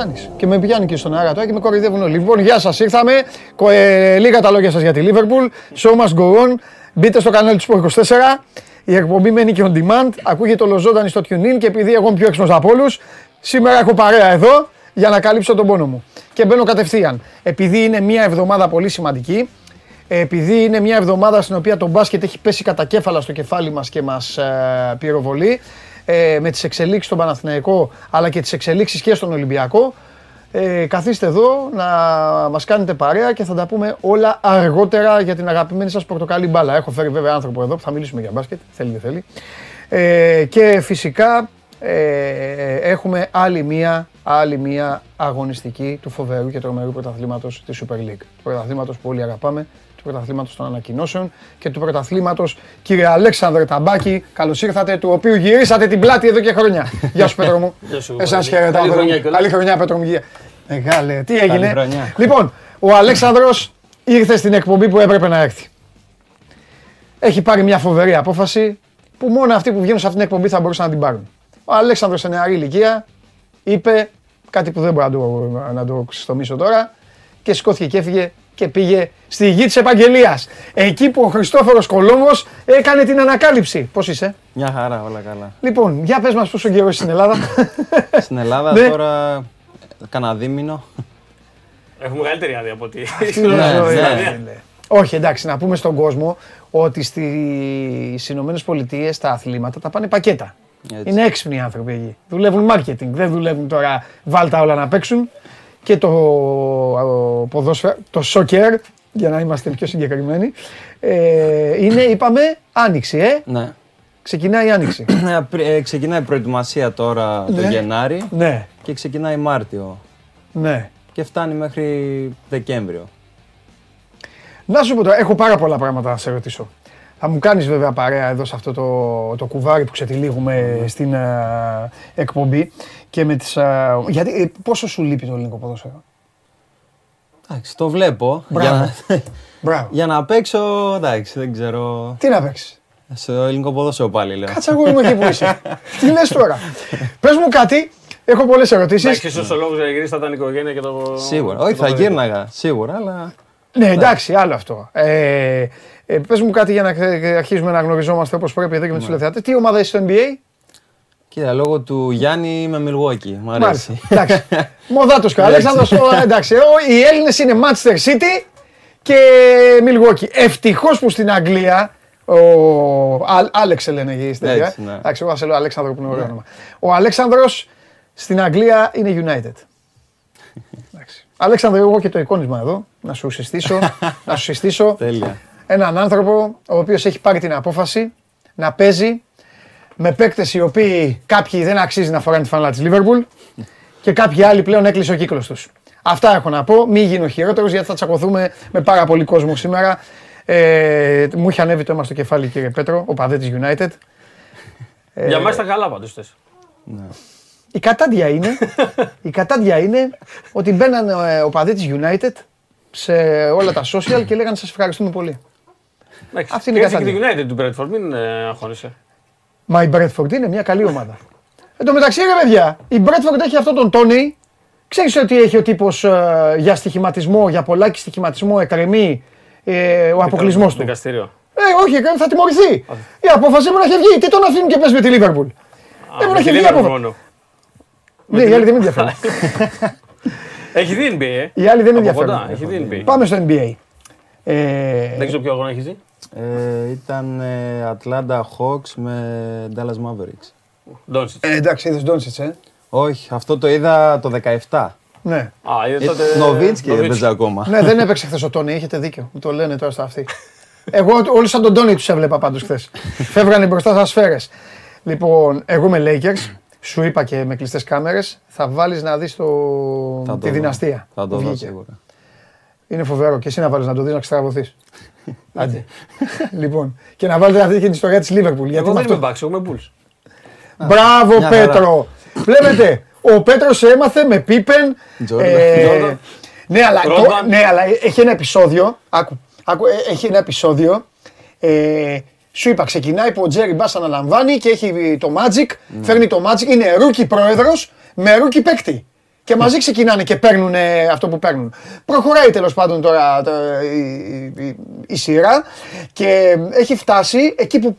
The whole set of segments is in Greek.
κάνεις. Και με πιάνει και στον αέρα τώρα και με κοροϊδεύουν όλοι. Λοιπόν, γεια σας, ήρθαμε. Λίγα τα λόγια σας για τη Liverpool. Show must go on. Μπείτε στο κανάλι του Sport 24. Η εκπομπή μένει και on demand. Ακούγεται ολοζώντανη στο TuneIn και επειδή εγώ είμαι πιο έξυπνος από όλους, σήμερα έχω παρέα εδώ για να καλύψω τον πόνο μου. Και μπαίνω κατευθείαν. Επειδή είναι μια εβδομάδα πολύ σημαντική, επειδή είναι μια εβδομάδα στην οποία το μπάσκετ έχει πέσει κατά κέφαλα στο κεφάλι μας και μας πυροβολεί, με τις εξελίξεις στον Παναθηναϊκό αλλά και τις εξελίξεις και στον Ολυμπιακό, καθίστε εδώ να μας κάνετε παρέα και θα τα πούμε όλα αργότερα για την αγαπημένη σας πορτοκαλί μπάλα. Έχω φέρει βέβαια άνθρωπο εδώ που θα μιλήσουμε για μπάσκετ, θέλει δεν θέλει. Και φυσικά έχουμε άλλη μία αγωνιστική του φοβερού και τρομερού πρωταθλήματος της Super League. Του πρωταθλήματος που όλοι αγαπάμε, του πρωταθλήματος των ανακοινώσεων και του πρωταθλήματος, κύριε Αλέξανδρε Ταμπάκη, καλώς ήρθατε, του οποίου γυρίσατε την πλάτη εδώ και χρόνια. Γεια σου Πέτρο μου. Εσάς χαιρετάω. Καλή χρονιά Πέτρο μου. Μεγάλε, τι έγινε. Λοιπόν, ο Αλέξανδρος ήρθε στην εκπομπή που έπρεπε να έρθει. Έχει πάρει μια φοβερή απόφαση που μόνο αυτοί που βγαίνουν σε αυτήν την εκπομπή θα μπορούσαν να την πάρουν. Ο Αλέξανδρος σε νεαρή ηλικία είπε κάτι που δεν μπορώ να το ξεστομίσω τώρα και σηκώθηκε και έφυγε και πήγε στη γη της Επαγγελίας. Εκεί που ο Χριστόφορος Κολόμβος έκανε την ανακάλυψη. Πώς είσαι? Μια χαρά, όλα καλά. Λοιπόν, για πες μας πόσο καιρό είσαι στην Ελλάδα. Στην Ελλάδα τώρα κάνα δίμηνο. Έχουμε μεγαλύτερη άδεια από ότι... Όχι, εντάξει, να πούμε στον κόσμο ότι στις Ηνωμένες Πολιτείες τα αθλήματα τα πάνε πακέτα. Έτσι. Είναι έξυπνοι οι άνθρωποι εκεί. Δουλεύουν marketing, δεν δουλεύουν τώρα βάλτα όλα να παίξουν. Και το ποδόσφαιρο, το σόκερ, για να είμαστε πιο συγκεκριμένοι, είναι, είπαμε, άνοιξη, Ναι. Ξεκινάει η άνοιξη. Ξεκινάει η προετοιμασία τώρα το Γενάρη και ξεκινάει Μάρτιο. Ναι. Και φτάνει μέχρι Δεκέμβριο. Να σου πω τώρα, έχω πάρα πολλά πράγματα να σε ρωτήσω. Θα μου κάνεις βέβαια παρέα εδώ σε αυτό το κουβάρι που ξετυλίγουμε στην εκπομπή και με τις... Γιατί πόσο σου λείπει το ελληνικό ποδόσφαιρο? Εντάξει, το βλέπω. Μπράβο. Για να παίξω, εντάξει, δεν ξέρω... Τι να παίξεις? Στο ελληνικό ποδόσφαιρο πάλι λέω. Κάτσε αγόρι μου εκεί που είσαι. Τι λες τώρα? Πες μου κάτι. Έχω πολλές ερωτήσεις. Εντάξει, ίσως ο λόγος για να γυρίσει θα ήταν η οικογένεια και το... Σίγουρα. Όχι, θα γύρναγα, σίγουρα, αλλά... Ναι, εντάξει, άλλο αυτό. Πες μου κάτι για να αρχίσουμε να γνωριζόμαστε όπως πρέπει εδώ και με τους τηλεθεατές. Τι ομάδα είσαι στο NBA? Κοίτα, λόγω του Γιάννη είμαι Milwaukee. Μ' αρέσει. Εντάξει. Μοδάτος και ο Αλέξανδρος. Εντάξει, οι Έλληνες είναι Manchester City και Milwaukee. Ευτυχώς που στην Αγγλία, ο Άλεξ λένε εκεί στην Αγγλία. Εντάξει, εγώ θα σε λέω Αλέξανδρο που είναι ωραίο όνομα. Ο Αλέξανδρος στην Αγγλία είναι United. Αλέξανδρο, εγώ και το εικόνισμα εδώ, να σου συστήσω. Έναν άνθρωπο ο οποίος έχει πάρει την απόφαση να παίζει με παίκτες οι οποίοι κάποιοι δεν αξίζει να φοράνε τη φανέλα της Liverpool και κάποιοι άλλοι πλέον έκλεισε ο κύκλος τους. Αυτά έχω να πω, μην γίνω χειρότερος γιατί θα τσακωθούμε με πάρα πολύ κόσμο σήμερα. Μου είχε ανέβει το αίμα στο κεφάλι κύριε Πέτρο, ο παδέ της United. Για μας τα καλά πάντως θες. Η κατάντια είναι ότι μπαίνανε ο παδέ της United σε όλα τα social και λέγανε σας ευχαριστούμε πολύ. Αυτή είναι η κατάσταση. Και τη United του Bradford, μην αγχώνεσαι. Μα η Bradford είναι μια καλή ομάδα. Εν τω μεταξύ, ρε παιδιά, η Bradford έχει αυτόν τον Τόνι. Ξέρεις ότι έχει ο τύπος για στοιχηματισμό, για πολλάκι στοιχηματισμό, εκκρεμεί ο αποκλεισμός του. Δικαστήριο. Όχι, θα τιμωρηθεί. Η απόφαση πρέπει να έχει βγει. Τι τον αφήνουν και πες με τη Liverpool. Πρέπει να έχει βγει μόνο. Ναι, οι άλλοι δεν με ενδιαφέρουν. Έχει δει NBA. Οι άλλοι δεν με ενδιαφέρουν. Πάμε στο NBA. Δεν ξέρω ποιο αγώνα έχει δει. Ήταν Atlanta Hawks με Dallas Mavericks. Ντόνσιτς. Εντάξει, είδες Ντόνσιτς, Όχι, αυτό το είδα το 17. Ναι. Νοβίτσκι έπαιζε ακόμα. Ναι, δεν έπαιξε χθες ο Τόνι, έχετε δίκιο. Μου το λένε τώρα στα αυτοί. Εγώ όλους σαν τον Τόνι τους έβλεπα πάντως χθες. Φεύγανε μπροστά στα σφαίρες. Λοιπόν, εγώ είμαι Lakers. Σου είπα και με κλειστές κάμερες. Θα βάλεις να δεις τη δυναστεία. Θα το δω σίγουρα. Είναι φοβερό και εσύ να βάλεις να το δεις να ξετραβωθείς. Άντε. Λοιπόν, και να βάλεις αυτή την ιστορία της Λίβερπουλ. Εγώ δεν είμαι μπάξ, εγώ είμαι Μπούλς. Μπράβο Πέτρο. Βλέπετε, ο Πέτρος έμαθε με Πίπεν. Ναι, αλλά έχει ένα επεισόδιο. Έχει ένα επεισόδιο. Σου είπα, ξεκινάει που ο Τζέρι Μπάς αναλαμβάνει και έχει το Magic. Φέρνει το Magic, είναι ρούκι πρόεδρος με ρούκι παίκτη. Και μαζί ξεκινάνε και παίρνουν αυτό που παίρνουν. Προχωράει τέλος πάντων τώρα η σειρά και έχει φτάσει εκεί που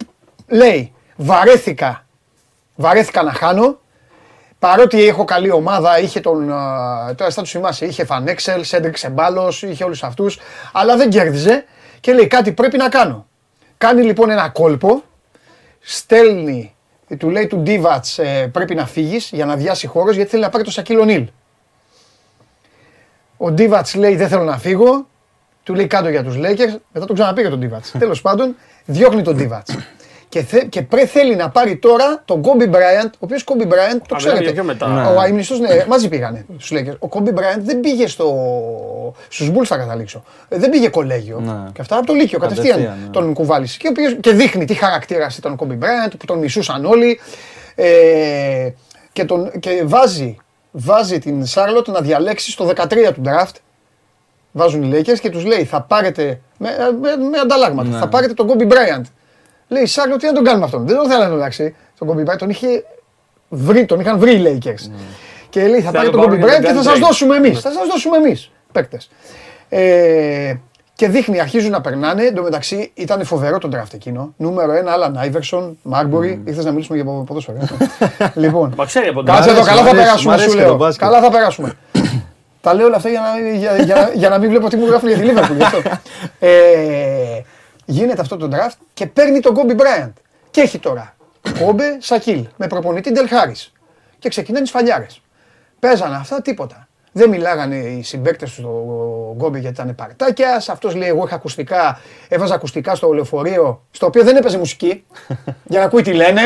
λέει βαρέθηκα. Βαρέθηκα να χάνω. Παρότι έχω καλή ομάδα, είχε τον. Τώρα θα του θυμάσαι, είχε Φανέξελ, Σέντρικ Σεμπάλος, είχε όλους αυτούς. Αλλά δεν κέρδιζε και λέει κάτι πρέπει να κάνω. Κάνει λοιπόν ένα κόλπο, στέλνει. Του λέει του Ντίβατς πρέπει να φύγεις για να αδειάσει χώρος γιατί θέλει να πάρει το Σακίλ Ονίλ. Ο Ντίβατς λέει δεν θέλω να φύγω, του λέει κάτω για τους Λέικερς, μετά τον ξαναπήγε τον Ντίβατς. Τέλος πάντων, διώχνει τον Ντίβατς. Και θέλει να πάρει τώρα τον Κόμπι Μπράιαντ, ο οποίος Κόμπι Μπράιαντ το ξέρετε. Ο αειμνηστός, ναι, μαζί πήγανε στους Λέικερς. Ο Κόμπι Μπράιαντ δεν πήγε στους Μπουλς θα καταλήξω. Δεν πήγε κολέγιο. Και αυτά από το Λύκειο κατευθείαν τον κουβάλισε. Και δείχνει τι χαρακτήρας ήταν ο Κόμπι Μπράιαντ, που τον μισούσαν όλοι. Και βάζει την Σάρλοτ να διαλέξει στο 13 του draft. Βάζουν οι Λέικερς και τους λέει θα πάρετε με ανταλλάγματα, θα πάρετε τον Κόμπι Μπράιαντ. Λέει Σάρλοτ, τι να τον κάνουμε αυτόν. Δεν τον θέλανε να τον αλλάξει. Τον Κόμπι Μπράιαντ τον είχαν βρει οι Λέικερς. Και λέει θα πάρει τον Κόμπι Μπράιαντ και θα σας δώσουμε εμείς. Θα σας δώσουμε εμείς. Παίκτες. Και δείχνει, αρχίζουν να περνάνε. Εν τω μεταξύ ήταν φοβερό τον draft εκείνο. Νούμερο 1, Άλαν Άιβερσον, Μάρμπορι. Ήρθες να μιλήσουμε για ποδόσφαιρο. Λοιπόν, κάτσε εδώ, καλά θα περάσουμε. Σου λέω. Καλά θα περάσουμε. Τα λέω όλα αυτά για να μην βλέπω τι μου γράφουν για τη Liverpool. Γίνεται αυτό το draft και παίρνει τον Κόμπι Μπράιαντ. Και έχει τώρα Κόμπε Σακίλ με προπονητή Ντελ Χάρις. Και ξεκινάνε οι σφαλιάρες. Παίζανε αυτά τίποτα. Δεν μιλάγανε οι συμπαίκτες του Γκόμπι γιατί ήταν παρτάκιας. Αυτός λέει: εγώ είχα ακουστικά, έβαζα ακουστικά στο λεωφορείο, στο οποίο δεν έπαιζε μουσική, για να ακούει τι λένε.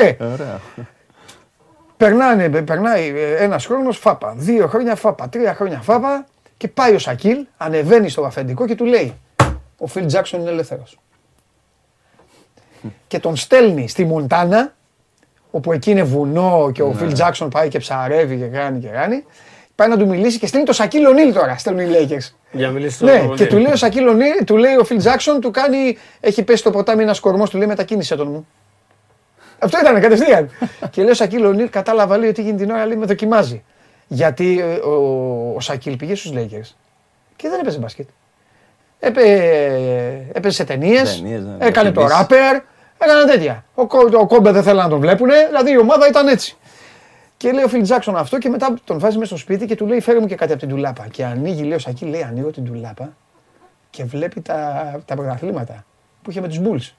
Ναι. Ωραία. Περνάει 1 χρόνος φάπα, 2 χρόνια φάπα, 3 χρόνια φάπα και πάει ο Σακίλ, ανεβαίνει στο αφεντικό και του λέει: ο Φιλ Τζάκσον είναι ελεύθερος. Και τον στέλνει στη Μοντάνα, όπου εκεί είναι βουνό και ο Φιλ Τζάκσον πάει και ψαρεύει και κάνει. Πάει να του μιλήσει και στέλνει το Σακίλ Ονίλ τώρα, στέλνουν οι Λέικερς. Για μιλήσει. Ναι, και του λέει ο Σακίλ Ονίλ, του λέει ο Φιλ Τζάκσον, του κάνει, έχει πέσει στο ποτάμι ένας κορμός, του λέει μετακίνησε τον μου. Αυτό ήταν κατευθείαν. Και λέει ο Σακίλ Ονίλ, κατάλαβα λέει ότι γίνει την ώρα, λέει με δοκιμάζει. Γιατί ο Σακίλ πήγε στους Λέικερς και δεν έπαιζε μπάσκετ. Έπαιζε σε ταινίες, έκανε το ράπερ, έκανε τέτοια. Ο Κόμπε δεν θέλανε να τον βλέπουνε, δηλαδή η ομάδα ήταν έτσι. Και λέει ο Φιλ Τζάκσον αυτό και μετά τον βάζει μέσα στο σπίτι και του λέει φέρε μου και κάτι από την ντουλάπα. Και ανοίγει, λέει ο Σακίλ, λέει ανοίγω την ντουλάπα και βλέπει τα πρωταθλήματα που είχε με τους Bulls.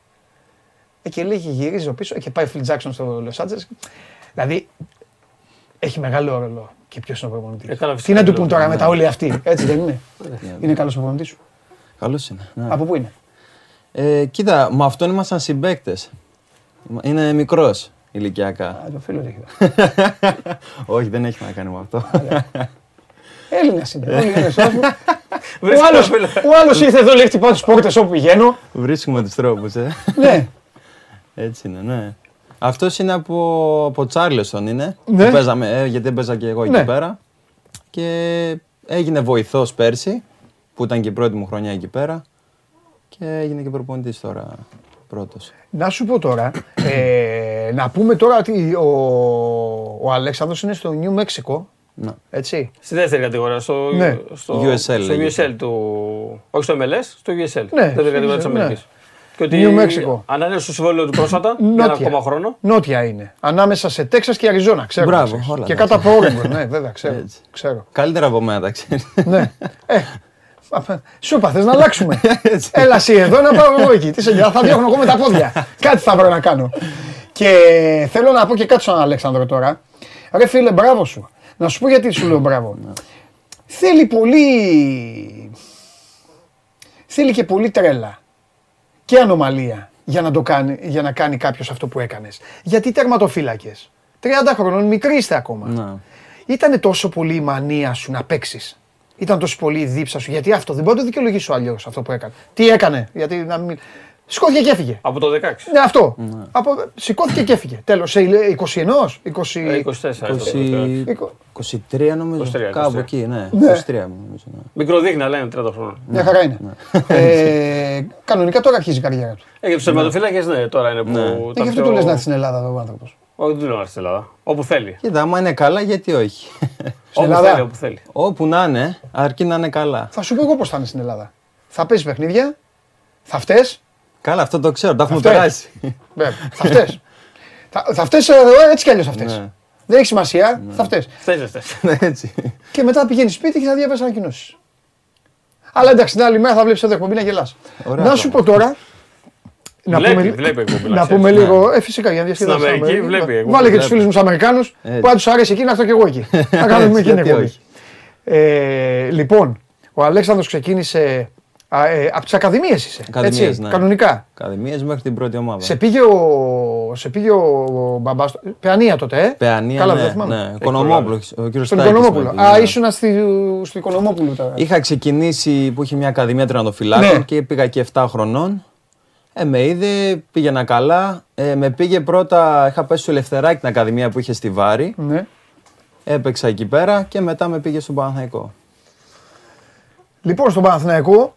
Και λέει και γυρίζει πίσω και πάει ο Φιλ Τζάκσον στο Λος Άντζελες. Δηλαδή έχει μεγάλο ρόλο και ποιος είναι ο προπονητής. Τι να του πούν τώρα μετά όλοι αυτοί, έτσι δεν είναι. Είναι καλός ο προπονητής σου. Καλός είναι. Από πού είναι? Κοίτα, με αυτόν ήμασταν συμπαίκτες. Είναι μικρός. Ηλικιακά. Α, το φίλο έχει. Όχι, δεν έχει να κάνει με αυτό. Έλληνας είναι. Ο άλλος ήρθε εδώ, λέει χτυπά τους πόρτες όπου πηγαίνω. Βρίσκουμε τους τρόπους, Ναι. Έτσι είναι, ναι. Αυτός είναι από Τσάρλεστον, είναι. Γιατί έπαιζα και εγώ εκεί πέρα. Και έγινε βοηθός πέρσι, που ήταν και η πρώτη μου χρονιά εκεί πέρα. Και έγινε και προπονητής τώρα. Πρώτος. Να σου πω τώρα, να πούμε τώρα ότι ο Αλέξανδρος είναι στο New Mexico, έτσι. Στη δεύτερη κατηγορία, στο USL του, όχι στο MLS, στο USL, δεύτερη κατηγορία της Αμερικής. Και ότι ανανέωσε το συμβόλαιο του πρόσφατα, ένα ακόμα χρόνο. Νότια είναι, ανάμεσα σε Τέξας και Αριζόνα, ξέρω. Μπράβο, όλα. Και κάτω από Όρεγκον, ναι βέβαια, ξέρω. Καλύτερα από μένα τα ξέρεις. Σου είπα, θες να αλλάξουμε. Έλα εσύ εδώ να πάω εγώ εκεί. Τι σε νοιάζει, θα διώχνω εγώ με τα πόδια. Κάτι θα βρω να κάνω. Και θέλω να πω και κάτι στον Αλέξανδρο τώρα. Ρε φίλε, μπράβο σου. Να σου πω γιατί σου λέω μπράβο. Θέλει πολύ. Θέλει και πολύ τρέλα. Και ανομαλία για να κάνει κάποιος αυτό που έκανες. Γιατί τερματοφύλακες. 30 χρονών, μικροί είστε ακόμα. Ήτανε τόσο πολύ η μανία σου να παίξεις. Ήταν τόσο πολύ η δίψα σου, γιατί αυτό δεν μπορεί να το δικαιολογήσω αλλιώς αυτό που έκανε. Τι έκανε, γιατί να μην. Σηκώθηκε και έφυγε. Από το 16. Ναι, αυτό. Ναι. Σηκώθηκε και έφυγε. Τέλος, σε 24, 23 νομίζω. 23, κάπου εκεί, ναι. 23 νομίζω. Μικροδίγνα λέμε 30 χρόνια. Μια χαρά είναι. Κανονικά τώρα αρχίζει η καριέρα του. Για τους τερματοφύλακες, ναι, τώρα είναι που. Ναι. Και αυτό το λες να έρθει στην Ελλάδα ο άνθρωπος. Όχι, δεν δουλεύω στην Ελλάδα. Όπου θέλει. Κοίτα, άμα είναι καλά, γιατί όχι. Όπου θέλει, όπου θέλει. Όπου να είναι, αρκεί να είναι καλά. Θα σου πω εγώ πώς θα είναι στην Ελλάδα. Θα παίζεις παιχνίδια, θα φταίς. Καλά, αυτό το ξέρω, τα έχουμε περάσει. Θα φταίς. Θα φταίς έτσι κι αλλιώς θα φταίς. Δεν έχει σημασία, θα φταίς. Φταίς. Και μετά πηγαίνεις σπίτι και θα διαβάσεις ανακοινώσεις. Αλλά εντάξει, την άλλη μέρα θα βλέπεις εδώ εκπομπή να γελάς. Να σου πω τώρα. Να πούμε λίγο, φυσικά για να διασκεδάσουμε. Βάλε και τους φίλους μου τους Αμερικάνους, που αν τους αρέσει εκεί να έρθω και εγώ εκεί. Να κάνουμε και εγώ. Λοιπόν, ο Αλέξανδρος ξεκίνησε από τις ακαδημίες είσαι, έτσι, κανονικά. Ακαδημίες μέχρι την πρώτη ομάδα. Σε πήγε ο μπαμπάς, Παιανία τότε, καλά δεν θυμάμαι. Οικονομόπουλο, ο κύριος Στάκης. Α, ήσουν στο Οικονομόπουλο. Είχα ξεκινήσει που είχε μια ακαδημία τρανοφυλάκων και πήγα και 7 χρονών. Με είδε, πήγαινα καλά. Με πήγε πρώτα, είχα πέσει στο Ελευθεράκι την ακαδημία που είχε στη Βάρη. Ναι. Έπαιξα εκεί πέρα και μετά με πήγε στον Παναθηναϊκό. Λοιπόν, στον Παναθηναϊκό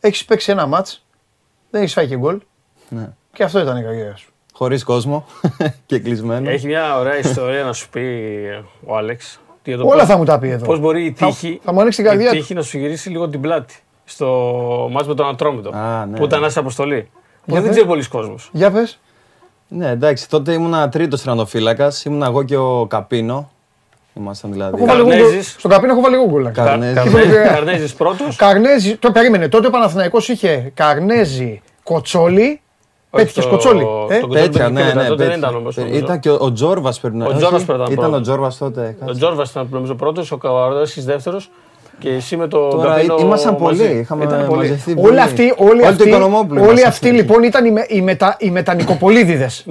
έχεις παίξει ένα μάτς, δεν έχεις φάει και γκολ. Ναι. Και αυτό ήταν η καριέρα σου. Χωρίς κόσμο και κλεισμένο. Έχει μια ωραία ιστορία να σου πει ο Άλεξ. Όλα θα μου τα πει εδώ. Πώς μπορεί η τύχη, να σου γυρίσει λίγο την πλάτη. Στο μάτς με τον Αντρόμητο, που ήταν άσης αποστολή. Δεν ξέρει πολλοί κόσμος. Για πες. Ναι, εντάξει, τότε ήμουν τρίτος τρανοφύλακας, ήμουν εγώ και ο Καπίνο. Ήμασταν δηλαδή. Στον Καπίνο έχω βάλει εγώ γκολ. Καρνέζης πρώτος. Καρνέζη, το περίμενε. Τότε ο Παναθηναϊκός είχε Καρνέζη, Κοτσόλη. Πέτυχες Κοτσόλη. Πέτυχα, ναι. Τότε δεν ήταν όμως. Ήταν και ο Τζόρβας περνάει. Ήταν ο Τζόρβας τότε. Ο Τζόρβας ήταν νομίζω πρώτος, ο Καβαρδάσης δεύτερος. Και εσύ με το Καπίνο. Ήμασταν πολλοί, είχαμε μαζευτεί πολλοί. Όλοι αυτοί λοιπόν ήταν οι μετανοικοπολίδιδες.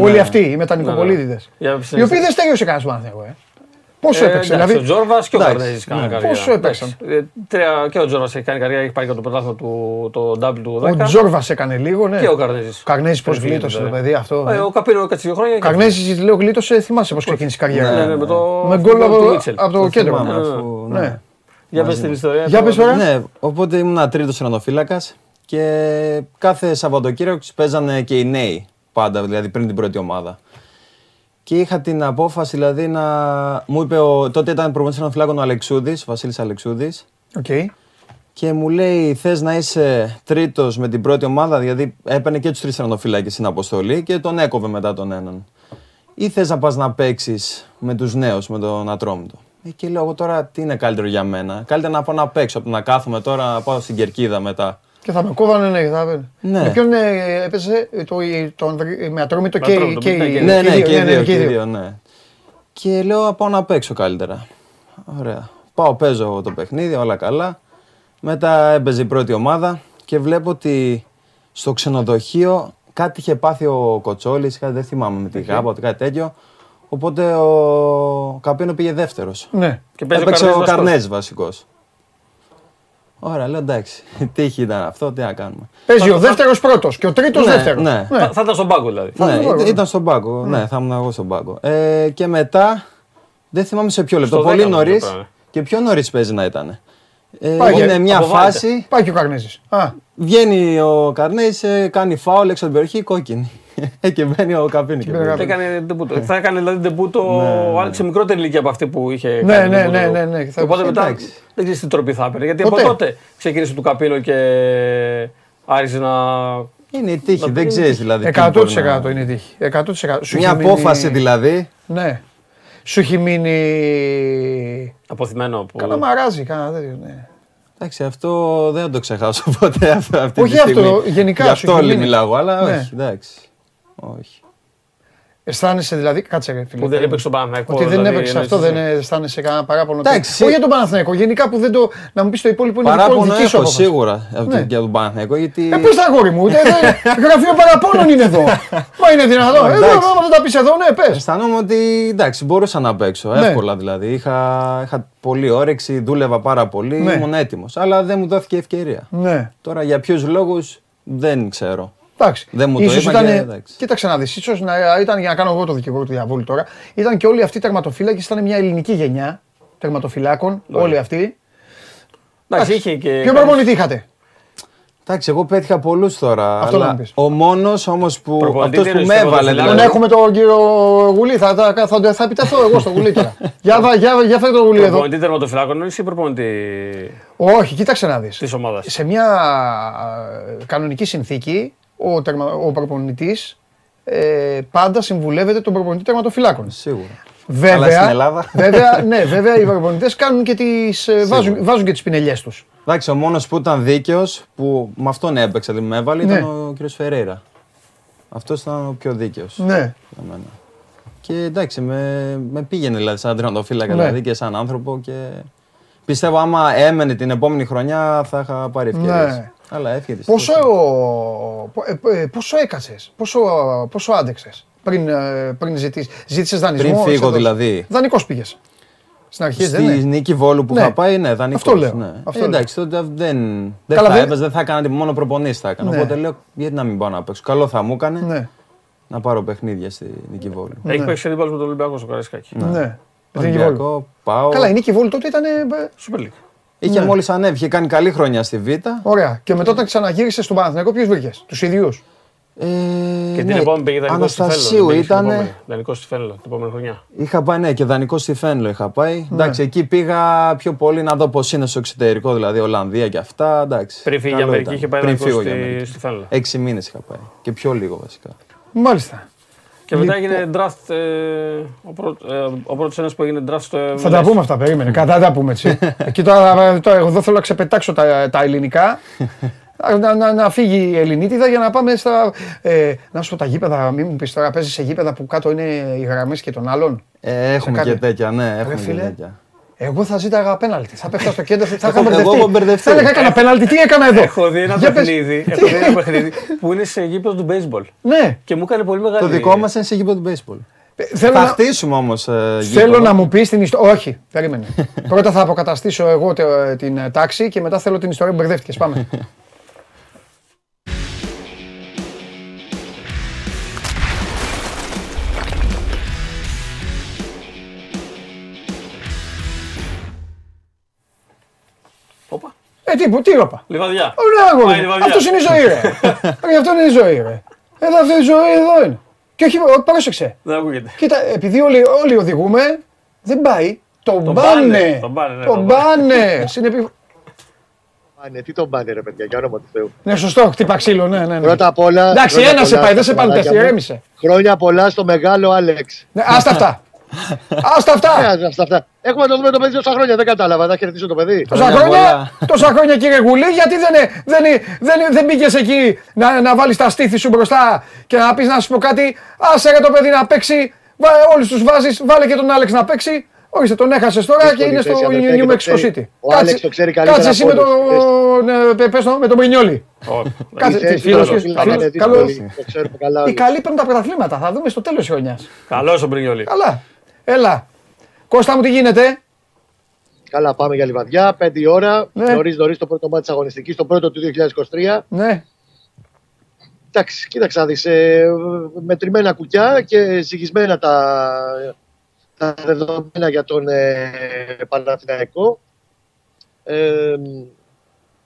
Όλοι αυτοί οι μετανοικοπολίδιδες. Οι οποίοι δεν στέγιωσε κανένας Παναθηναϊκό. Πόσο έπαιξε, δηλαδή. Ο Τζόρβας και ο Καρδέζης κάνανε καριέρα. Πόσο έπαιξαν. Και ο Τζόρβας έχει κάνει καριέρα, έχει πάει και το πρωτάθλημα του, το W του 10. Ο Τζόρβας έκανε λίγο, ναι. Και ο Καρδέζης. Καρδέζης πώς γλίτωσε το παιδί αυτό. Ο Καπίνο έκατσε 2 χρόνια. Καρδέζης λέω γλίτωσε, θυμάσαι πώς ξεκίνησε η καριέρα. Με γκολ από το κέντρο. Για πες την ιστορία. Για πες τώρα. Ναι, οπότε ήμουν τρίτος τερματοφύλακας και κάθε Σαββατοκύριακο παίζανε και οι νέοι πάντα, δηλαδή πριν την πρώτη ομάδα. Και είχα την απόφαση, δηλαδή να μου είπε, τότε ήταν προπονητής τερματοφυλάκων ο Αλεξούδης, ο Βασίλης Αλεξούδης. Okay. Και μου λέει, θες να είσαι τρίτος με την πρώτη ομάδα, δηλαδή έπαιρνε και τους τρεις τερματοφύλακες στην αποστολή και τον έκοβε μετά τον έναν. Ή θες να πας να παίξεις με τους νέους, με τον Ατρόμητο. Και λέω εγώ τώρα τι είναι καλύτερο για μένα. Καλύτερα να πάω να παίξω από το να κάθομαι τώρα να πάω στην κερκίδα μετά. Και θα με κόβανε, ναι, θα έπαιρνε. Με ποιον έπαιζε, με Ατρόμητο και οι δύο. Ναι. Και λέω πάω να παίξω καλύτερα. Ωραία. Πάω, παίζω το παιχνίδι, όλα καλά. Μετά έπαιζε η πρώτη ομάδα και βλέπω ότι στο ξενοδοχείο κάτι είχε πάθει ο Κοτσόλης, κάτι δεν θυμάμαι με την γάμπα, κάτι τέτοιο. Οπότε ο Καπίνο πήγε δεύτερος. Ναι. Και έπαιξε ο Καρνέζης βασικός. Ωραία, λέω εντάξει. Τύχη ήταν αυτό, τι να κάνουμε. Παίζει ο δεύτερος πρώτος και ο τρίτος δεύτερος. Ναι. Θα ήταν στον πάγκο δηλαδή. Ναι, ήταν στον πάγκο. Ναι, θα ήμουν εγώ στον πάγκο. Και μετά, δεν θυμάμαι σε ποιο λεπτό. Πολύ νωρίς και πιο νωρίς παίζει να ήταν. Είναι μια φάση. Πάει και ο Καρνέζης. Βγαίνει ο Καρνέζης, κάνει φάουλ έξω από την περιοχή, κόκκινη. Και μπαίνει ο Καπίνο. Θα έκανε δηλαδή ντεμπούτο ο Άλεξ σε μικρότερη ηλικία από αυτή που είχε κάνει. Ναι. Οπότε μετά δεν ξέρεις τι τροπή θα έπαιρνε. Γιατί από τότε ξεκίνησε του Καπίνο και άρχισε να. Είναι η τύχη, δεν ξέρεις δηλαδή. 100% είναι η τύχη. Μια απόφαση δηλαδή. Ναι. Σου έχει μείνει. Αποθυμένο. Κάνα μαράζι, κάνα τέτοιο. Εντάξει, αυτό δεν το ξεχάσω ποτέ αυτή τη στιγμή. Όχι αυτό, γενικά. Γι' αυτό όλοι μιλάω, αλλά όχι, εντάξει. Όχι. Αισθάνεσαι δηλαδή. Κάτσε ρε φίλε. Που δεν έπαιξε τον Παναθηναϊκό. Ότι δεν έπαιξε αυτό, δεν αισθάνεσαι κανένα παράπονο. Όχι για τον Παναθηναϊκό. Γενικά που δεν το. Να μου πεις το υπόλοιπο είναι πολύ δική σου απόφαση. Παράπονο σίγουρα για τον Παναθηναϊκό. Γιατί. Πες τα αγόρι μου. Γραφείο παραπώνων είναι εδώ. Μα είναι δυνατόν. Εδώ να τα πεις εδώ, ναι, πες. Αισθάνομαι ότι εντάξει, μπορούσα να παίξω. Εύκολα δηλαδή. Είχα πολύ όρεξη, δούλευα πάρα πολύ. Ήμουν έτοιμος. Αλλά δεν μου δόθηκε ευκαιρία. Τώρα για ποιους λόγους δεν ξέρω. Εντάξει, ίσως ήταν, κοίταξε να δεις, ίσως ήταν, για να κάνω εγώ το δικηγόρο του διαβόλου τώρα, ήταν και όλοι αυτοί οι τερματοφύλακες, ήταν μια ελληνική γενιά τερματοφυλάκων, όλοι αυτοί. Εντάξει, είχε και... Ποιο προπονητή είχατε? Εντάξει, εγώ πέτυχα πολλούς τώρα. Αυτό αλλά ο μόνος όμως που. Αυτός που με έβαλε. Αν έχουμε τον κύριο Γουλή, θα επιταθώ εγώ στο Γουλή τώρα. Για φέρε τον Γουλή εδώ. Προπονητή τερματοφυλάκων ή προπονητή. Όχι, κοίταξε να δεις. Της ομάδας. Σε μια κανονική συνθήκη, ο προπονητής πάντα συμβουλεύεται τον προπονητή τερματοφυλάκων. Σίγουρα. Βέβαια, οι προπονητές κάνουν και τις βάζουν και τις πινελιές τους. Εντάξει, ο μόνος που ήταν δίκαιος, που με αυτόν έπαιξα, δηλαδή με έβαλε, ήταν ο κύριος Φερέιρα. Αυτός ήταν ο πιο δίκαιος. Ναι. Και εντάξει, με πήγαινε δηλαδή σαν τερματοφύλακα, δηλαδή και σαν άνθρωπο και πιστεύω άμα έμενε την επόμενη χρονιά θα είχα πάρει ευκαιρίες. Αλλά έφυγε. Πόσο έκατσες, πόσο άντεξες πριν ζήτησες δανεισμό? Πριν φύγω δηλαδή. Δανεικός πήγες. Στην αρχή στη Νίκη Βόλου που θα πάει, ναι, δανεικός. Αυτό λέω. Ναι. Αυτό εντάξει, λέω. Τότε δεν θα έπαιζε, δεν θα έκανα, μόνο προπονήσεις θα έκανα. Οπότε λέω, γιατί να μην πάω να παίξω. Καλό θα μου έκανε να πάρω παιχνίδια στη Νίκη Βόλου. Έχει παίξει αντίπαλος με τον Ολυμπιακό στο Καραϊσκάκι. Ναι. Ολυμπιακό, πάω. Καλά, η Νίκη Βόλου τότε ήταν Super League. Είχε μόλις ανέβει, είχε κάνει καλή χρονιά στη Β. Ωραία. Και μετά όταν ξαναγύρισε στον Παναθηναϊκό, ποιους βρήκες? Τους ίδιους. Και την επόμενη πήγε δανεικό στη Φένλο. Δανεικό στη Φένλο την επόμενη χρονιά. Είχα πάει, ναι, και δανεικό στη Φένλο είχα πάει. Εντάξει, εκεί πήγα πιο πολύ να δω πώς είναι στο εξωτερικό, δηλαδή Ολλανδία και αυτά. Εντάξει, πριν φύγει η Αμερική, είχε πάει δανεικό στη Φένλο. 6 μήνες είχα πάει. Και πιο λίγο βασικά. Μάλιστα. Και μετά έγινε draft. Ο πρώτος ένας που έγινε draft στο MLS. Θα τα πούμε αυτά, περίμενε. Κατά τα πούμε έτσι. Και τώρα εγώ εδώ θέλω να ξεπετάξω τα ελληνικά. Να φύγει η Ελληνίτιδα για να πάμε στα. Να σου πω τα γήπεδα, μην μου πεις τώρα, παίζεις σε γήπεδα που κάτω είναι οι γραμμές και των άλλων. Έχουμε και τέτοια, ναι, έχουμε και τέτοια. Εγώ θα ζήταγα πέναλτι. Θα πέφτα στο κέντρο, θα είχα μπερδευτεί. Θα έλεγα, έκανα πέναλτι, τι έκανα εδώ. Έχω δει ένα παιχνίδι που είναι σε γήπεδο του baseball. Ναι. Και μου έκανε πολύ μεγάλη. Το δικό μας είναι σε γήπεδο του baseball. Θα χτίσουμε όμως γήπεδο. Θέλω να μου πεις την ιστορία. Όχι, περίμενε. Πρώτα θα αποκαταστήσω εγώ την τάξη και μετά θέλω την ιστορία που μπερδεύτηκες. Πάμε. Τι ρόπα. Λιβαδιά. Αυτό είναι η ζωή, ρε. Αυτό είναι η ζωή, ρε. Αυτή η ζωή εδώ είναι. Και όχι, πρόσεξε. Δεν ακούγεται. Κοίτα, επειδή όλοι οδηγούμε, δεν πάει. Τον πάνε. Τον πάνε. Τι τον πάνε, ρε παιδιά, για όνομα του Θεού. Ναι, σωστό, χτύπα ξύλο, ναι. Πρώτα απ' όλα. Εντάξει, ένα σε πάει, δεν σε πάνε τέσσερα, έμεισε. Χρόνια πολλά στο μεγάλο Άλεξ. Άστα αυτά. Άστα αυτά. Έχουμε να δούμε το παιδί τόσα χρόνια, δεν κατάλαβα. Θα χαιρετήσω το παιδί. Τόσα χρόνια, κύριε Γουλή, γιατί δεν πήγες εκεί να βάλεις τα στήθη σου μπροστά και να πεις να σου πω κάτι? Άσε ρε το παιδί να παίξει. Όλους τους βάζεις, βάλε και τον Άλεξ να παίξει. Ορίστε, τον έχασες τώρα και είναι στο New Mexico City. Ο Άλεξ το ξέρει καλύτερα. Κάτσε εσύ με τον Μπρινιόλι. Κάτσε. Οι καλοί παίρνουν τα πρωταθλήματα. Θα δούμε στο τέλος χρονιάς. Καλός ο Μπρινιόλι. Καλά. Έλα. Κώστα μου, τι γίνεται? Καλά, πάμε για Λιβαδιά. 5 ώρα. Νωρίς το πρώτο μάτι τη αγωνιστική, το πρώτο του 2023. Ναι. Εντάξει, κοίταξε να δεις. Μετρημένα κουκιά και ζυγισμένα τα δεδομένα για τον Παναθηναϊκό.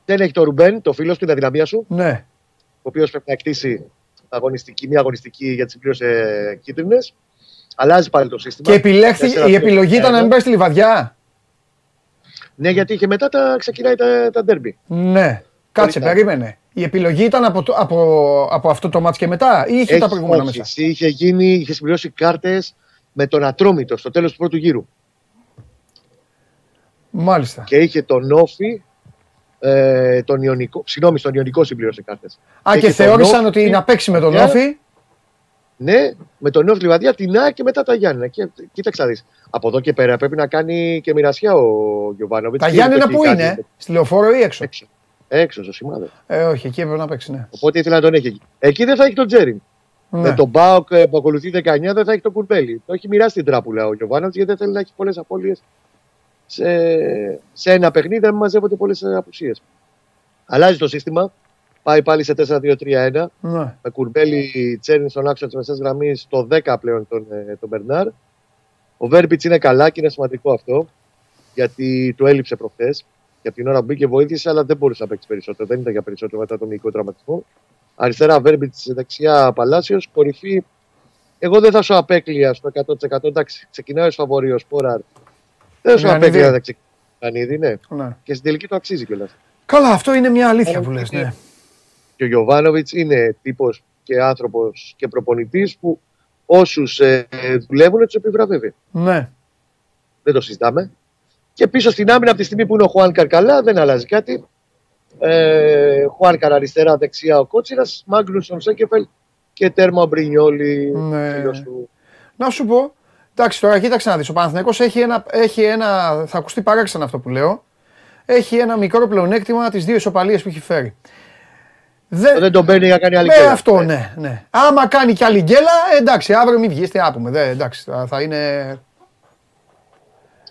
Δεν έχει το Ρουμπέν, το φίλο του, την αδυναμία σου. Ναι. Ο οποίος πρέπει να κτίσει μια αγωνιστική για τις συμπλήρωσε κίτρινες. Αλλάζει πάλι το σύστημα. Και η επιλογή ήταν να μην πάει στη Λιβαδιά. Ναι, γιατί και μετά ξεκινάει τα ντέρμπι. Ναι. Κάτσε, περίμενε. Η επιλογή ήταν από αυτό το μάτς και μετά, ή είχε τα προηγούμενα μέσα? Είχε συμπληρώσει κάρτες με τον Ατρόμητο στο τέλος του πρώτου γύρου. Μάλιστα. Και είχε τον Όφη, τον Ιωνικό. Συγγνώμη, στον Ιωνικό συμπλήρωσε κάρτες. Α, και θεώρησαν ότι να παίξει με τον Όφη. Ναι, με τον νέο Λιβαδιά, την ΑΚ και μετά τα Γιάννη. Κοίταξε να δεις. Από εδώ και πέρα πρέπει να κάνει και μοιρασιά ο Γιωβάνοβιτς. Τα Γιάννενα που είναι, στη Λεωφόρο ή έξω? Έξω, στο σημάδι. Όχι, εκεί έπρεπε να παίξει, ναι. Οπότε ήθελα να τον έχει εκεί. Εκεί δεν θα έχει τον Τζέριν. Ναι. Με τον ΠΑΟΚ που ακολουθεί 19 δεν θα έχει τον Κουρμπέλη. Το έχει μοιράσει την τράπουλα ο Γιωβάνοβιτς, γιατί δεν θέλει να έχει πολλές απώλειες σε ένα παιχνίδι, να μην μαζεύονται πολλές απουσίες. Αλλάζει το σύστημα. Πάει πάλι σε 4-2-3-1. Ναι. Με Κουρμπέλη Τσέρνη στον άξονα τη μεσαία γραμμή, στο 10 πλέον τον Μπερνάρ. Ο Βέρμπιτς είναι καλά και είναι σημαντικό αυτό, γιατί του έλειψε προχθές. Και από την ώρα που μπήκε βοήθησε, αλλά δεν μπορούσε να παίξει περισσότερο. Δεν ήταν για περισσότερο μετά τον μυϊκό τραυματισμό. Αριστερά Βέρμπιτς, δεξιά Παλάσιος. Κορυφή. Εγώ δεν θα σου απέκλεια στο 100%. Εντάξει, ξεκινάει στο Βορείο Σπόραρ. Δεν σου απέκλεια να ξεκινάει. Ναι. Ναι. Και στην τελική το αξίζει κιόλας. Καλά, αυτό είναι μια αλήθεια που λες. Ναι. Και ο Γιοβάνοβιτς είναι τύπος και άνθρωπος και προπονητής που όσους δουλεύουν τους επιβραβεύει. Ναι. Δεν το συζητάμε. Και πίσω στην άμυνα, από τη στιγμή που είναι ο Χουάνκαρ καλά, δεν αλλάζει κάτι. Χουάνκαρ αριστερά, δεξιά ο Κότσιρας, Μάγκλουσον, Σέκεφελ και τέρμα Μπρινιόλι. Ναι. Να σου πω, εντάξει τώρα κοίταξε να δεις, ο Παναθηναϊκός έχει ένα, θα ακουστεί παράξενο αυτό που λέω, έχει ένα μικρό πλεονέκτημα τις δύο ισοπαλίες που έχει φέρει. Δεν τον παίρνει να κάνει άλλη γκέλα. Αυτό, ναι, ναι. Άμα κάνει κι άλλη γκέλα, εντάξει, αύριο μην βγεις, τι να πούμε. Εντάξει, θα είναι...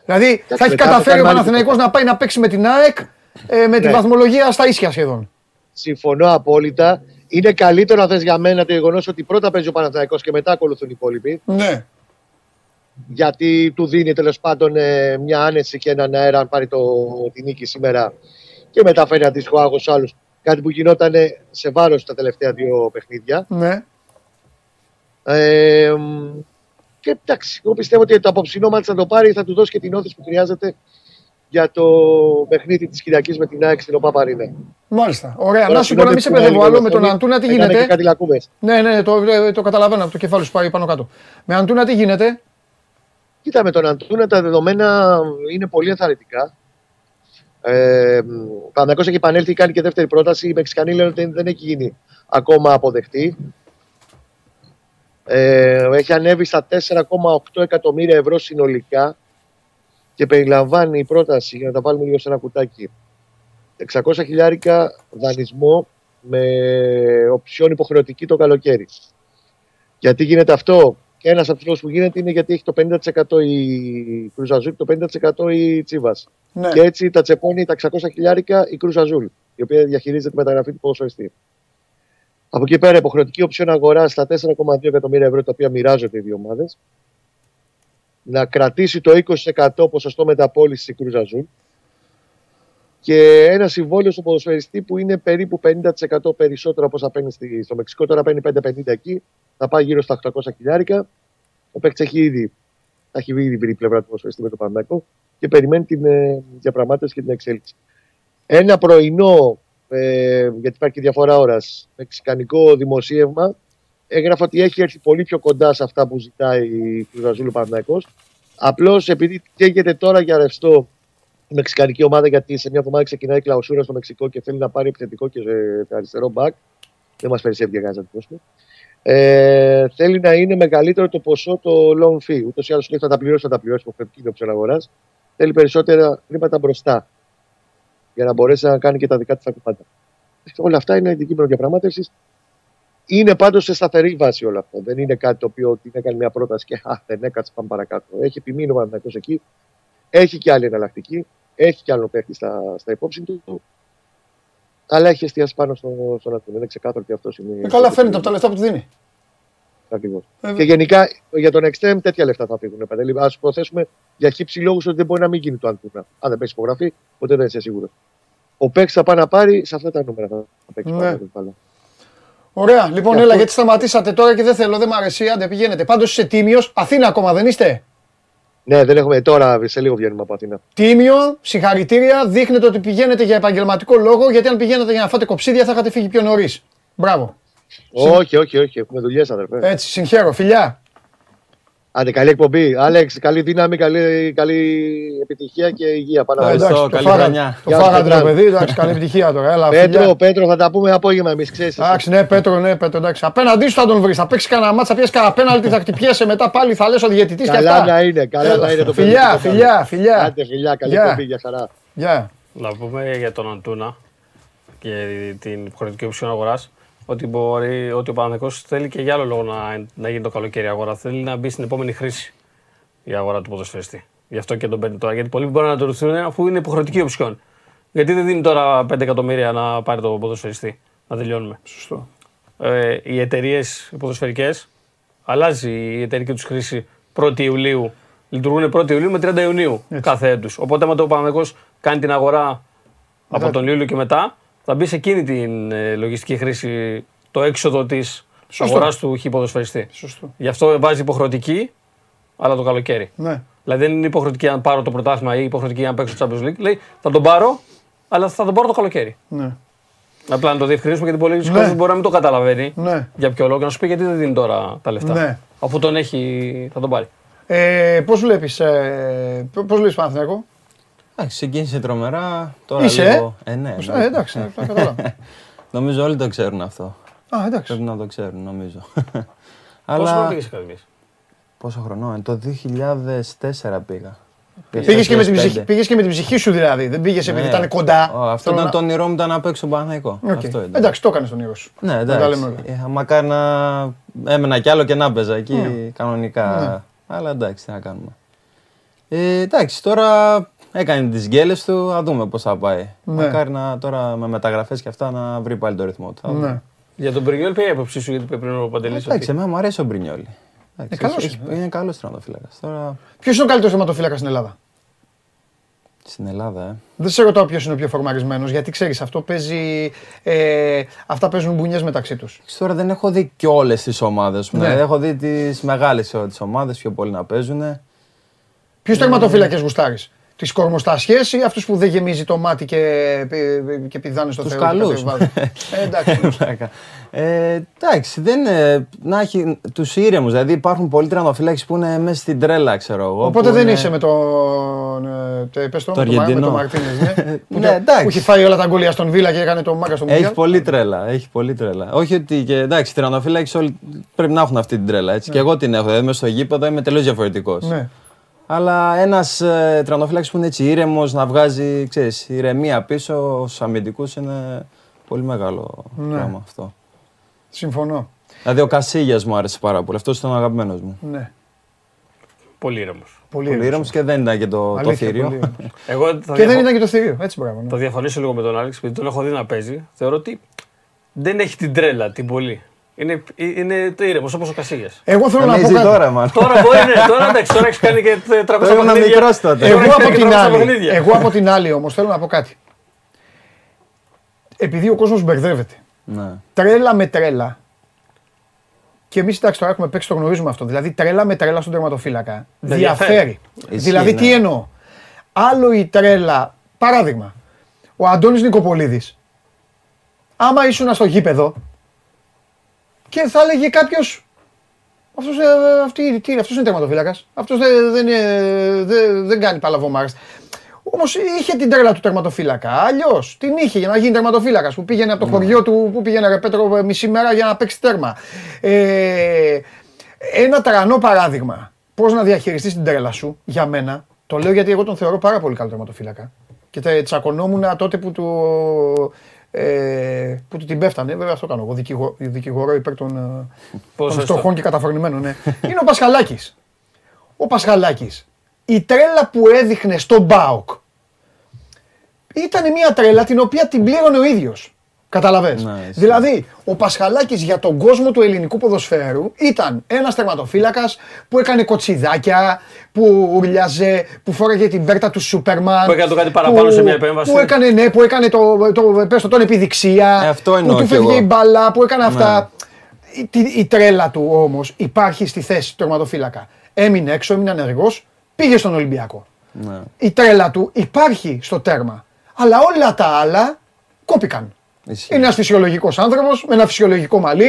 Δηλαδή, θα έχει καταφέρει ο Παναθηναϊκός να πάει να παίξει με την ΑΕΚ με την βαθμολογία στα ίσια σχεδόν. Συμφωνώ απόλυτα. Είναι καλύτερο να θες για μένα το γεγονός ότι πρώτα παίζει ο Παναθηναϊκός και μετά ακολουθούν οι υπόλοιποι. Ναι. Γιατί του δίνει τέλος πάντων μια άνεση και έναν αέρα αν πάρει τη νίκη σήμερα και μεταφέρει αντίστοιχο άγχος άλλους. Κάτι που γινόταν σε βάρος τα τελευταία δύο παιχνίδια. Ναι. Και εντάξει, εγώ πιστεύω ότι το απόψινό μάτς θα το πάρει, θα του δώσει και την όθηση που χρειάζεται για το παιχνίδι της Κυριακής με την ΑΕΚ στην ΟΠΑ Παρίνα. Μάλιστα. Ωραία. Τώρα, να σου πω να μην σε παιδεύω άλλο με τον Αντούνα, τι γίνεται. Κάτι ναι, ναι, το καταλαβαίνω από το κεφάλι σου πάει πάνω κάτω. Με Αντούνα τι γίνεται. Κοίτα, με τον Αντούνα τα δεδομένα είναι πολύ ενθαρρυντικά. Ο Παναθηναϊκός έχει επανέλθει, κάνει και δεύτερη πρόταση. Οι Μεξικανοί λένε ότι δεν έχει γίνει ακόμα αποδεκτή. Έχει ανέβει στα 4,8 εκατομμύρια ευρώ συνολικά και περιλαμβάνει η πρόταση, για να τα βάλουμε λίγο σε ένα κουτάκι, 600.000 δανεισμό με οψιόν υποχρεωτική το καλοκαίρι. Γιατί γίνεται αυτό? Και ένας από τους λόγους που γίνεται είναι γιατί έχει το 50% η Κρουζαζούλ και το 50% η Τσίβας. Ναι. Και έτσι τα τσεπώνει τα 600.000 η Κρουζαζούλ, η οποία διαχειρίζεται τη μεταγραφή του ποδοσφαιριστή. Από εκεί πέρα, υποχρεωτική οψιόν αγορά στα 4,2 εκατομμύρια ευρώ, τα οποία μοιράζονται οι δύο ομάδες. Να κρατήσει το 20% ποσοστό μεταπώληση η Κρουζαζούλ. Και ένα συμβόλαιο στον ποδοσφαιριστή που είναι περίπου 50% περισσότερο από όσα παίρνει στο Μεξικό. Τώρα παίρνει 5,50 εκεί, θα πάει γύρω στα 800.000. Ο παίκτης έχει ήδη βρει η πλευρά του ποδοσφαιριστή με τον Παναθηναϊκό και περιμένει την διαπραγμάτευση και την εξέλιξη. Ένα πρωινό. Γιατί υπάρχει και διαφορά ώρας, μεξικανικό δημοσίευμα έγραφε ότι έχει έρθει πολύ πιο κοντά σε αυτά που ζητάει ο Ραζούλου Παναθηναϊκός. Απλώς επειδή καίγεται τώρα για ρευστό η μεξικανική ομάδα, γιατί σε μια εβδομάδα ξεκινάει η κλαουσούρα στο Μεξικό και θέλει να πάρει επιθετικό και αριστερό μπακ, δεν μας περισσεύει για Γάζα, θέλει να είναι μεγαλύτερο το ποσό το loan fee. Ούτως ή άλλως θα τα πληρώσει, υποχρεωτική οψιόν αγοράς. Θέλει περισσότερα χρήματα μπροστά, για να μπορέσει να κάνει και τα δικά της τα κουπάτα. Όλα αυτά είναι αντικείμενο διαπραγμάτευσης. Είναι πάντως σε σταθερή βάση όλο αυτό. Δεν είναι κάτι το οποίο ότι έκανε μια πρόταση και δεν έκατσε, πάμε παρακάτω. Έχει επιμείνει ο Παναθηναϊκός εκεί. Έχει και άλλη εναλλακτική. Έχει και άλλο παίχτη στα υπόψη του. Αλλά έχει εστιάσει πάνω στον άτομο. Είναι ξεκάθαρο ότι αυτό είναι. Καλά, φαίνεται από τα λεφτά που του δίνει. Ακριβώς. Και γενικά για τον Εξτρέμ τέτοια λεφτά θα φύγουν. Ας προθέσουμε για χύψη λόγους ότι δεν μπορεί να μην γίνει το Αντούνα. Αν δεν παίξει υπογραφή, ποτέ δεν είσαι σίγουρος. Ο παίκτης θα πάει να πάρει σε αυτά τα νούμερα. Θα παίξει πάνω. Ωραία, λοιπόν, έλα γιατί σταματήσατε τώρα και δεν θέλω, δεν μ' αρέσει. Άντε, πηγαίνετε. Πάντως είσαι τίμιος. Αθήνα ακόμα δεν είστε. Ναι, δεν έχουμε. Τώρα σε λίγο βγαίνουμε από Αθήνα. Τίμιο, συγχαρητήρια. Δείχνετε ότι πηγαίνετε για επαγγελματικό λόγο, γιατί αν πηγαίνετε για να φάτε κοψίδια θα είχατε φύγει πιο νωρίς. Μπράβο. Όχι, έχουμε δουλειές, αδερφέ. Έτσι, συγχαίρω, φιλιά. Άντε, καλή εκπομπή. Άλεξ, καλή δύναμη, καλή επιτυχία και υγεία. Ευχαριστώ, καλή χρονιά. Το φάγατε το παιδί, εντάξει, καλή επιτυχία τώρα. Έλα, Πέτρο, θα τα πούμε απόγευμα εμείς, ξέρεις. Εντάξει, ναι, Πέτρο, εντάξει. Απέναντί σου θα τον βρεις. Θα παίξεις κανένα μάτσα, θα πιέσεις κανένα πέναλτι, θα χτυπιέσαι μετά πάλι, θα λες ο διαιτητής. Καλά να είναι, το παιδί. Φιλιά. Άντε, φιλιά, καλή εκπομπή, για χαρά. Να πούμε για τον Αντούνα και την υποχρεωτική οψιόν αγοράς. Ότι ο Παναθηναϊκός θέλει και για άλλο λόγο να γίνει το καλοκαίρι αγορά. Θέλει να μπει στην επόμενη χρήση η αγορά του ποδοσφαιριστή. Γι' αυτό και τον παίρνει τώρα. Γιατί πολλοί μπορούν να το ρωτήσουν αφού είναι υποχρεωτική οψιόν. Γιατί δεν δίνει τώρα 5 εκατομμύρια να πάρει το ποδοσφαιριστή. Να τελειώνουμε. Σωστό. Οι εταιρείες ποδοσφαιρικές, αλλάζει η εταιρική τους χρήση 1η Ιουλίου. Λειτουργούν 1η Ιουλίου με 30 Ιουνίου κάθε έτους. Οπότε άμα ο Παναθηναϊκός κάνει την αγορά από τον Ιούλιο και μετά, θα μπει σε εκείνη την λογιστική χρήση το έξοδο της αγοράς του χιποδοσφαιριστή. Γι' αυτό βάζει υποχρεωτική, αλλά το καλοκαίρι. Ναι. Δηλαδή δεν είναι υποχρεωτική αν πάρω το πρωτάθλημα ή υποχρεωτική αν παίξω το Champions League. Λέει θα τον πάρω, αλλά θα τον πάρω το καλοκαίρι. Ναι. Απλά να το διευκρινίσουμε γιατί πολλοί κόσμοι μπορεί να μην το καταλαβαίνει. Ναι. Για ποιο λόγο, να σου πει γιατί δεν δίνει τώρα τα λεφτά. Ναι. Αφού τον έχει, θα τον πάρει. Πώς βλέπεις, Παναθηναϊκό? Συγκίνησε τρομερά. Τώρα είσαι, λίγο... ναι. Εντάξει, καταλαβαίνω. Νομίζω όλοι το ξέρουν αυτό. Α, εντάξει. Πρέπει να το ξέρουν, νομίζω. Πόσο χρόνο πήγες Ακαδημίες? Πόσο χρονών, το 2004 πήγα. Πήγες και με την ψυχή σου δηλαδή, δεν πήγες επειδή ήταν κοντά. Αυτό ήταν το όνειρό μου, ήταν να παίξω Παναθηναϊκό. Εντάξει, το έκανες τον όνειρό σου. Ναι, εντάξει. Μακάρι να έμενα κι άλλο και να παίζα εκεί κανονικά. Αλλά εντάξει, τι να κάνουμε. Εντάξει, τώρα έκανε τις γκέλες του, θα δούμε πώς θα πάει. Μακάρι να τώρα με μεταγραφές και αυτά να βρει πάλι το ρυθμό του. Για τον Μπρινιόλ, ποια άποψή σου, γιατί είπε πριν ο Παντελής? Εντάξει, εμένα μου αρέσει ο Μπρινιόλ. Είναι καλός τερματοφύλακας. Ποιος είναι ο καλύτερος τερματοφύλακας στην Ελλάδα? Στην Ελλάδα, Δεν σε ρωτάω ποιος είναι ο πιο φορμαρισμένος, γιατί ξέρεις, αυτό παίζει. Αυτά παίζουν μπουνιές μεταξύ τους. Τώρα δεν έχω δει και όλες τις ομάδες. Έχω δει τις μεγάλες ομάδες πιο πολύ να παίζουν. Ποιους τερματοφύλακες γουστάρεις? Τις κορμοστασιές ή αυτούς που δεν γεμίζει το μάτι και πηδάνε στο θεό? Τους καλούς. Εντάξει, να έχει τους ήρεμους. Δηλαδή υπάρχουν πολλοί τερματοφύλακες που είναι μέσα στην τρέλα, ξέρω εγώ. Οπότε δεν είσαι με τον... Πες το Μαρτίνες, που έχει φάει όλα τα γκολιά στον Βίλα και έκανε το μάγκα στον Μουντιάλ. Έχει πολύ τρέλα. Όχι ότι, εντάξει, οι τερματοφύλακες όλοι πρέπει να έχουν αυτή την τρέλα. Και εγώ την έχω, δηλαδή μέσα στο γήπεδο είμαι τελείως διαφορετικός. Αλλά ένας τερματοφύλακας που είναι έτσι ήρεμος, να βγάζει, ξέρεις, ηρεμία πίσω στους αμυντικούς, είναι πολύ μεγάλο πράγμα αυτό. Συμφωνώ. Δηλαδή ο Κασίγιας μου άρεσε πάρα πολύ, αυτός ήταν ο αγαπημένος μου. Ναι. Πολύ ήρεμος. Πολύ ήρεμος και δεν ήταν και το θηρίο. Και δεν ήταν και το θηρίο, έτσι πράγμα. Θα διαφωνήσω λίγο με τον Άλεξ, επειδή τον έχω δει να παίζει, θεωρώ ότι δεν έχει την τρέλα, την πολύ. Είναι το ήρεμος όπως ο Κασίγιας. Εγώ θέλω να πω κάτι. Τώρα τώρα έχεις κάνει και 300 παιχνίδια. Εγώ από την άλλη όμως θέλω να πω κάτι. Επειδή ο κόσμος μπερδεύεται. Τρέλα με τρέλα. Και εμείς εντάξει τώρα έχουμε παίξει, το γνωρίζουμε αυτό. Δηλαδή τρέλα με τρέλα στον τερματοφύλακα διαφέρει. Δηλαδή τι εννοώ? Άλλο η τρέλα. Παράδειγμα, ο Αντώνης Νικοπολίδης. Άμα ήσουν στο γήπεδο και θα έλεγε κάποιος, αυτός είναι τερματοφύλακας, αυτός δεν κάνει παλαβομάρες. Όμως είχε την τρέλα του τερματοφύλακα, αλλιώς την είχε για να γίνει τερματοφύλακας, που πήγαινε από το χωριό του, που πήγαινε ρε Πέτρο μισή μέρα για να παίξει τέρμα. Ένα τρανό παράδειγμα, πώς να διαχειριστείς την τρέλα σου, για μένα, το λέω γιατί εγώ τον θεωρώ πάρα πολύ καλό τερματοφύλακα και τσακωνόμουν τότε που του... που την πέφτανε, βέβαια αυτό κάνω εγώ, δικηγόρο υπέρ των φτωχών και καταφορνημένων. Είναι ο Πασχαλάκης. Ο Πασχαλάκης, η τρέλα που έδειχνε στον ΠΑΟΚ ήταν μια τρέλα την οποία την πλήρωνε ο ίδιος. Καταλαβες? Δηλαδή, ο Πασχαλάκης για τον κόσμο του ελληνικού ποδοσφαίρου ήταν ένας τερματοφύλακας που έκανε κοτσιδάκια, που ουρλιάζε, που φόραγε την μπέρτα του Σούπερμαν. Που έκανε το κάτι παραπάνω σε μια επέμβαση. Που έκανε τον επιδειξία, που του φεύγε η μπάλα, που έκανε αυτά. Η τρέλα του όμως υπάρχει στη θέση του τερματοφύλακα. Έμεινε έξω, έμεινε ανεργός, πήγε στον Ολυμπιακό. Η τρέλα του υπάρχει στο τέρμα. Αλλά όλα τα άλλα κόπηκαν. Είναι ένας φυσιολογικός άνθρωπος, με ένα φυσιολογικό μαλλί,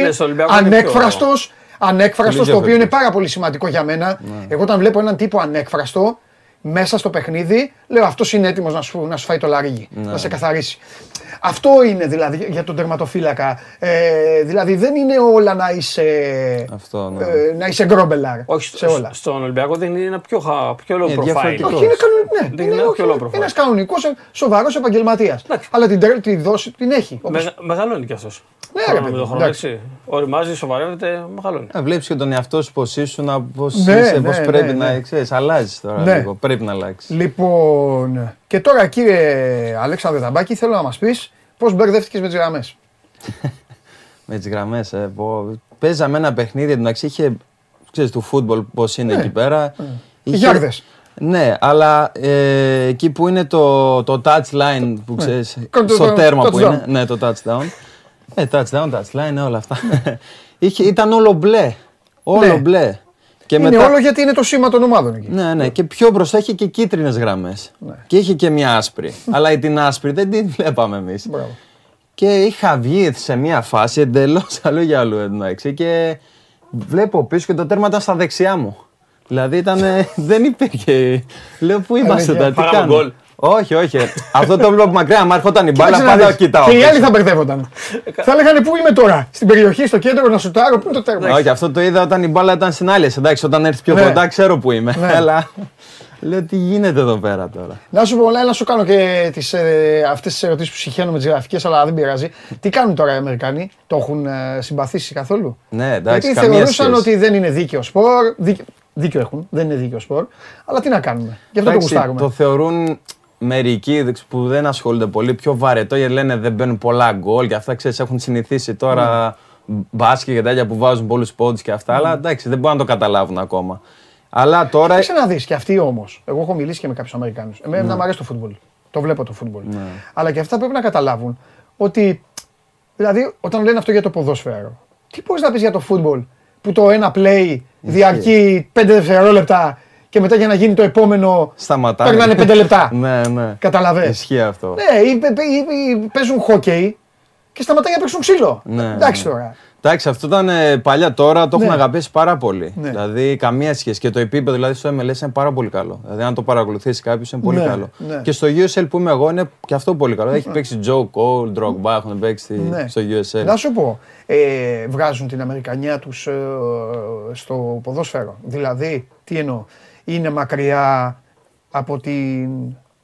ανέκφραστος, το οποίο είναι πάρα πολύ σημαντικό για μένα. Εγώ όταν βλέπω έναν τύπο ανέκφραστο μέσα στο παιχνίδι, λέω αυτός είναι έτοιμος να σου φάει το λαρύγι, να σε καθαρίσει. Αυτό είναι δηλαδή για τον τερματοφύλακα. Δηλαδή δεν είναι όλα να είσαι γκρόμπελαρ σε όλα. Στον Ολυμπιακό δεν είναι ένα πιο low profile. Όχι, είναι ένας κανονικός, σοβαρός επαγγελματίας. Αλλά τη δόση την έχει. Μεγαλώνει κι αυτός. Ναι, ρε παιδί. Οριμάζει, σοβαρεύεται, μεγαλώνει. Βλέπεις και τον εαυτό σου πώς ήσουν, πώς είσαι, πώς πρέπει να ξέρεις. Αλλάζεις τώρα λίγο. Πρέπει να αλλάξεις. Λοιπόν, και τώρα κύριε Αλέξανδρε Ταμπάκη, θέλω να μας πεις πώς μπερδεύτηκες με τις γραμμές. Με τις γραμμές, παίζαμε ένα παιχνίδι, εντάξει, είχε, ξέρεις, του φούτμπολ πώς είναι εκεί πέρα. Γιάρδες. Ναι, αλλά εκεί που είναι το touchline που ξέρεις, στο τέρμα που είναι. Ναι, το touchdown. Touchline, όλα αυτά. Ήταν όλο μπλε. Όλο μπλε. Είναι όλο γιατί είναι το σήμα των ομάδων εκεί. Ναι, ναι. Και πιο μπροστά είχε και κίτρινες γραμμές. Και είχε και μια άσπρη. Αλλά την άσπρη δεν την βλέπαμε εμείς. Και είχα βγει σε μια φάση εντελώς αλλού για αλλού εντάξει. Και βλέπω πίσω και το τέρμα ήταν στα δεξιά μου. Δηλαδή ήταν, δεν υπήρχε. Λέω πού είμαστε τώρα, τι κάνουμε. Όχι, όχι. Αυτό το βλέπω μακριά. Αν έρχονταν η μπάλα, πάντα κοιτάω. Και οι άλλοι θα μπερδεύονταν. Θα λέγανε πού είμαι τώρα, στην περιοχή, στο κέντρο, να σουτάρω, πού είναι το τέρμα. Όχι, αυτό το είδα όταν η μπάλα ήταν στην άλλη. Εντάξει, όταν έρθει πιο κοντά, ξέρω πού είμαι. Αλλά λέω τι γίνεται εδώ πέρα τώρα. Να σου πω, να σου κάνω και αυτές τις ερωτήσεις που συχαίνω με τις γραφικές, αλλά δεν πειράζει. Τι κάνουν τώρα οι Αμερικανοί, το έχουν συμπαθήσει καθόλου? Ναι, εντάξει. Γιατί θεωρούσαν ότι δεν είναι δίκαιο σπορ. Δίκιο έχουν, δεν είναι δίκαιο σπορ. Αλλά τι να κάνουμε. Γι' αυτό το γουστάρουμε. Το θεωρούν μερικοί που δεν ασχολούνται πολύ πιο βαρετό γιατί λένε δεν μπαίνουν πολλά γκολ και αυτά ξέρεις έχουν συνηθίσει τώρα μπάσκετ και τέτοια που βάζουν πολλούς πόντους και αυτά. Αλλά εντάξει δεν μπορούν να το καταλάβουν ακόμα. Αλλά τώρα. Κοίταξε να δεις και αυτοί όμως. Εγώ έχω μιλήσει και με κάποιους Αμερικάνους. Εμένα μου αρέσει το φούτμπολ. Το βλέπω το φούτμπολ. Αλλά και αυτά πρέπει να καταλάβουν ότι. Δηλαδή όταν λένε αυτό για το ποδόσφαιρο, τι μπορείς να πεις για το φούτμπολ που το ένα play διαρκεί 5 δευτερόλεπτα. Και μετά για να γίνει το επόμενο. Σταματάει. Παίρνανε 5 λεπτά. Ναι, ναι. Καταλαβαίνεις. Ισχύει αυτό. Ναι, παίζουν χόκεϊ και σταματάει να παίξουν ξύλο. Εντάξει τώρα. Εντάξει, αυτό ήταν παλιά. Τώρα το έχουν αγαπήσει πάρα πολύ. Δηλαδή, καμία σχέση. Και το επίπεδο δηλαδή, στο MLS είναι πάρα πολύ καλό. Δηλαδή, αν το παρακολουθήσει κάποιο, είναι πολύ καλό. Και στο USL που είμαι εγώ είναι και αυτό πολύ καλό. Έχει παίξει Joe Cole, Drogba, έχουν παίξει στο USL. Να σου πω, βγάζουν την Αμερικανιά του στο ποδόσφαιρο. Δηλαδή, τι εννοώ. Είναι μακριά από την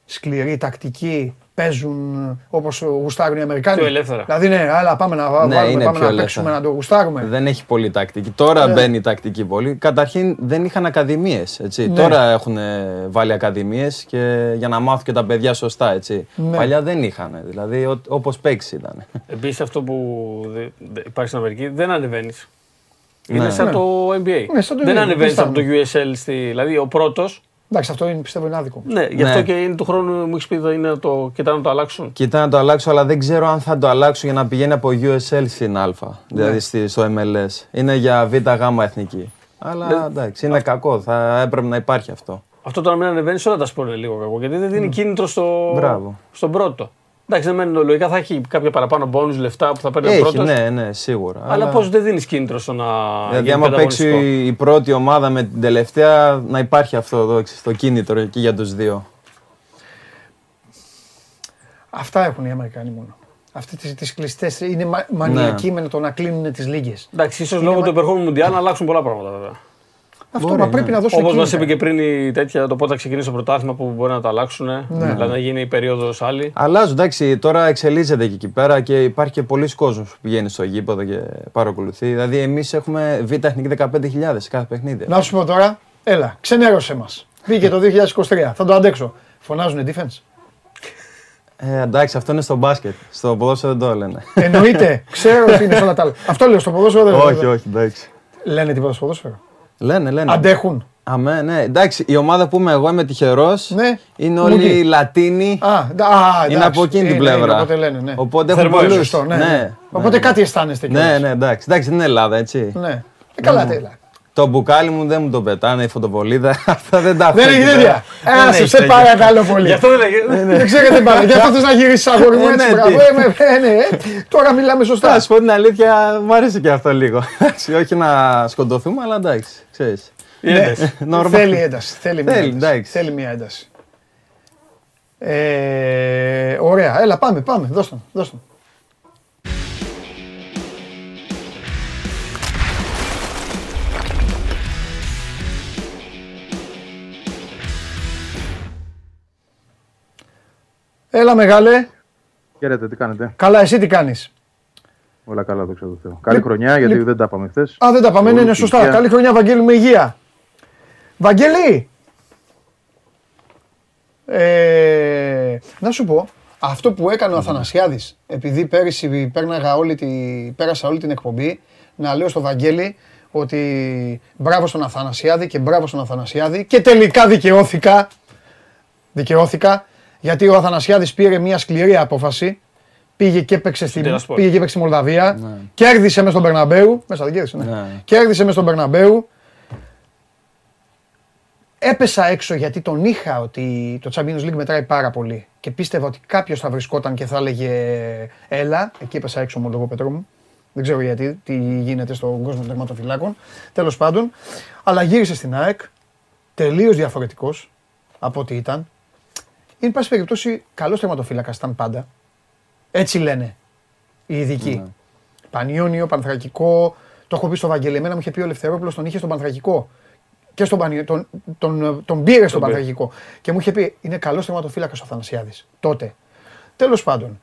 σκληρή τακτική, παίζουν όπως γουστάρουν οι Αμερικάνοι. Πιο ελεύθερα. Δηλαδή ναι, αλλά πάμε να παίξουμε, να το γουστάρουμε. Δεν έχει πολύ τακτική. Τώρα μπαίνει η τακτική πολύ. Καταρχήν δεν είχαν ακαδημίες. Τώρα έχουν βάλει ακαδημίες και για να μάθουν και τα παιδιά σωστά. Έτσι. Παλιά δεν είχαν. Δηλαδή όπως παίξει ήταν. Επίσης αυτό που υπάρχει στην Αμερική δεν ανεβαίνεις. Είναι σαν το NBA. Δεν ανεβαίνεις από το USL, δηλαδή ο πρώτος. Εντάξει, αυτό είναι, πιστεύω είναι άδικο. Ναι, γι' αυτό και είναι του χρόνου μου έχεις πει να το αλλάξουν. Κοιτά να το αλλάξω, αλλά δεν ξέρω αν θα το αλλάξω για να πηγαίνει από USL στην Α, δηλαδή στο MLS. Είναι για Β-Γ εθνική. Αλλά εντάξει, είναι κακό, θα έπρεπε να υπάρχει αυτό. Αυτό τώρα μην ανεβαίνει όλα τα σπορ είναι λίγο κακό, γιατί δεν δίνει κίνητρο στον πρώτο. Εντάξει, δεν μένει λογικά, θα έχει κάποια παραπάνω bonus λεφτά που θα παίρνει ο πρώτος. Ναι, ναι, σίγουρα. Αλλά πώς δεν δίνεις κίνητρο στο να. Δηλαδή, άμα παίξει η πρώτη ομάδα με την τελευταία, να υπάρχει αυτό εδώ, το κίνητρο εκεί για τους δύο. Αυτά έχουν οι Αμερικανοί μόνο. Αυτές τις κλειστές είναι μανιακοί με το να κλείνουν τις λίγες. Εντάξει, ίσως λόγω του επερχόμενου Μουντιάλ να αλλάξουν πολλά πράγματα βέβαια. Αυτό μα πρέπει να δώσουμε. Όπως μας είπε και πριν η τέτοια, το πότε θα ξεκινήσει το πρωτάθλημα που μπορεί να τα αλλάξουν, δηλαδή να γίνει η περίοδος άλλη. Αλλάζουν, εντάξει, τώρα εξελίσσεται και εκεί πέρα και υπάρχει και πολλοί κόσμος που πηγαίνει στο γήπεδο και παρακολουθεί. Δηλαδή, εμείς έχουμε β' εθνική 15.000 κάθε παιχνίδι. Να σου πω τώρα, έλα, ξενέρωσε μας. Βγήκε το 2023, θα το αντέξω. Φωνάζουνε defense. Εντάξει, αυτό είναι στο μπάσκετ. Στο ποδόσφαιρο δεν το λένε. Εννοείται, ξέρω ότι είναι όλα τα άλλα. Αυτό λέω στο ποδόσφαιρο δεν το λένε. Όχι, όχι, εντάξει. Λένε τίποτα στο ποδόσφαιρο. Λένε. Αντέχουν. Αμέ, ναι. Εντάξει, η ομάδα που είμαι εγώ είμαι τυχερός. Ναι. Είναι όλοι Λατίνοι. Είναι από εκείνη την πλευρά. Οπότε έχουν πολλούς. Οπότε κάτι αισθάνεστε. Ναι, εντάξει. Εντάξει, είναι Ελλάδα, έτσι. Ναι. Καλά, τέλεια. Το μπουκάλι μου δεν μου το πετάνε, η φωτοβολίδα. Αυτά δεν τα αφήνουν. Δεν είναι ίδια. Άσε, σε παρακαλώ πολύ. Γι' αυτό δεν ξέρετε μπάλα. Γι' αυτό θες να γυρίσεις αγόρι μου. Τώρα μιλάμε σωστά. Θα σου πω την αλήθεια, μου άρεσε και αυτό λίγο. Όχι να σκοτωθούμε, αλλά εντάξει. Θέλει ένταση. Θέλει μια ένταση. Ωραία, έλα πάμε. Δώστε μου. Έλα μεγάλε. Χαίρετε, τι κάνετε? Καλά, εσύ τι κάνεις? Όλα καλά, δόξα τω Θεώ. Καλή χρονιά, γιατί δεν τα πάμε χθες. Α, δεν τα πάμε, είναι σωστά. Καλή χρονιά, Βαγγέλη, με υγεία. Βαγγέλη! Να σου πω, αυτό που έκανε ο Αθανασιάδης, επειδή πέρυσι πέρασα όλη την εκπομπή, να λέω στο Βαγγέλη ότι μπράβο στον Αθανασιάδη και μπράβο στον Αθανασιάδη και τελικά δικαιώθηκα. Δικαιώθηκα γιατί ο Αθανασιάδης πήρε μια σκληρή απόφαση. Πήγε και έπαιξε στη Μολδαβία. Ναι. Κέρδισε μες στον Μπερναμπέου. Μέσα δεν κέρδισε, ναι. Κέρδισε μες στον Μπερναμπέου. Έπεσα έξω γιατί τον είχα ότι το Champions League μετράει πάρα πολύ. Και πίστευα ότι κάποιος θα βρισκόταν και θα έλεγε έλα. Εκεί έπεσα έξω ομολογώ Πέτρο μου. Δεν ξέρω γιατί, τι γίνεται στον κόσμο των τερματοφυλάκων. Τέλος πάντων. Αλλά γύρισε στην ΑΕΚ. Τελείως διαφορετικός από ό,τι ήταν. Εν πάση περιπτώσει, καλός τερματοφύλακας ήταν πάντα. Έτσι λένε οι ειδικοί. Ναι. Πανιώνιο, Πανθρακικό. Το έχω πει στο Βαγγέλη. Εμένα μου είχε πει ο Ελευθερόπουλος τον είχε στον Πανθρακικό. Και στον τον πήρε στον Πανθρακικό. Και μου είχε πει: είναι καλός τερματοφύλακας ο Αθανασιάδης. Τότε. Τέλος πάντων.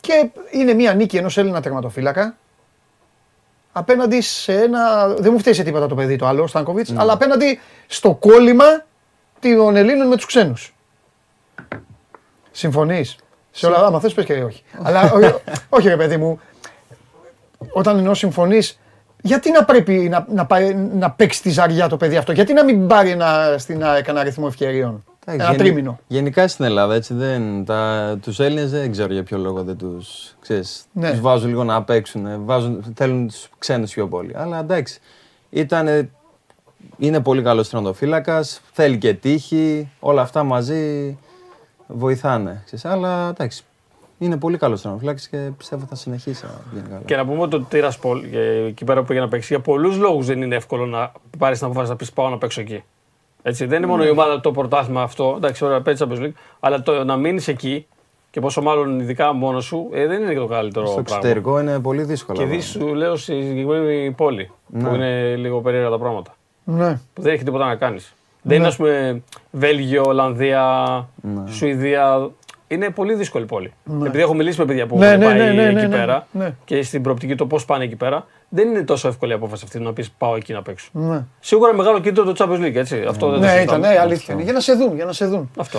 Και είναι μια νίκη ενός Έλληνα τερματοφύλακα. Απέναντι σε ένα. Δεν μου φταίει τίποτα το παιδί το άλλο, ο Στάνκοβιτς, ναι. Αλλά απέναντι στο κόλλημα των Ελλήνων με τους ξένους. Συμφωνείς. Σε όλα, άμα θες πες και όχι. Αλλά όχι ρε παιδί μου, όταν εννοώ συμφωνείς, γιατί να πρέπει να παίξει τη ζαριά το παιδί αυτό, γιατί να μην πάρει ένα αριθμό ευκαιριών, ένα τρίμηνο. Γενικά στην Ελλάδα έτσι δεν, τους Έλληνες δεν ξέρω για ποιο λόγο δεν τους, ξέρεις, τους βάζουν λίγο να παίξουν, θέλουν τους ξένους πιο πολύ. Αλλά εντάξει, είναι πολύ καλός τερματοφύλακας, θέλει και τύχη, όλα αυτά μαζί. Βοηθάνε, αλλά εντάξει, είναι πολύ καλός τερματοφύλακας και πιστεύω θα συνεχίσει να γίνει καλά. Και να πούμε ότι το Τiraspol, εκεί πέρα που πήγε να παίξει, για πολλούς λόγους δεν είναι εύκολο να πάρεις την απόφαση να πεις πάω να παίξω εκεί. Έτσι, δεν είναι μόνο η ομάδα το πρωτάθλημα αυτό, εντάξει, ωραία, παίξεις Champions League, αλλά το να μείνεις εκεί και πόσο μάλλον ειδικά μόνος σου, δεν είναι και το καλύτερο πράγμα. Στο εξωτερικό είναι πολύ δύσκολο. Και σου λέω στη συγκεκριμένη πόλη, που είναι λίγο περίεργα τα πράγματα. Ναι. Που δεν έχει τίποτα να κάνεις. Δεν είναι, ας πούμε, Βέλγιο, Ολλανδία, Σουηδία. Είναι πολύ δύσκολη πόλη. Επειδή έχω μιλήσει με παιδιά που έχουν πάει εκεί πέρα και στην προοπτική το πώς πάνε εκεί πέρα, δεν είναι τόσο εύκολη η απόφαση αυτή να πεις πάω εκεί να παίξω. Σίγουρα μεγάλο κίνητρο το Champions League, έτσι. Αυτό δεν το συζητάμε. Ναι, ήταν, αλήθεια είναι. Για να σε δουν, για να σε δουν. Αυτό.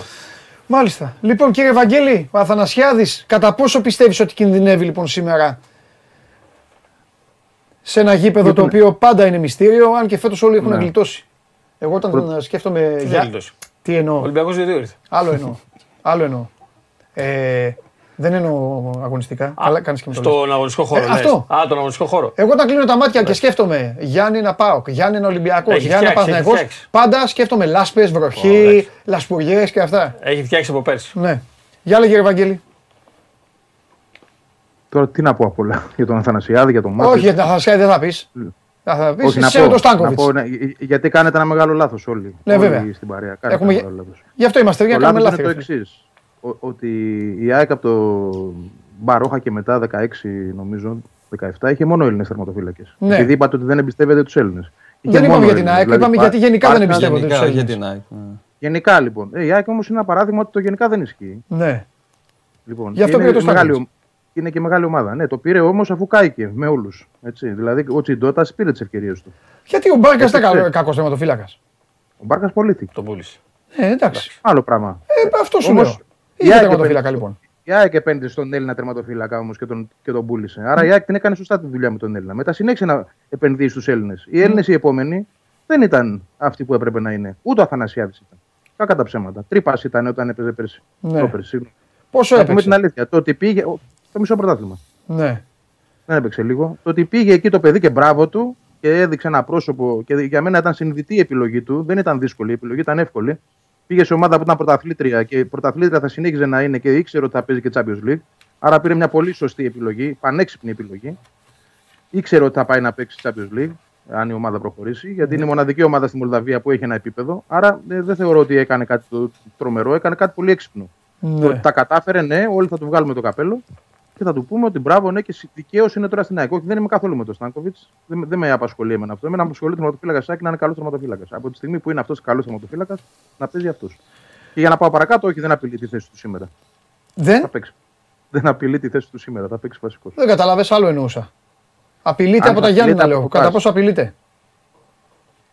Μάλιστα. Λοιπόν, κύριε Βαγγέλη, ο Αθανασιάδης, κατά πόσο πιστεύεις ότι κινδυνεύει λοιπόν σήμερα σε ένα γήπεδο το οποίο πάντα είναι μυστήριο, αν και φέτος όλοι έχουν γλιτώσει. Εγώ όταν σκέφτομαι για... Τι εννοώ. Ολυμπιακός δεν ήρθε. Άλλο εννοώ. Άλλο εννοώ. Δεν εννοώ αγωνιστικά. Αλλά κάνεις και με το λες. Στον αγωνιστικό χώρο. Αυτό. Α, τον αγωνιστικό χώρο. Εγώ όταν κλείνω τα μάτια και σκέφτομαι Γιάννενα ΠΑΟΚ, Γιάννενα Ολυμπιακός, Γιάννενα Παναθηναϊκός, πάντα σκέφτομαι λάσπες, βροχή, λασπουργιές και αυτά. Έχει φτιάξει από πέρσι. Ναι. Γεια λέγε Ευαγγέλη. Τώρα τι να πω απ' όλα. Για τον Αθανασιάδη, για τον Μάρτιο. Όχι, για τον Αθανασιάδη δεν θα πει. Όχι, να πω, γιατί κάνετε ένα μεγάλο λάθος όλοι, ναι, όλοι στην παρέα. Έχουμε... Ένα λάθος. Γι' αυτό είμαστε για να κάνουμε λάθη. Το εξής, ότι η ΑΕΚ από το Μπαρόχα και μετά 16 νομίζω, 17, είχε μόνο Έλληνες τερματοφύλακες. Ναι. Επειδή είπατε ότι δεν εμπιστεύεται τους Έλληνες. Δεν είπαμε για την ΑΕΚ, δηλαδή, είπαμε γιατί γενικά δεν εμπιστεύονται τους Έλληνες. Γενικά λοιπόν. Η ΑΕΚ όμως είναι ένα παράδειγμα ότι το γενικά δεν ισχύει. Ναι. Λοιπόν, γι' αυτό πήρε το Σταγκοβιτς. Είναι και μεγάλη ομάδα. Ναι, το πήρε όμως αφού κάηκε με όλους. Δηλαδή ο Τσιντότας πήρε τις ευκαιρίες του. Γιατί ο Μπάρκας ήταν κακός τερματοφύλακας. Ο Μπάρκας πολίτη. Τον πούλησε. Εντάξει. Άλλο πράγμα. Αυτό σου λέω. Η ΑΕΚ τερματοφύλακα λοιπόν. Η ΑΕΚ επένδυσε στον Έλληνα τερματοφύλακα όμως και τον πούλησε. Άρα η ΑΕΚ την έκανε σωστά τη δουλειά με τον Έλληνα. Μετά συνέχισε να επενδύει στους Έλληνες. Οι Έλληνες οι επόμενοι δεν ήταν αυτοί που έπρεπε να είναι. Ούτε ο Αθανασιάδης ήταν. Κακά τα ψέματα. Τρύπας ήταν όταν έπαιζε πέρσι. Πόσο έπαιξε. Το ότι πήγε. Το μισό πρωτάθλημα. Ναι. Δεν έπαιξε λίγο. Το ότι πήγε εκεί το παιδί και μπράβο του και έδειξε ένα πρόσωπο και για μένα ήταν συνειδητή η επιλογή του. Δεν ήταν δύσκολη η επιλογή, ήταν εύκολη. Πήγε σε ομάδα που ήταν πρωταθλήτρια και η πρωταθλήτρια θα συνέχιζε να είναι και ήξερε ότι θα παίζει και Champions League. Άρα πήρε μια πολύ σωστή επιλογή, πανέξυπνη επιλογή. Ήξερε ότι θα πάει να παίξει Champions League, αν η ομάδα προχωρήσει, γιατί είναι η μοναδική ομάδα στη Μολδαβία που έχει ένα επίπεδο. Άρα δεν θεωρώ ότι έκανε κάτι το τρομερό, έκανε κάτι πολύ έξυπνο. Ναι. Τα κατάφερε, ναι, όλοι θα του βγάλουμε το καπέλο. Και θα του πούμε ότι μπράβο, ναι, και δικαίως είναι τώρα στην ΑΕΚ. Όχι, δεν είμαι καθόλου με τον Στάνκοβιτς. Δεν με απασχολεί εμένα αυτό. Εμένα με απασχολεί ο τερματοφύλακας της ΑΕΚ να είναι καλός τερματοφύλακας. Από τη στιγμή που είναι αυτός καλός τερματοφύλακας, να παίζει αυτός. Και για να πάω παρακάτω, όχι, δεν απειλεί τη θέση του σήμερα. Θα παίξει. Δεν απειλεί τη θέση του σήμερα. Θα παίξει βασικός. Δεν καταλαβαίνεις, άλλο εννοούσα. Απειλείται από τα Γιάννενα, λέω. Κατά πόσο απειλείται.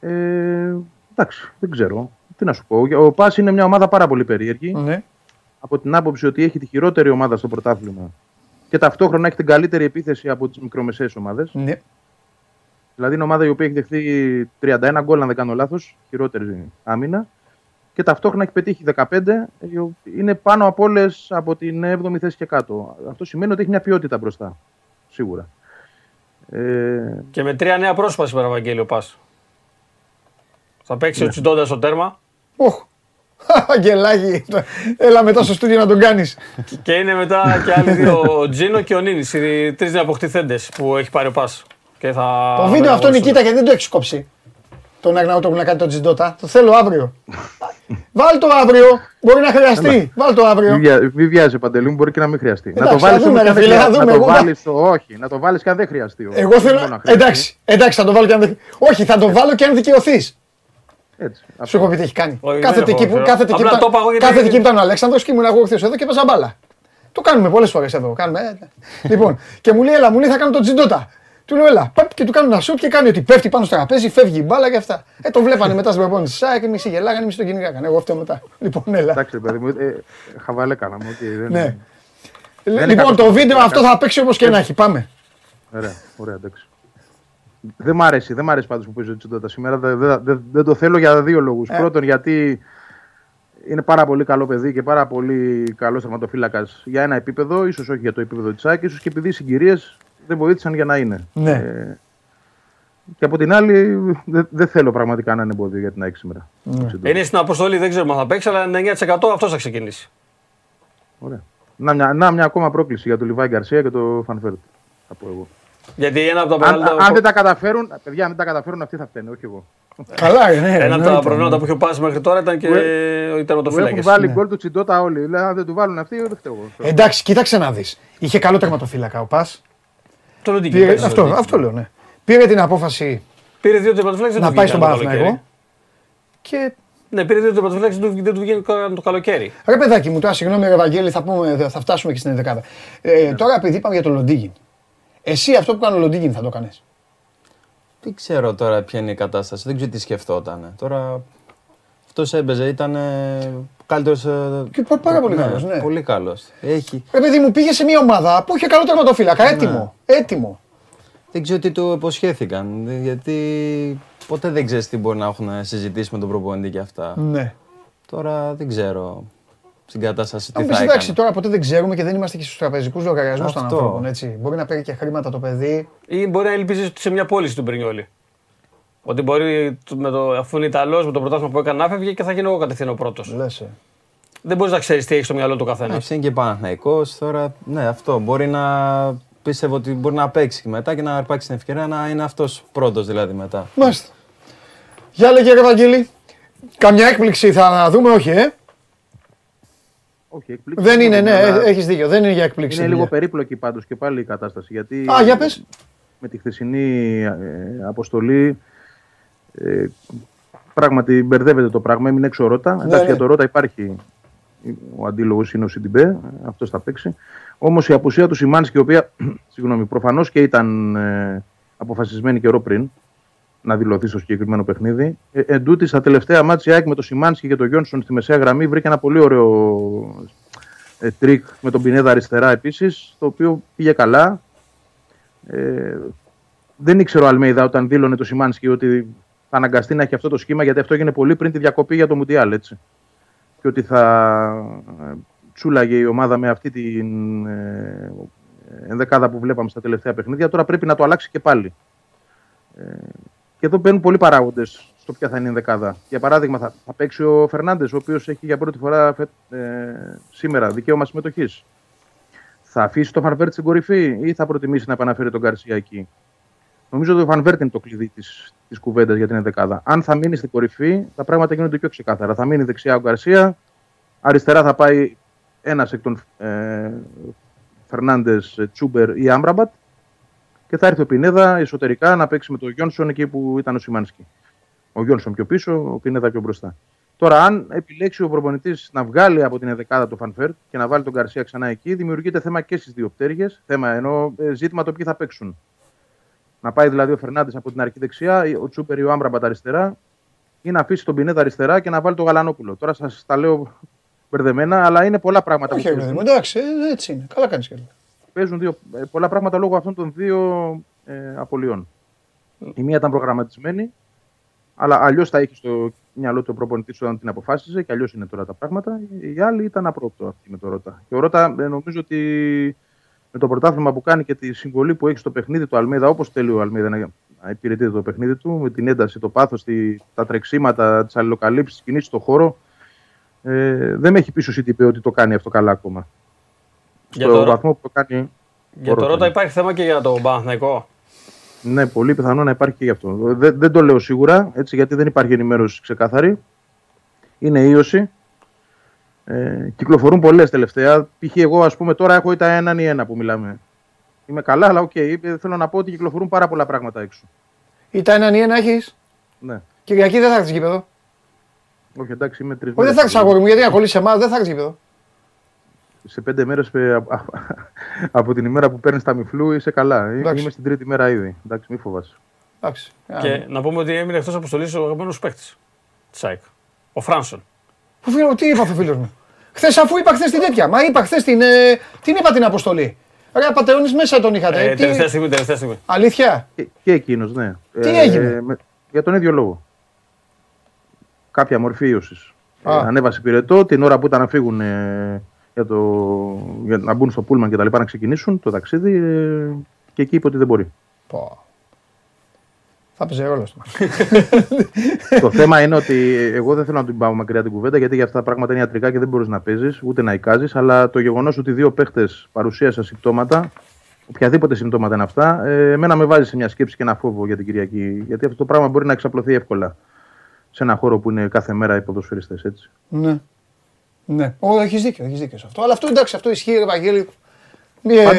Εντάξει, δεν ξέρω. Τι να σου πω. Ο ΠΑΣ είναι μια ομάδα πάρα πολύ περίεργη. Ναι. Από την άποψη ότι έχει τη χειρότερη ομάδα στο πρωτάθλημα. Και ταυτόχρονα έχει την καλύτερη επίθεση από τις μικρομεσαίες ομάδες. Ναι. Δηλαδή είναι ομάδα η οποία έχει δεχθεί 31 γκολ, αν δεν κάνω λάθος, χειρότερη άμυνα. Και ταυτόχρονα έχει πετύχει 15, είναι πάνω από όλες από την 7η θέση και κάτω. Αυτό σημαίνει ότι έχει μια ποιότητα μπροστά, σίγουρα. Και με τρία νέα πρόσωπα σήμερα, Βαγγέλιο, πας. Θα παίξει ο Τσιντόντα στο τέρμα. Οχ, Αγγελάκι, έλα μετά στο στούντιο να τον κάνεις. Και είναι μετά και άλλοι δύο, ο Τζίνο και ο Νίνης, οι τρεις νεαποκτηθέντες που έχει πάρει ο Πας. Το βίντεο αυτό, Νικήτα, γιατί δεν το έχεις κόψει. Τον Αγναούτογλου να κάνει τον Τζιντότα. Το θέλω αύριο. Βάλ το αύριο. Μπορεί να χρειαστεί. Βάλ το αύριο. Μη βιάζει, Παντελή μου, μπορεί και να μην χρειαστεί. Να το βάλεις όμως και να το βάλεις και αν δεν χρειαστεί. Εγώ θέλω. Εντάξει, θα το βάλω και αν δεν. Όχι, θα το βάλω και αν δικαιωθείς. Σου έχω πει τι έχει κάνει. Κάθεται εκεί που ήταν ο Αλέξανδρος και ήμουν εγώ χθες εδώ και παίζα μπάλα. Το κάνουμε πολλές φορές εδώ. Λοιπόν, και μου λέει, έλα, θα κάνω τον Τζιντότα. Του λέω έλα, πάπ, και του κάνω ένα σουπ και κάνει ότι πέφτει πάνω στο τραπέζι, φεύγει η μπάλα και αυτά. Το βλέπανε μετά στην προπόνηση της ΑΕΚ, μισή γελάγανε, μισή τον κυνηγάγανε. Εγώ αυτό μετά. Λοιπόν, έλα. Εντάξει, παιδί μου, χαβαλέ κάναμε. Ναι. Λοιπόν, το βίντεο αυτό θα παίξει όπως και να έχει. Πάμε. Ωραία, εντάξει. Δεν μ' αρέσει, πάντως που παίζει ο Τσιντότα σήμερα. Δεν το θέλω για δύο λόγους. Πρώτον, γιατί είναι πάρα πολύ καλό παιδί και πάρα πολύ καλό τερματοφύλακα για ένα επίπεδο, ίσως όχι για το επίπεδο της ΑΕΚ, ίσως και επειδή οι συγκυρίες δεν βοήθησαν για να είναι. Ναι. Και από την άλλη, δεν θέλω πραγματικά να είναι εμπόδιο για την ΑΕΚ σήμερα. Ναι. Είναι στην αποστολή, δεν ξέρουμε αν θα παίξει, αλλά 9% αυτό θα ξεκινήσει. Ωραία. Να μια ακόμα πρόκληση για τον Λιβάη Γκαρσία και τον Φανφέρντ. Θα πω εγώ. Γιατί ένα από τα αν δεν τα καταφέρουν, παιδιά, αν δεν τα καταφέρουν, αυτοί θα φταίνουν, όχι εγώ. Καλά, ναι. Ένα από τα προβλήματα που είχε πάσει μέχρι τώρα ήταν και οι τερματοφύλακες. Έχουν βάλει γκολ του Τσιντότα όλοι. Δηλαδή, αν δεν του βάλουν αυτοί, δεν φταίω. Εντάξει, κοίταξε να δει. Είχε καλό τερματοφύλακα ο Πας. Αυτό λέω, ναι. Πήρε την απόφαση να πάει στον Παναθηναϊκό. Ναι, πήρε δύο τερματοφύλακες, δεν του βγαίνει το καλοκαίρι. Ρε παιδάκι μου, τώρα συγγνώμη, Ευαγγέλη, θα φτάσουμε και στην 11η. Τώρα επειδή είπαμε για τον Λοντίγκιν, εσύ αυτό που κάνει ο Λοντίγκιν θα το κάνεις? Δεν ξέρω τώρα ποια είναι η κατάσταση, δεν ξέρω τι σκεφτόταν. Τώρα αυτός έμπαιζε, ήταν καλύτερος. Και πάρα πολύ καλός, ναι. Πολύ καλός. Ρε παιδί μου, πήγε σε μια ομάδα που είχε καλό τερματοφύλακα, έτοιμο. Δεν ξέρω τι του υποσχέθηκαν, γιατί ποτέ δεν ξέρεις τι μπορεί να έχουν συζητήσει με τον προπονητή και αυτά. Ναι. Τώρα δεν ξέρω στην κατάσταση τι θα έκανε. Εντάξει, τώρα ποτέ δεν ξέρουμε και δεν είμαστε και στους τραπεζικούς λογαριασμούς των ανθρώπων, έτσι. Μπορεί να παίρνει και χρήματα το παιδί. Ή μπορεί να ελπίζει σε μια πώληση του Μπρινιόλη. Ότι μπορεί, αφού είναι Ιταλός, με το πρωτάθλημα που έκανε να φεύγε και θα γίνω εγώ κατευθείαν ο πρώτος. Δεν μπορείς να ξέρεις τι έχει στο μυαλό του καθένα. Είναι και Παναθηναϊκός τώρα. Ναι, αυτό. Μπορεί να πίστευε ότι μπορεί να παίξει και μετά και να αρπάξει την ευκαιρία να είναι αυτός πρώτος δηλαδή μετά. Μάλιστα. Γεια, λέγε, Ευαγγέλη. Καμιά έκπληξη θα δούμε, όχι, Όχι, εκπλήξη. Δεν είναι, ναι, έχεις δίκιο. Δεν είναι για έκπληξη. Είναι λίγο περίπλοκη πάντως και πάλι η κατάσταση. Γιατί για πες. Με τη χθεσινή αποστολή. Πράγματι μπερδεύεται το πράγμα, έμεινε έξω ο Ρότα. Εντάξει, για το Ρότα υπάρχει ο αντίλογος, είναι ο Σιντιμπέ, αυτός θα παίξει. Όμως η απουσία του Σιμάνσκι, η οποία προφανώς και ήταν αποφασισμένη καιρό πριν να δηλωθεί στο συγκεκριμένο παιχνίδι, εν τούτης στα τελευταία μάτια με το Σιμάνσκι και το Γιόνσον στη μεσαία γραμμή βρήκε ένα πολύ ωραίο τρίκ με τον Πινέδα αριστερά επίσης, το οποίο πήγε καλά. Δεν ήξερε ο Αλμέιδα όταν δήλωνε το Σιμάνσκι ότι θα αναγκαστεί να έχει αυτό το σχήμα, γιατί αυτό έγινε πολύ πριν τη διακοπή για το Μουντιάλ, έτσι. Και ότι θα τσούλαγε η ομάδα με αυτή την ενδεκάδα που βλέπαμε στα τελευταία παιχνίδια. Τώρα πρέπει να το αλλάξει και πάλι. Και εδώ μπαίνουν πολλοί παράγοντες στο ποια θα είναι η ενδεκάδα. Για παράδειγμα, θα παίξει ο Φερνάντες, ο οποίος έχει για πρώτη φορά σήμερα δικαίωμα συμμετοχής. Θα αφήσει το Φανβέρτ στην κορυφή ή θα προτιμήσει να επαναφέρει τον Γκαρσία εκεί? Νομίζω ότι ο Φανβέρτ είναι το κλειδί της κουβέντας για την ενδεκάδα. Αν θα μείνει στην κορυφή, τα πράγματα γίνονται πιο ξεκάθαρα. Θα μείνει δεξιά ο Γκαρσία, αριστερά θα πάει ένας εκ των Φερνάντες, Τσούμπερ ή Άμραμπατ και θα έρθει ο Πινέδα εσωτερικά να παίξει με τον Γιόνσον εκεί που ήταν ο Σιμάνσκι. Ο Γιόνσον πιο πίσω, ο Πινέδα πιο μπροστά. Τώρα, αν επιλέξει ο προπονητής να βγάλει από την ενδεκάδα το Φανβέρτ και να βάλει τον Γκαρσία ξανά εκεί, δημιουργείται θέμα και στις δύο πτέρυγες. Θέμα ενώ ζήτημα το ποιοι θα παίξουν. Να πάει δηλαδή ο Φερνάντες από την αρχή δεξιά, ο Τσούπερ ή ο Άμπραμπατ αριστερά, ή να αφήσει τον Πινέδα αριστερά και να βάλει τον Γαλανόπουλο. Τώρα σας τα λέω μπερδεμένα, αλλά είναι πολλά πράγματα. Όχι, εντάξει, έτσι είναι. Καλά κάνεις. Παίζουν πολλά πράγματα λόγω αυτών των δύο απολειών. Η μία ήταν προγραμματισμένη, αλλά αλλιώς τα είχε στο μυαλό του ο προπονητής όταν την αποφάσισε και αλλιώς είναι τώρα τα πράγματα. Η άλλη ήταν απρόπτω αυτή με το Ρώτα. Και ο Ρώτα νομίζω ότι με το πρωτάθλημα που κάνει και τη συμβολή που έχει στο παιχνίδι του Αλμίδα, όπως θέλει ο Αλμίδα να υπηρετείται το παιχνίδι του, με την ένταση, το πάθος, τα τρεξίματα, τις αλληλοκαλύψεις, τις κινήσεις στον χώρο. Δεν με έχει πίσω σύντυπε ότι το κάνει αυτό καλά ακόμα. Για στον βαθμό που το κάνει. Για το Ρώτα υπάρχει θέμα και για τον Παναθηναϊκό. Ναι, πολύ πιθανό να υπάρχει και γι' αυτό. Δεν το λέω σίγουρα, έτσι, γιατί δεν υπάρχει ενημέρωση ξεκάθαρη. Είναι ίωση. Κυκλοφορούν πολλές τελευταία. Π.χ. εγώ, ας πούμε, τώρα έχω ή τα έναν ή ένα που μιλάμε. Είμαι καλά, αλλά οκ. Θέλω να πω ότι κυκλοφορούν πάρα πολλά πράγματα έξω. Ή τα έναν ή ένα έχεις. Ναι. Κυριακή δεν θα έρθεις γήπεδο. Όχι, εντάξει, είμαι τρεις μέρες. Δεν θα έρθεις, αγόρι μου, γιατί ακολουθείς εμάς, δεν θα έρθεις γήπεδο. Σε 5 μέρες από την ημέρα που παίρνεις τα μυφλού είσαι καλά. Εντάξει. Είμαι στην 3η μέρα ήδη. Εντάξει, μη φοβάσαι. Εντάξει. Και να πούμε ότι έμεινε εκτός αποστολής ο αγαπημένος παίκτης της ΑΕΚ, ο Φράνσον. Τι είπα, φίλος μου. Χθες, αφού είπα χθες την τέτοια. Μα είπα χθες την είπα την αποστολή. Ρε, πατεώνεις μέσα τον είχατε. Τελευταία στιγμή, τελευταία στιγμή. Αλήθεια. Και εκείνος, ναι. Τι έγινε. Για τον ίδιο λόγο. Κάποια μορφή ίωσης. Ανέβασε πυρετό την ώρα που ήταν να φύγουν. Για να μπουν στο πούλμαν και τα λοιπά, να ξεκινήσουν το ταξίδι και εκεί είπε ότι δεν μπορεί. Θα παίζει ρόλο αυτό. Το θέμα είναι ότι εγώ δεν θέλω να την πάω μακριά την κουβέντα, γιατί για αυτά τα πράγματα είναι ιατρικά και δεν μπορείς να παίζεις ούτε να εικάζεις. Αλλά το γεγονός ότι 2 παίχτες παρουσίασαν συμπτώματα, οποιαδήποτε συμπτώματα είναι αυτά, εμένα με βάζει σε μια σκέψη και ένα φόβο για την Κυριακή. Γιατί αυτό το πράγμα μπορεί να εξαπλωθεί εύκολα σε ένα χώρο που είναι κάθε μέρα οι ποδοσφαιριστές, έτσι. Ναι. Ναι, έχεις δίκιο σε αυτό. Αλλά αυτό, εντάξει, αυτό ισχύει, Ευαγγέλη,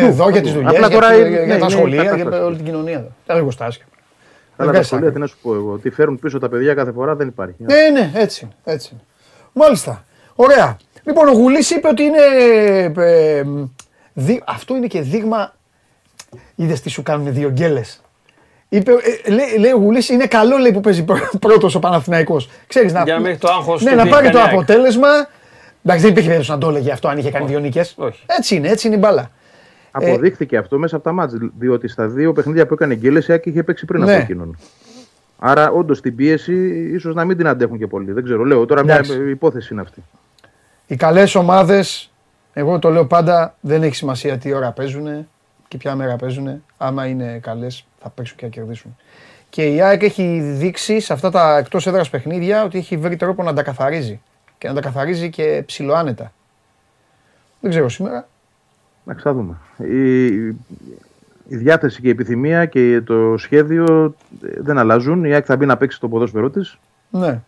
εδώ για τις δουλειές, για τα σχολεία, για όλη την κοινωνία, τα εργοστάσια. Αλλά τα σχολεία, τι να σου πω εγώ, ότι φέρουν πίσω τα παιδιά κάθε φορά δεν υπάρχει. Ναι, έτσι είναι. Μάλιστα, ωραία. Λοιπόν, ο Γουλής είπε ότι είναι... Αυτό είναι και δείγμα... Είδες τι σου κάνουν 2 γκέλες. Λέει ο Γουλής, είναι καλό που παίζει πρώτος ο Παναθηναϊκός. Να πάρει το αποτέλεσμα. Εντάξει, δεν υπήρχε περίπτωση να το έλεγε αυτό αν είχε κάνει 2 νίκες. Έτσι είναι η μπάλα. Αποδείχθηκε αυτό μέσα από τα μάτς. Διότι στα 2 παιχνίδια που έκανε γκέλες, η ΑΕΚ είχε παίξει πριν από εκείνον. Άρα, όντως την πίεση ίσως να μην την αντέχουν και πολύ. Δεν ξέρω, λέω τώρα μια υπόθεση είναι αυτή. Οι καλές ομάδες, εγώ το λέω πάντα, δεν έχει σημασία τι ώρα παίζουν και ποια μέρα παίζουν. Άμα είναι καλές, θα παίξουν και θα κερδίσουν. Και η ΑΕΚ έχει δείξει σε αυτά τα εκτός έδρας παιχνίδια ότι έχει βρει τρόπο να τα καθαρίζει. Και να τα καθαρίζει και ψιλοάνετα. Δεν ξέρω σήμερα. Να ξαναδούμε. Η διάθεση και η επιθυμία και το σχέδιο δεν αλλάζουν. Η ΑΕΚ θα μπει να παίξει το ποδόσφαιρό της. Ναι.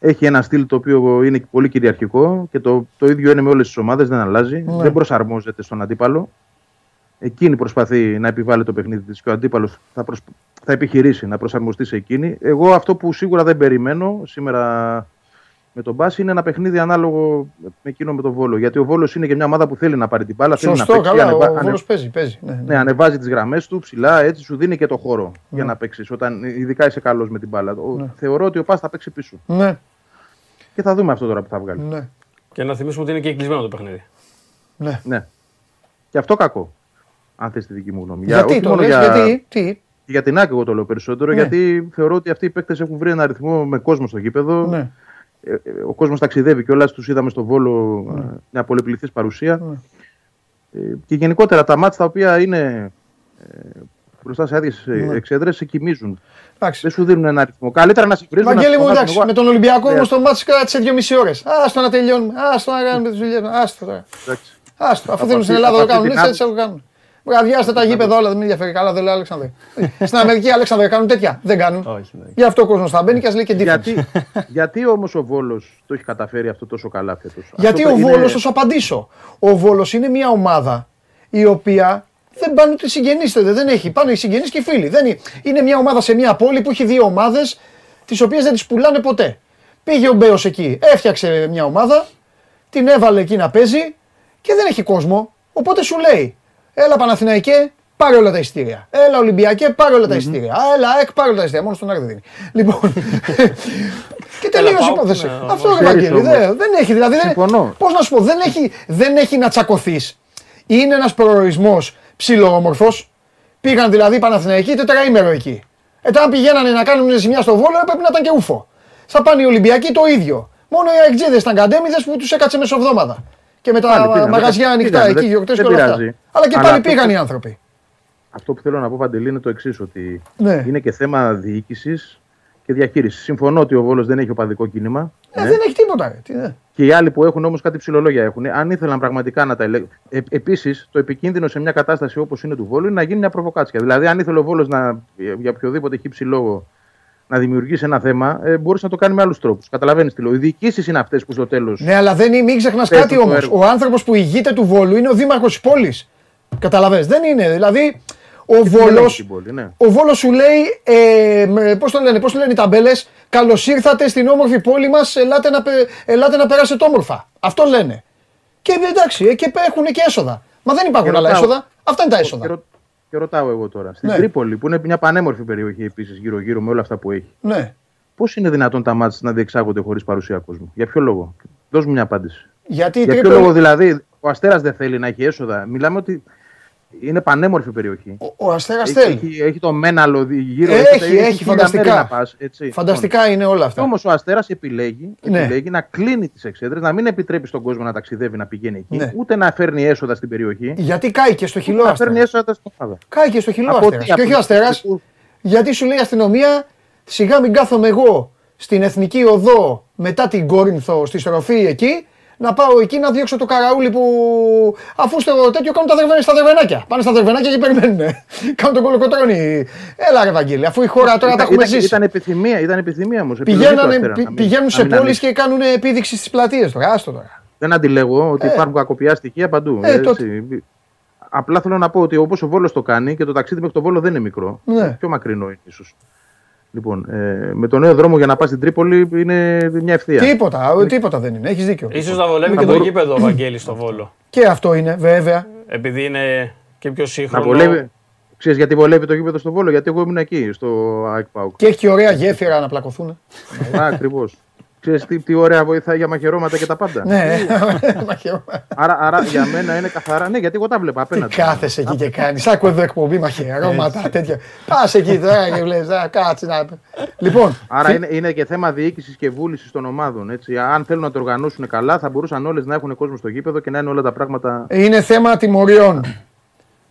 Έχει ένα στυλ το οποίο είναι πολύ κυριαρχικό και το ίδιο είναι με όλες τις ομάδες. Δεν αλλάζει. Ναι. Δεν προσαρμόζεται στον αντίπαλο. Εκείνη προσπαθεί να επιβάλλει το παιχνίδι της και ο αντίπαλος θα επιχειρήσει να προσαρμοστεί σε εκείνη. Εγώ αυτό που σίγουρα δεν περιμένω σήμερα. Με τον Μπάση είναι ένα παιχνίδι ανάλογο με εκείνο με τον Βόλο. Γιατί ο Βόλος είναι και μια ομάδα που θέλει να πάρει την μπάλα. Σωστό, καλά. Ο Βόλος παίζει. Ναι, ανεβάζει τις γραμμές του ψηλά, έτσι σου δίνει και το χώρο για να παίξεις. Όταν ειδικά είσαι καλός με την μπάλα. Θεωρώ ότι ο Πας θα παίξει πίσω. Ναι. Και θα δούμε αυτό τώρα που θα βγάλει. Ναι. Και να θυμίσουμε ότι είναι και κλεισμένο το παιχνίδι. Ναι. Και αυτό κακό. Αν θες τη δική μου γνώμη. Γιατί το γιατί. Για την ΑΕΚ εγώ το λέω περισσότερο. Γιατί θεωρώ ότι αυτοί οι παίκτες έχουν βρει ένα αριθμό με κόσμο στο γήπεδο. Ο κόσμος ταξιδεύει και όλα τους είδαμε στο Βόλο μια πολυπληθής παρουσία. Και γενικότερα τα μάτς τα οποία είναι μπροστά σε άδειες εξέδρες σε κοιμίζουν. Δεν σου δίνουν ένα αριθμό. Καλύτερα να συγκρίνουν. Βαγγέλη μου, εντάξει, με τον Ολυμπιακό όμως το μάτς κράτησε 2,5 ώρες. Άστο να τελειώνουμε. Άστο να κάνουμε τις δουλειές. Άστο. Αφού θέλουν στην Ελλάδα να το κάνουν, έτσι θα κάνουν. Βραδιάστε τα γήπεδα όλα, δεν με ενδιαφέρει. Καλά, δεν λέω Αλέξανδρε. Στην Αμερική, Αλέξανδρε, κάνουν τέτοια. Δεν κάνουν. Γι' αυτό ο κόσμος θα μπαίνει και ας λέει και ντύφτες. Γιατί όμως ο Βόλος το έχει καταφέρει αυτό τόσο καλά φέτος? Γιατί ο Βόλος, θα σου απαντήσω. Ο Βόλος είναι μια ομάδα η οποία δεν πάνε ούτε οι συγγενείς. Δεν έχει. Πάνε οι συγγενείς και οι φίλοι. Είναι μια ομάδα σε μια πόλη που έχει 2 ομάδες, τις οποίες δεν τις πουλάνε ποτέ. Πήγε ο Μπέος εκεί, έφτιαξε μια ομάδα, την έβαλε εκεί να παίζει και δεν έχει κόσμο. Οπότε σου λέει. Έλα Παναθηναϊκέ, πάρε όλα τα εισιτήρια. Έλα Ολυμπιακέ, πάρε όλα τα εισιτήρια. Έλα ΑΕΚ, πάρε όλα τα εισιτήρια. Μόνο στον ΑΕΚ δεν δίνει. Λοιπόν. Και τελείωσε η υπόθεση. Αυτό είναι Ευαγγέλη. Δεν έχει, δηλαδή. Πώς να σου πω, δεν έχει να τσακωθείς. Είναι ένας προορισμός ψιλόμορφος. Πήγαν δηλαδή οι Παναθηναϊκοί τετραήμερο εκεί. Εάν πηγαίνανε να κάνουν ζημιά στο Βόλο, έπρεπε να ήταν και ούφο. Θα πάνε οι Ολυμπιακοί το ίδιο. Μόνο οι αεξίδες ήταν καντέμιδες που τους έκατσε μεσοβδόμαδα. Και με τα μαγαζιά ανοιχτά εκεί, γιορτές και όλα αυτά. Αλλά και πάλι πήγαν οι άνθρωποι. Αυτό που θέλω να πω, Παντελή, είναι το εξής, ότι είναι και θέμα διοίκησης και διαχείρισης. Συμφωνώ ότι ο Βόλος δεν έχει οπαδικό κίνημα. Δεν έχει τίποτα. Και οι άλλοι που έχουν όμως κάτι ψιλολόγια έχουν. Αν ήθελαν πραγματικά να τα ελέγξουν. Επίσης, το επικίνδυνο σε μια κατάσταση όπως είναι του Βόλου είναι να γίνει μια προβοκάτσια. Δηλαδή, αν ήθελε ο Βόλος για οποιοδήποτε χύψη λόγο να δημιουργήσει ένα θέμα, μπορείς να το κάνει με άλλους τρόπους. Καταλαβαίνεις τι λέω. Οι διοικήσεις είναι αυτές που στο τέλος. Ναι, αλλά μην ξεχνάς κάτι όμως. Ο άνθρωπος που ηγείται του Βόλου είναι ο δήμαρχος της πόλης. Καταλαβαίνεις. Δεν είναι. Δηλαδή, ο Βόλος σου λέει, πώς το λένε οι ταμπέλες, καλώς ήρθατε στην όμορφη πόλη μας, ελάτε να περάσετε όμορφα. Αυτό λένε. Και εντάξει, και έχουν και έσοδα. Μα δεν υπάρχουν άλλα έσοδα. Αυτά είναι τα έσοδα. Και ρωτάω εγώ τώρα, στην Τρίπολη, που είναι μια πανέμορφη περιοχή επίσης γύρω-γύρω με όλα αυτά που έχει, πώς είναι δυνατόν τα μάτς να διεξάγονται χωρίς παρουσία κόσμου? Για ποιο λόγο? Δώσ' μου μια απάντηση. Για ποιο λόγο δηλαδή ο Αστέρας δεν θέλει να έχει έσοδα? Μιλάμε ότι είναι πανέμορφη περιοχή. Ο Αστέρας θέλει. Έχει το Μέναλο γύρω. Έχει φανταστικά. Να πας, έτσι. Φανταστικά είναι όλα αυτά. Όμως ο Αστέρας επιλέγει να κλείνει τις εξέδρες, να μην επιτρέπει στον κόσμο να ταξιδεύει, να πηγαίνει εκεί, ούτε να φέρνει έσοδα στην περιοχή. Γιατί κάει και στο χειλό Αστέρα. Κάει και στο χειλό Αστέρα. Και όχι ο Αστέρας, γιατί σου λέει η αστυνομία, σιγά μην κάθομαι εγώ στην Εθνική Οδό μετά την Κόρινθο, στη στροφή εκεί. Να πάω εκεί να διώξω το καραούλι που. Αφού στο τέτοιο κάνουν τα δερβενάκια. Πάνε στα δερβενάκια και περιμένουν. Κάνουν τον κολοκοτρώνη. Έλα, ρε Βαγγέλη, αφού η χώρα τώρα τα έχουμε ζήσει. Ήταν επιθυμία όμως. Πηγαίνουν σε πόλεις και κάνουν επίδειξη στις πλατείες τώρα. Άστο τώρα. Δεν αντιλέγω ότι υπάρχουν κακοποιά στοιχεία παντού. Απλά θέλω να πω ότι όπως ο Βόλος το κάνει και το ταξίδι μέχρι το Βόλο δεν είναι μικρό. Πιο μακρινό είναι ίσως. Λοιπόν, με το νέο δρόμο για να πας στην Τρίπολη είναι μια ευθεία. Τίποτα δεν είναι, έχεις δίκιο. Ίσως να βολεύει και το γήπεδο, Βαγγέλη, στο Βόλο. Και αυτό είναι, βέβαια. Επειδή είναι και πιο σύγχρονο. Ξέρεις γιατί βολεύει το γήπεδο στο Βόλο? Γιατί εγώ ήμουν εκεί, στο ΑΕΚ ΠΑΟΚ. Και έχει και ωραία γέφυρα να πλακωθούν. Ακριβώς. Ξέρεις τι ωραία βοηθάει για μαχαιρώματα και τα πάντα. Ναι, μαχαιρώματα. Άρα για μένα είναι καθαρά. Ναι, γιατί εγώ τα βλέπω απέναντι. Κάθεσαι εκεί και κάνεις. Άκου εδώ εκπομπή μαχαιρώματα, τέτοια. Πας εκεί τώρα και βλέπει. Κάτσε να. Λοιπόν. Άρα είναι και θέμα διοίκησης και βούλησης των ομάδων. Αν θέλουν να το οργανώσουν καλά, θα μπορούσαν όλες να έχουν κόσμο στο γήπεδο και να είναι όλα τα πράγματα. Είναι θέμα τιμωριών.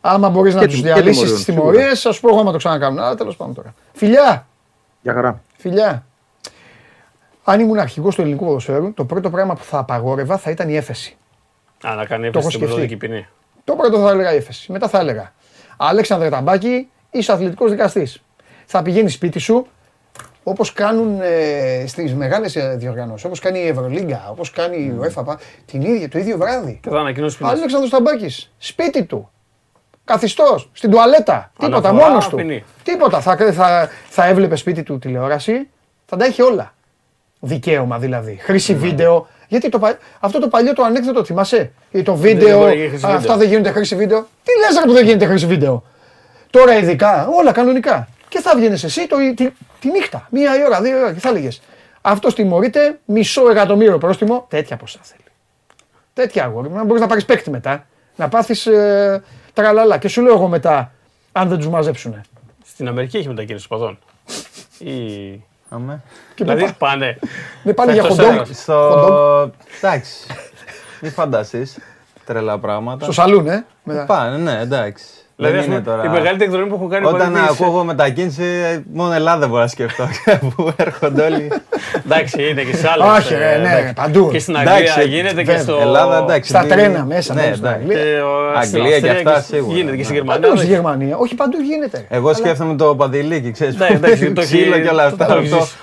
Άμα μπορείς να τους διαλύσεις τις τιμωρίες, θα σου πω εγώ να το ξανακάνουν. Αλλά τέλος πάντων τώρα. Φιλιά! Γεια χαρά. Φιλιά! Αν ήμουν αρχηγός του ελληνικού ποδοσφαίρου, το πρώτο πράγμα που θα απαγόρευα θα ήταν η έφεση. Να κάνει έφεση στην ποδοσφαιρική ποινή. Το πρώτο θα έλεγα έφεση. Μετά θα έλεγα, Αλέξανδρε Ταμπάκη, είσαι αθλητικός δικαστής. Θα πηγαίνεις σπίτι σου, όπως κάνουν στις μεγάλες διοργανώσεις, όπως κάνει η Ευρωλίγκα, όπως κάνει η UEFA, το ίδιο βράδυ. Και θα ανακοινώσει ποινή. Αλέξανδρος Ταμπάκης, σπίτι του. Καθιστός, στην τουαλέτα. Τίποτα, μόνος του. Τίποτα. Θα έβλεπε σπίτι του τηλεόραση, θα τα είχε όλα. Δικαίωμα δηλαδή. Χρήση βίντεο. Γιατί αυτό το παλιό το ανέκδοτο θυμάσαι? Το βίντεο. Αυτά δεν γίνονται χρήση βίντεο. Τι λες ρε που δεν γίνεται χρήση βίντεο? Τώρα ειδικά, όλα κανονικά. Και θα βγαίνεις εσύ τη νύχτα. 1 ώρα, 2 ώρα και θα έλεγες. Αυτός τιμωρείται $500,000 πρόστιμο. Τέτοια ποσά θέλει. Τέτοια αγόρι. Να μπορείς να πάρεις παίκτη μετά. Να πάθεις τραλαλά. Και σου λέω εγώ μετά, αν δεν τους μαζέψουνε. Στην Αμερική έχει μετακίνηση παδών. Δηλαδή πάνε. Ναι, πάνε για χοντόγκ. Εντάξει. Μην φανταστείς τρελά πράγματα. Στο σαλούν, πάνε, ναι, εντάξει. Δηλαδή η μεγαλύτερη εκδρομή που έχουν κάνει. Όταν ακούω μετακίνηση, μόνο Ελλάδα μπορώ να σκεφτώ. Που έρχονται όλοι. Εντάξει, είναι και σε άλλα. Όχι, ναι, παντού. Και στην Αγγλία γίνεται και στην Ελλάδα. Στα τρένα μέσα. Αγγλία και αυτά σίγουρα. Γίνεται και στην Γερμανία. Παντού στη Γερμανία. Όχι, παντού γίνεται. Εγώ σκέφτομαι το παντελίκι, ξέρεις. Το ξύλο και όλα αυτά.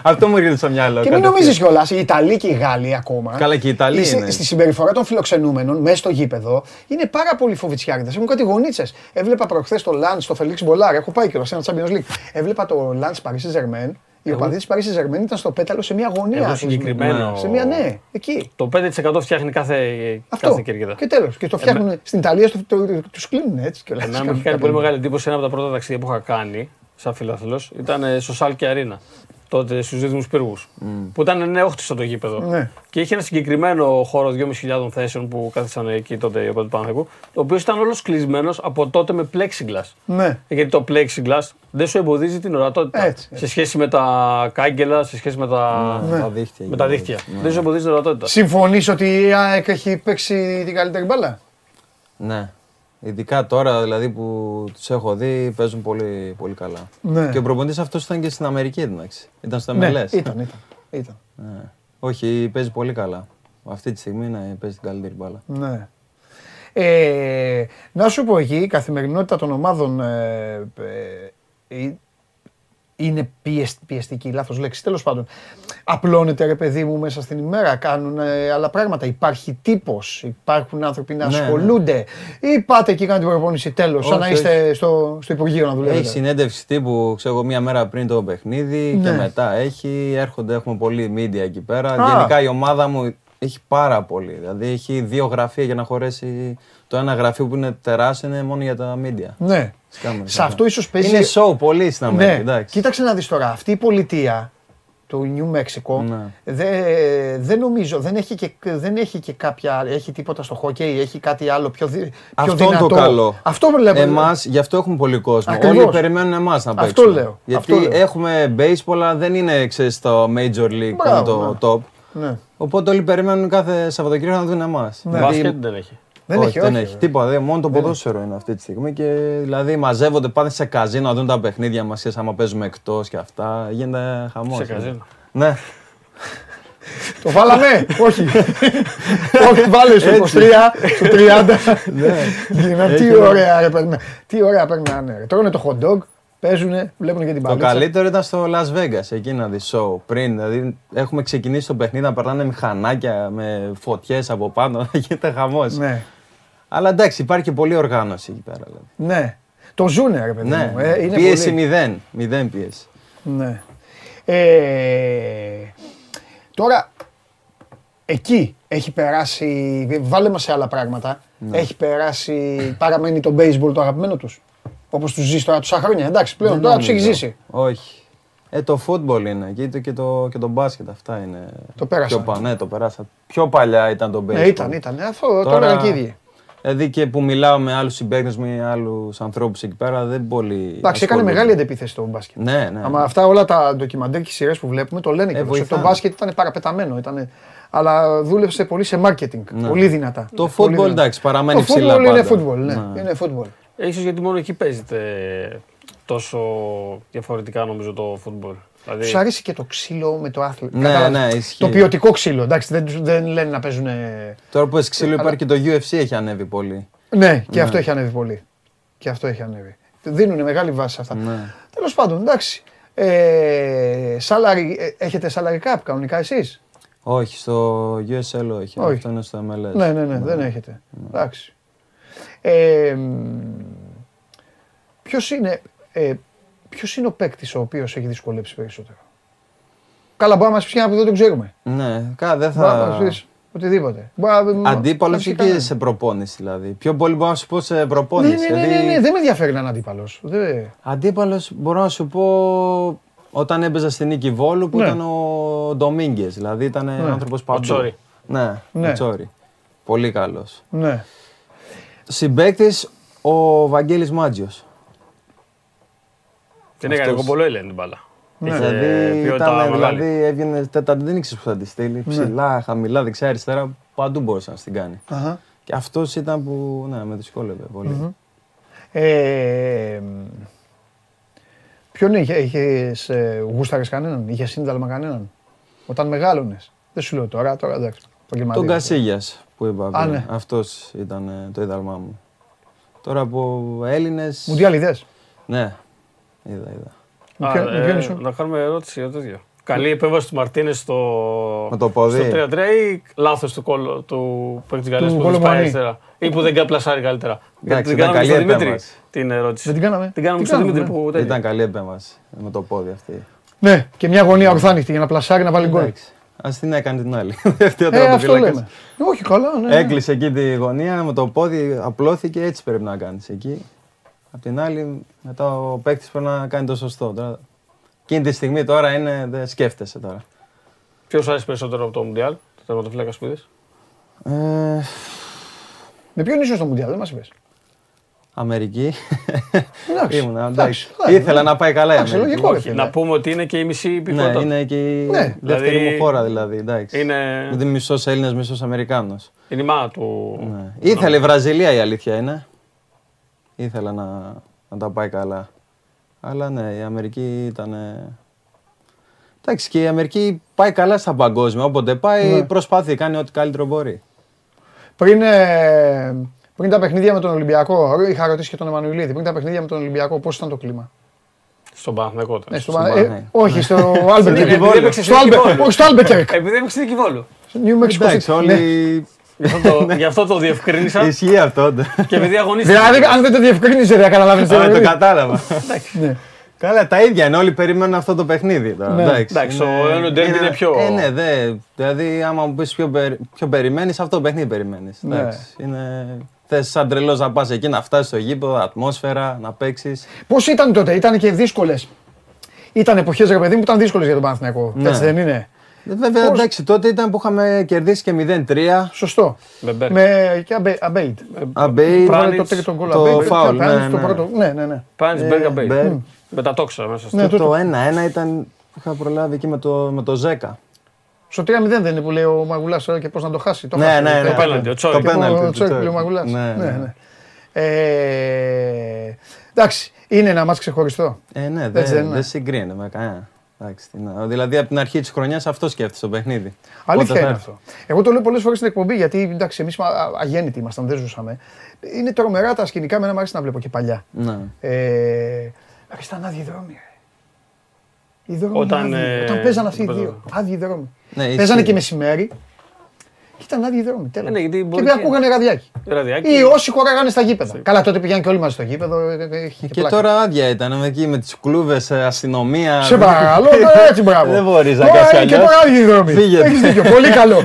Αυτό μου έρχεται στο μυαλό. Και μην νομίζεις κιόλας, οι Ιταλοί και οι Γάλλοι ακόμα. Καλά, και οι Ιταλοί. Στη συμπεριφορά των φιλοξενούμενων μέσα στο γήπεδο είναι πάρα πολύ φοβητσιάριδες. Έχουν κάτι γονίτσες. Έβλεπα προχθές το Λαντς, στο Φελίξ Μπολάρ. Έχω πάει και στο Champions League. Έβλεπα το Λαντς Παρίσι Ζερμέν. Οι οπαδοί της Παρίσι Ζερμέν ήταν στο πέταλο σε μια γωνία. Συγκεκριμένο. Σε μια, ναι, εκεί. Το 5% φτιάχνει κάθε κερκίδα. Και τέλος. Και το φτιάχνουν στην Ιταλία, τους κλείνουν έτσι. Εμένα μου είχε κάνει πολύ μεγάλη εντύπωση ένα από τα πρώτα ταξίδια που είχα κάνει, σαν φιλάθλος, ήταν στο Σάλκι Αρίνα. τότε στους δίδυμους πύργους. Που ήταν νεόχτιστο το γήπεδο. Και είχε ένα συγκεκριμένο χώρο 2.500 θέσεων που κάθισαν εκεί τότε οι οπαδοί του Παναθηναϊκού, ο οποίος ήταν όλος κλεισμένος από τότε με plexiglass. Γιατί το plexiglass δεν σου εμποδίζει την ορατότητα. Σε σχέση με τα κάγκελα, σε σχέση με τα δίχτυα. Δεν σου εμποδίζει την ορατότητα. Συμφωνείς ότι η ΑΕΚ έχει παίξει την καλύτερη μπάλα? Ναι. Ειδικά τώρα δηλαδή που τους έχω δει παίζουν πολύ, πολύ καλά. Ναι. Και ο προπονητής αυτός ήταν και στην Αμερική, εντάξει. Ήταν στο MLS. Ναι, ήταν. Ναι. Όχι, παίζει πολύ καλά. Αυτή τη στιγμή ναι, παίζει την καλύτερη μπάλα. Ναι. Να σου πω εκεί, η καθημερινότητα των ομάδων είναι πιεστική, λάθος λέξη. Τέλος πάντων, απλώνεται ρε παιδί μου μέσα στην ημέρα, κάνουν άλλα πράγματα. Υπάρχει τύπος, υπάρχουν άνθρωποι να ασχολούνται. Ή πάτε εκεί, κάνετε την προπόνηση, τέλος, σαν να είστε στο Υπουργείο να δουλεύετε. Έχει συνέντευξη τύπου, ξέρω, μία μέρα πριν το παιχνίδι και μετά έχει. Έρχονται, έχουμε πολλοί media εκεί πέρα. Γενικά η ομάδα μου έχει πάρα πολύ. Δηλαδή έχει δύο γραφεία για να χωρέσει. Το ένα γραφείο που είναι τεράστιο είναι μόνο για τα media. Ναι. Σε αυτό ίσως παίζει. Είναι show πολύ στην Αμερική. Ναι. Κοίταξε να δεις τώρα. Αυτή η πολιτεία του New Mexico δεν νομίζω, δεν έχει και κάποια. Έχει τίποτα στο χόκεϊ, έχει κάτι άλλο πιο δυνατό. Αυτό είναι το καλό. Αυτό βλέπουμε. Εμάς, γι' αυτό έχουμε πολύ κόσμο. Ακριβώς. Όλοι περιμένουν εμάς να παίξουμε. Αυτό λέω. Γιατί αυτό λέω. Έχουμε baseball, αλλά δεν είναι στο Major League. Μπράβο, το top. Ναι. Οπότε όλοι περιμένουν κάθε Σαββατοκύριακο να δουν εμάς. Ναι. Μπάσκετ δεν έχει. Δεν έχει. Τίποτα, μόνο το ποδόσφαιρο είναι αυτή τη στιγμή. Και δηλαδή μαζεύονται, πάνε σε καζίνο να δουν τα παιχνίδια μας και άμα παίζουμε εκτός και αυτά. Γίνεται χαμός. Σε καζίνο. Ναι. Το βάλαμε! Όχι. Όχι, βάλε στο 23, στο 30. Τι ωραία ρε παίρνουν. Τι ωραία παίρνουν. Τρώνε το hot dog, παίζουνε, βλέπουν και την παλίτσα. Το καλύτερο ήταν στο Las Vegas, εκεί να δεις show. Πριν, δηλαδή, έχουμε ξεκινήσει το παιχνίδι να περνάνε μηχανάκια με φωτιές από πάνω, να γίνεται χαμός. Ναι. Αλλά εντάξει, υπάρχει και πολλή οργάνωση εκεί πέρα. Δηλαδή. Ναι. Το ζούνε, ρε παιδί μου. Είναι πίεση πολύ... μηδέν πίεση. Ναι. Τώρα, εκεί έχει περάσει, βάλε μας σε άλλα πράγματα, έχει περάσει, παραμένει το baseball το αγαπημένο τους. Όπως τους ζεις τώρα τόσα χρόνια, εντάξει, πλέον τώρα τους έχεις ζήσει. Όχι. Το φούτμπολ είναι και το μπάσκετ, αυτά είναι. Το πέρασα. Ναι, το πέρασα. Πιο παλιά ήταν το μπέικον. Ναι, ήταν. Αυτό τώρα είναι και ίδιοι. Δηλαδή και που μιλάω με άλλους συμπαίκτες μου ή άλλους ανθρώπους εκεί πέρα, δεν πολύ. Εντάξει, έκανε μεγάλη αντεπίθεση το μπάσκετ. Ναι. Αλλά αυτά όλα τα ντοκιμαντέρ και οι σειρές που βλέπουμε το λένε και το μπάσκετ ήταν παραπεταμένο. Αλλά δούλεψε πολύ σε marketing. Πολύ δυνατά. Το φούτμπολ, εντάξει, παραμένει ψηλά. Το φούτμπολ είναι φούτμπολ. Ίσως γιατί μόνο εκεί παίζεται τόσο διαφορετικά νομίζω το φούτμπολ. Δηλαδή... Τους αρέσει και το ξύλο με το άθλημα. Ναι, ισχύει. Το ποιοτικό ξύλο, εντάξει, δεν λένε να παίζουν... Τώρα που έχει ξύλο υπάρχει και το UFC έχει ανέβει πολύ. Ναι, και αυτό έχει ανέβει πολύ. Και αυτό έχει ανέβει. Δίνουν μεγάλη βάση σε αυτά. Ναι. Τέλος πάντων, εντάξει. Έχετε salary cap κανονικά εσείς? Όχι, στο USL όχι. Αυτό είναι στο MLS. Ναι, δεν έχετε. Εντάξει. Ποιος είναι ο παίκτης ο οποίος έχει δυσκολέψει περισσότερο? Καλά, μπορεί να μας πεις ένα που δεν τον ξέρουμε. Ναι, δεν θα... Μπορεί να μας πεις οτιδήποτε. Αντίπαλος και σε προπόνηση δηλαδή. Πιο πολύ μπορώ να σου πω σε προπόνηση. Ναι, δεν με ενδιαφέρει να είναι αντίπαλος. Αντίπαλος μπορώ να σου πω όταν έπαιζα στην Νίκη Βόλου που ήταν ο Ντομίνγκες. Δηλαδή ήταν άνθρωπος παντού. Ναι, Τσόρι. Πολύ καλός. Ναι. Συμπαίκτης ο Βαγγέλης Μάτζιος. Την έκανε κομπολόι λένε την μπάλα. Δηλαδή έβγαινε τέταρτη, δεν ήξερε που θα τη στείλει. Ψηλά, χαμηλά, δεξιά, αριστερά, παντού μπορούσε να την κάνει. Και αυτός ήταν που με δυσκόλευε πολύ. Ποιον είχες γούσταρες κανέναν, είχες σύνταλμα κανέναν όταν μεγάλωνες? Δεν σου λέω τώρα, εντάξει. Τον Κασίγιας που είπα πριν. Ναι. Αυτός ήταν το ίδαλμά μου. Τώρα από Έλληνες... Μουντιάλιδες. Ναι, είδα. Να κάνουμε ερώτηση για το ίδιο. Καλή επέμβαση του Μαρτίνες στο 3-3 ή λάθος του κόλλου του Πορτογαλίας που δεν πάει αριστερά ή που δεν πλασάρει καλύτερα? Την κάναμε στον Δημήτρη την ερώτηση. Την κάναμε στον Δημήτρη που τέτοιο. Ήταν καλή επέμβαση με το πόδι αυτή. Ναι, και μια γωνία ορθάνυχτη για να πλασάρει να βάλει γκολ. Ας την έκανε την άλλη. Αυτό λέμε. Όχι, καλά, ναι. Έκλεισε εκεί τη γωνία, με το πόδι απλώθηκε, έτσι πρέπει να κάνεις εκεί. Απ' την άλλη, μετά ο παίκτης πρέπει να κάνει το σωστό. Εκείνη τη στιγμή τώρα είναι, δεν σκέφτεσαι τώρα. Ποιος άρεσε περισσότερο από το Μουντιάλ, το τερματοφύλακας που είδες? Με ποιον ήσουν στο Μουντιάλ, δεν μας είπες? Αμερική. Ήμουνα, εντάξει. Ήθελα να πάει καλά η Αμερική. Να πούμε ότι είναι και η μισή ποιότητα. Ναι, είναι και η δεύτερη μου χώρα δηλαδή. Είναι μισός Έλληνας, μισός Αμερικάνος. Είναι η μάνα του... Ήθελε η Βραζιλία, η αλήθεια είναι. Ήθελα να τα πάει καλά. Αλλά ναι, η Αμερική ήταν... Εντάξει, και η Αμερική πάει καλά στα παγκόσμια. Όποτε πάει, προσπάθει, κάνει ό,τι καλύτερο μπορεί. Πριν τα παιχνίδια με τον Ολυμπιακό, είχα ρωτήσει και τον Εμμανουηλίδη. Πριν τα παιχνίδια με τον Ολυμπιακό, πώς ήταν το κλίμα? Στον Παναθηναϊκό. Όχι, στο Άλμπερτ. Στο Άλμπερτ. Επειδή έπαιξε Νίκη Βόλου. New Mexico. Γι' αυτό το διευκρίνησα. Ισχύει αυτό. Και επειδή αγωνίστηκε. Δηλαδή, αν δεν το διευκρίνησε, δεν καταλάβαινε. Δεν το κατάλαβα. Καλά, τα ίδια είναι. Όλοι περιμένουν αυτό το παιχνίδι. Εντάξει, ο ντέρμπι είναι πιο. Ναι, δηλαδή, άμα μου πει ποιο περιμένει, αυτό το παιχνίδι περιμένει. Θες σαν τρελός να πας εκεί, να φτάσεις στο γήπεδο, ατμόσφαιρα, να παίξεις. Πώς ήταν τότε, ήταν και δύσκολες. Ήταν εποχές, ρε παιδί μου, που ήταν δύσκολες για τον Παναθηναϊκό. Ναι. Έτσι δεν είναι? Βέβαια, εντάξει, τότε ήταν που είχαμε κερδίσει και 0-3. Σωστό. Με Αμπέιτ. Αμπέιτ, το φάουλ. Ναι. Πράνιτς, Αμπέιτ. Με τα τόξα μέσα στο τέλος. Το 1-1 ήταν, είχα προλάβει εκεί με το Ζέκα. Στο 3-0 δεν είναι που λέει ο Μαγουλάς και πώς να το χάσει? Το χάσει. Ναι, το πέναλτι, ο λέει ο Μαγουλάς. Ναι. Εντάξει, είναι ένα μάτς ξεχωριστό. Ναι, δεν συγκρίνεται με κανένα. Δηλαδή από την αρχή της χρονιάς αυτό σκέφτεσαι το παιχνίδι. Αλήθεια είναι αυτό. Εγώ το λέω πολλές φορές στην εκπομπή, γιατί εντάξει, εμείς αγέννητοι ήμασταν, δεν ζούσαμε. Είναι τρομερά τα σκηνικά, μένα μου αρέσει να βλέπω και παλιά. Άρχισαν άδειοι δρόμοι. Όταν παίζανε αυτοί οι δύο, άδειοι δρόμοι. Παίζανε και μεσημέρι και ήταν άδειοι δρόμοι. Και ακούγανε ραδιάκι. Ή όσοι χωράγανε στα γήπεδα. Καλά, τότε πηγαίνανε και όλοι μαζί στο γήπεδο. Και τώρα άδεια ήταν εκεί με τις κλούβες, αστυνομία. Σε παρακαλώ, έτσι μπράβο. Δεν μπορείς να κάνεις αλλιώς. Και τώρα άδειοι δρόμοι. Έχεις δίκιο, πολύ καλό.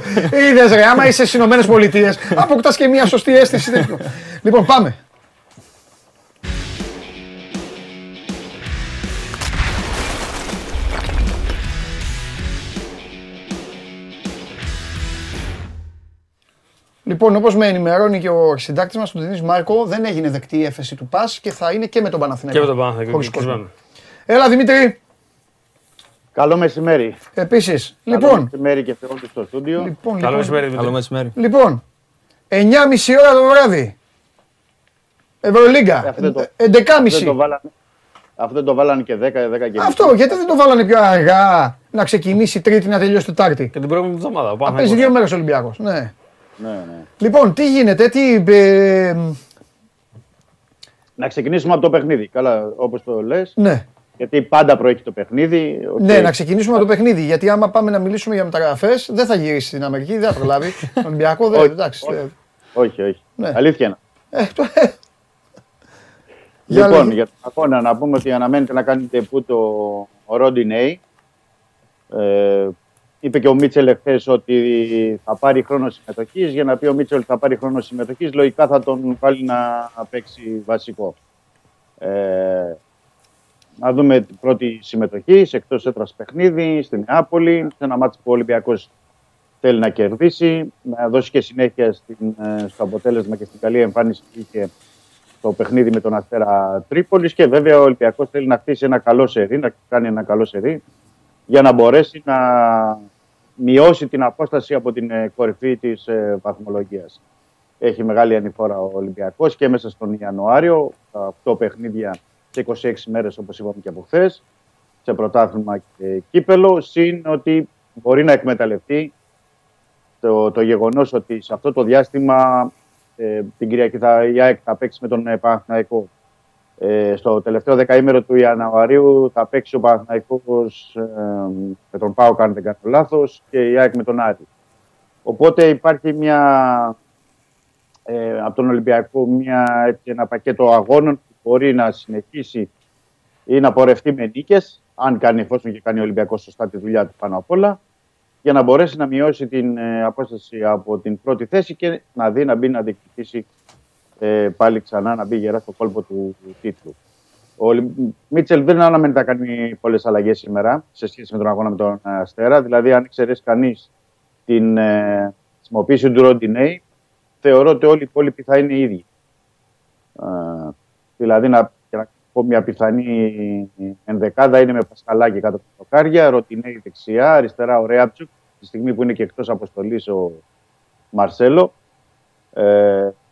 Είδες ρε, άμα είσαι στις Ηνωμένες Πολιτείες, αποκτάς και μια σωστή αίσθηση. Λοιπόν, πάμε. Λοιπόν, όπως με ενημερώνει και ο συντάκτης μας, ο Ντενής Μάρκο, δεν έγινε δεκτή η έφεση του ΠΑΣ και θα είναι και με τον Παναθηναϊκό. Και με τον Παναθηναϊκό. Έλα, Δημήτρη. Καλό μεσημέρι. Επίσης, λοιπόν. Καλό μεσημέρι και φεύγω στο στούντιο. Καλό μεσημέρι, Δημήτρη. Καλό μεσημέρι. Λοιπόν, 9.30 ώρα το βράδυ. Ευρωλίγκα. 11.30. Αυτό δεν το βάλανε και 10, 10 και 10. Αυτό, γιατί δεν το βάλανε πιο αργά, να ξεκινήσει Τρίτη, να τελειώσει Τετάρτη? Και την προηγούμενη εβδομάδα. Θα παίζει δύο μέρες ο Ολυμπιακός. Ναι. Ναι. Λοιπόν, τι γίνεται, Να ξεκινήσουμε από το παιχνίδι, καλά όπως το λες. Ναι. Γιατί πάντα προέχει το παιχνίδι. Ναι, να ξεκινήσουμε από το παιχνίδι, γιατί άμα πάμε να μιλήσουμε για μεταγραφές, δεν θα γυρίσει στην Αμερική, δεν θα προλάβει. Τον Ολυμπιακό δεν, εντάξει. Όχι. Ναι. Αλήθεια είναι. Λοιπόν, για τον αγώνα να πούμε ότι αναμένεται να κάνετε πούτο ο Ρόντι Νέι. Είπε και ο Μίτσελ εχθές ότι θα πάρει χρόνο συμμετοχής. Για να πει ο Μίτσελ ότι θα πάρει χρόνο συμμετοχής, λογικά θα τον βάλει να παίξει βασικό. Να δούμε την πρώτη συμμετοχή σε εκτός έδρας παιχνίδι στην Νεάπολη. Σε ένα μάτσο που ο Ολυμπιακός θέλει να κερδίσει. Να δώσει και συνέχεια στο αποτέλεσμα και στην καλή εμφάνιση που είχε το παιχνίδι με τον Αστέρα Τρίπολης. Και βέβαια ο Ολυμπιακός θέλει να χτίσει ένα καλό σερί, να κάνει ένα καλό σερί, για να μπορέσει να μειώσει την απόσταση από την κορυφή της βαθμολογίας. Έχει μεγάλη ανηφόρα ο Ολυμπιακός και μέσα στον Ιανουάριο, τα 8 παιχνίδια σε 26 μέρες όπως είπαμε και από χθες, σε πρωτάθλημα και κύπελο, συν ότι μπορεί να εκμεταλλευτεί το γεγονός ότι σε αυτό το διάστημα την Κυριακή η ΑΕΚ θα παίξει με τον Παναθηναϊκό. Στο τελευταίο δεκαήμερο του Ιανουαρίου θα παίξει ο Παναθηναϊκός με τον ΠΑΟΚ, αν δεν κάνω λάθος, και η ΑΕΚ με τον Άρη. Οπότε υπάρχει από τον Ολυμπιακό ένα πακέτο αγώνων που μπορεί να συνεχίσει ή να πορευτεί με νίκες, αν κάνει εφόσον και κάνει ο Ολυμπιακός σωστά τη δουλειά του πάνω απ' όλα, για να μπορέσει να μειώσει την απόσταση από την πρώτη θέση και να δει να μπει να διεκδικήσει πάλι ξανά, να μπει γερά στο κόλπο του τίτλου. Μίτσελ δεν αναμένεται να κάνει πολλές αλλαγές σήμερα σε σχέση με τον αγώνα με τον Αστέρα. Δηλαδή, αν εξαιρέσει κανείς την χρησιμοποίηση του Ροντινέη, θεωρώ ότι όλοι οι υπόλοιποι θα είναι οι ίδιοι. Δηλαδή, να πω μια πιθανή ενδεκάδα είναι με Πασχαλάκη κάτω από τα δοκάρια, Ροντινέη δεξιά, αριστερά ο Ρέαμπτσουκ, τη στιγμή που είναι και εκτός αποστολής ο Μαρσέλο.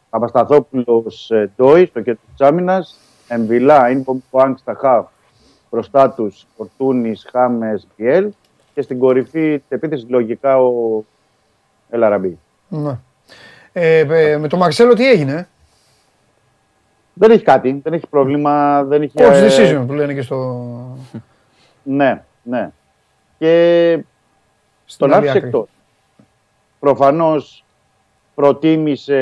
Παπασταθόπουλος Ντόι στο κέντρο της άμυνας, Εμβιλά, Ινπομ Κουάνγκ στα χαφ, μπροστά τους Φορτούνης, Χάμες, Μπιέλ και στην κορυφή της επίθεσης λογικά ο Ελαραμπή. Ναι. Με τον Μαρσέλο τι έγινε? Δεν έχει κάτι, δεν έχει πρόβλημα. Δεν έχει decision που λένε και στο... Ναι, ναι. Και στον άφησε εκτός. Προφανώς προτίμησε,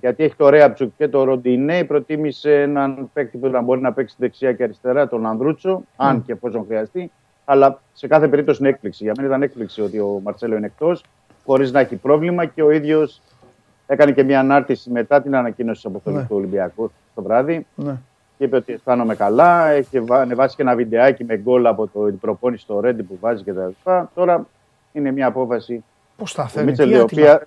γιατί έχει το Ρέαμπτσουκ και το Ροντινέι, προτίμησε έναν παίκτη που να μπορεί να παίξει δεξιά και αριστερά, τον Ανδρούτσο, αν και πόσο χρειαστεί. Αλλά σε κάθε περίπτωση είναι έκπληξη. Για μένα ήταν έκπληξη ότι ο Μαρτσέλο είναι εκτός, χωρίς να έχει πρόβλημα, και ο ίδιος έκανε και μια ανάρτηση μετά την ανακοίνωση της αποστολής του Ολυμπιακού το βράδυ. Ναι. Και είπε ότι αισθάνομαι καλά. Έχει ανεβάσει και ένα βιντεάκι με γκολ από την προπόνηση στο Ρέντι που βάζει κτλ. Τώρα είναι μια απόφαση. Πώς θα φέρει η οποία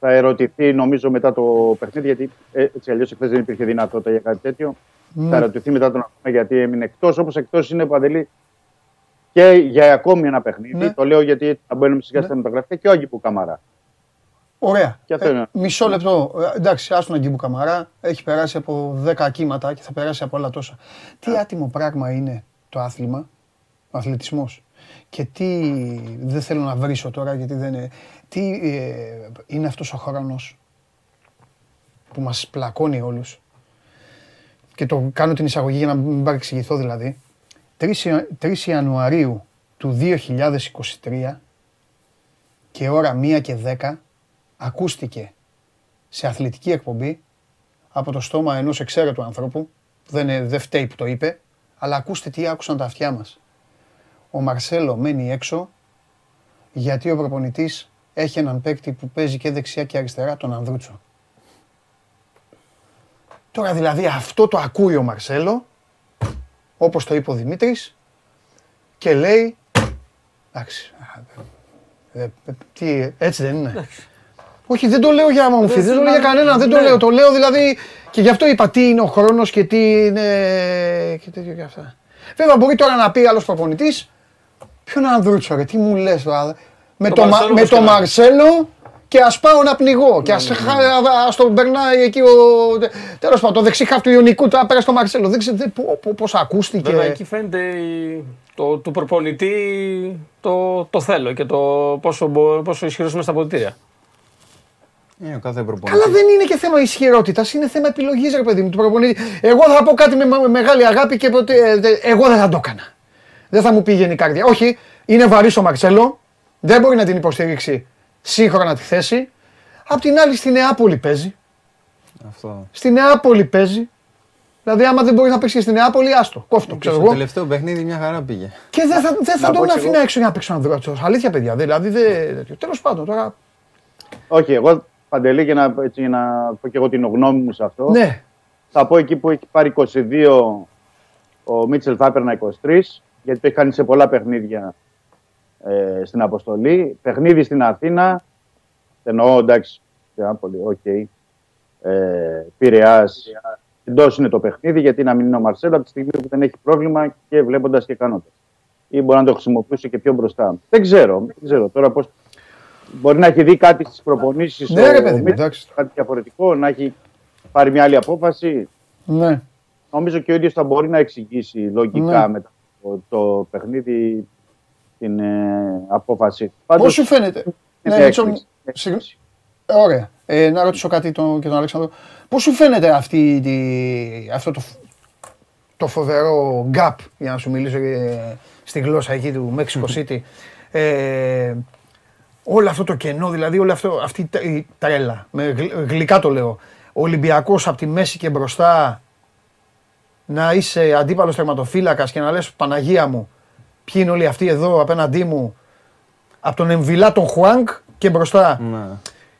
θα ερωτηθεί, νομίζω, μετά το παιχνίδι, γιατί έτσι αλλιώς χθες δεν υπήρχε δυνατότητα για κάτι τέτοιο. Ναι. Θα ερωτηθεί μετά τον αγώνα γιατί έμεινε εκτός, όπως εκτός είναι ο Παντελή και για ακόμη ένα παιχνίδι. Ναι. Το λέω γιατί θα μπαίνουμε σιγά στα μεταγραφικά και ο Άγκη Καμαρά. Ωραία. Μισό λεπτό. Εντάξει, άστον τον Αγκίμπου Καμαρά. Έχει περάσει από 10 κύματα και θα περάσει από όλα τόσα. Τι άτιμο πράγμα είναι το άθλημα, ο αθλητισμός. Και τι, δεν θέλω να βρίσω τώρα γιατί δεν είναι. Τι είναι αυτός ο χρόνος που μας πλακώνει όλους. Και το κάνω την εισαγωγή για να μην παρεξηγηθώ δηλαδή. 3 Ιανουαρίου του 2023 και ώρα 1:10 ακούστηκε σε αθλητική εκπομπή από το στόμα ενός εξαίρετου ανθρώπου, δεν φταίει που το είπε, αλλά ακούστε τι άκουσαν τα αυτιά μας. Ο Μαρσέλο μένει έξω γιατί ο προπονητής έχει έναν παίκτη που παίζει και δεξιά και αριστερά, τον Ανδρούτσο. Τώρα δηλαδή αυτό το ακούει ο Μαρσέλο, όπως το είπε ο Δημήτρης, και λέει, εντάξει, έτσι δεν είναι? Όχι, δεν το λέω για μομφή, δεν το λέω για κανέναν, δεν το λέω. Το λέω δηλαδή και γι' αυτό είπα τι είναι ο χρόνος και τι είναι και τέτοιο και αυτά. Βέβαια μπορεί τώρα να πει άλλος προπονητής, ποιον Ανδρούτσο ρε, τι μου λες τώρα, με το Μαρσέλο και ας πάω να πνιγώ και ας τον περνάει εκεί ο... Τέλος πάντων, το δεξί χαφ του Ιωνικού τώρα πέρα στο Μαρσέλο, δεν ξέρω πώς ακούστηκε. Βέβαια εκεί φαίνεται του προπονητή το θέλω και το πόσο ισχυρός είμαι στα αποδυτήρια. Καλά δεν είναι και θέμα ισχυρότητας, είναι θέμα επιλογής ρε παιδί μου του προπονητή. Εγώ θα πω κάτι με μεγάλη αγάπη και εγώ δεν θα το έκανα. Δεν θα μου πήγαινε η καρδιά. Όχι, είναι βαρύς ο Μαρσέλο, δεν μπορεί να την υποστηρίξει σύγχρονα τη θέση. Απ' την άλλη στη Νεάπολη παίζει. Στη Νεάπολη παίζει. Δηλαδή άμα δεν μπορεί να παίξει στη Νεάπολη, άστο, κόφτο, ξέρω εγώ. Το τελευταίο παιχνίδι μια χαρά πήγε. Και δεν θα τον αφήνα έξω για να παίξει ο Ανδρούτσος. Αλήθεια παιδιά, δηλαδή τέλος πάντων τώρα. Όχι, εγώ. Παντελή, για να πω και εγώ την γνώμη μου σε αυτό. Ναι. Θα πω εκεί που έχει πάρει 22, ο Μίτσελ θα έπαιρνα 23, γιατί το έχει κάνει σε πολλά παιχνίδια στην αποστολή. Παιχνίδι στην Αθήνα, εννοώ εντάξει, Πειραιάς, εντός είναι το παιχνίδι, γιατί να μην είναι ο Μαρσέλο από τη στιγμή που δεν έχει πρόβλημα και βλέποντας και κάνοντας. Ή μπορεί να το χρησιμοποιήσει και πιο μπροστά. Δεν ξέρω τώρα πώς. Μπορεί να έχει δει κάτι στις προπονήσεις, ναι, κάτι διαφορετικό, να έχει πάρει μια άλλη απόφαση. Ναι. Νομίζω και ο ίδιος θα μπορεί να εξηγήσει λογικά μετά το παιχνίδι την απόφαση. Πώς σου φαίνεται? Ναι, ωραία. Να ρωτήσω κάτι και τον Αλέξανδρο. Πώς σου φαίνεται αυτό το φοβερό gap, για να σου μιλήσω στη γλώσσα εκεί του Mexico City, όλο αυτό το κενό, δηλαδή όλη αυτή η τρέλα, γλυκά το λέω, ο Ολυμπιακός από τη μέση και μπροστά να είσαι αντίπαλος τερματοφύλακας και να λες Παναγία μου, ποιοι είναι όλοι αυτοί εδώ απέναντί μου, από τον Εμβιλά τον Χουάνκ και μπροστά. Ναι.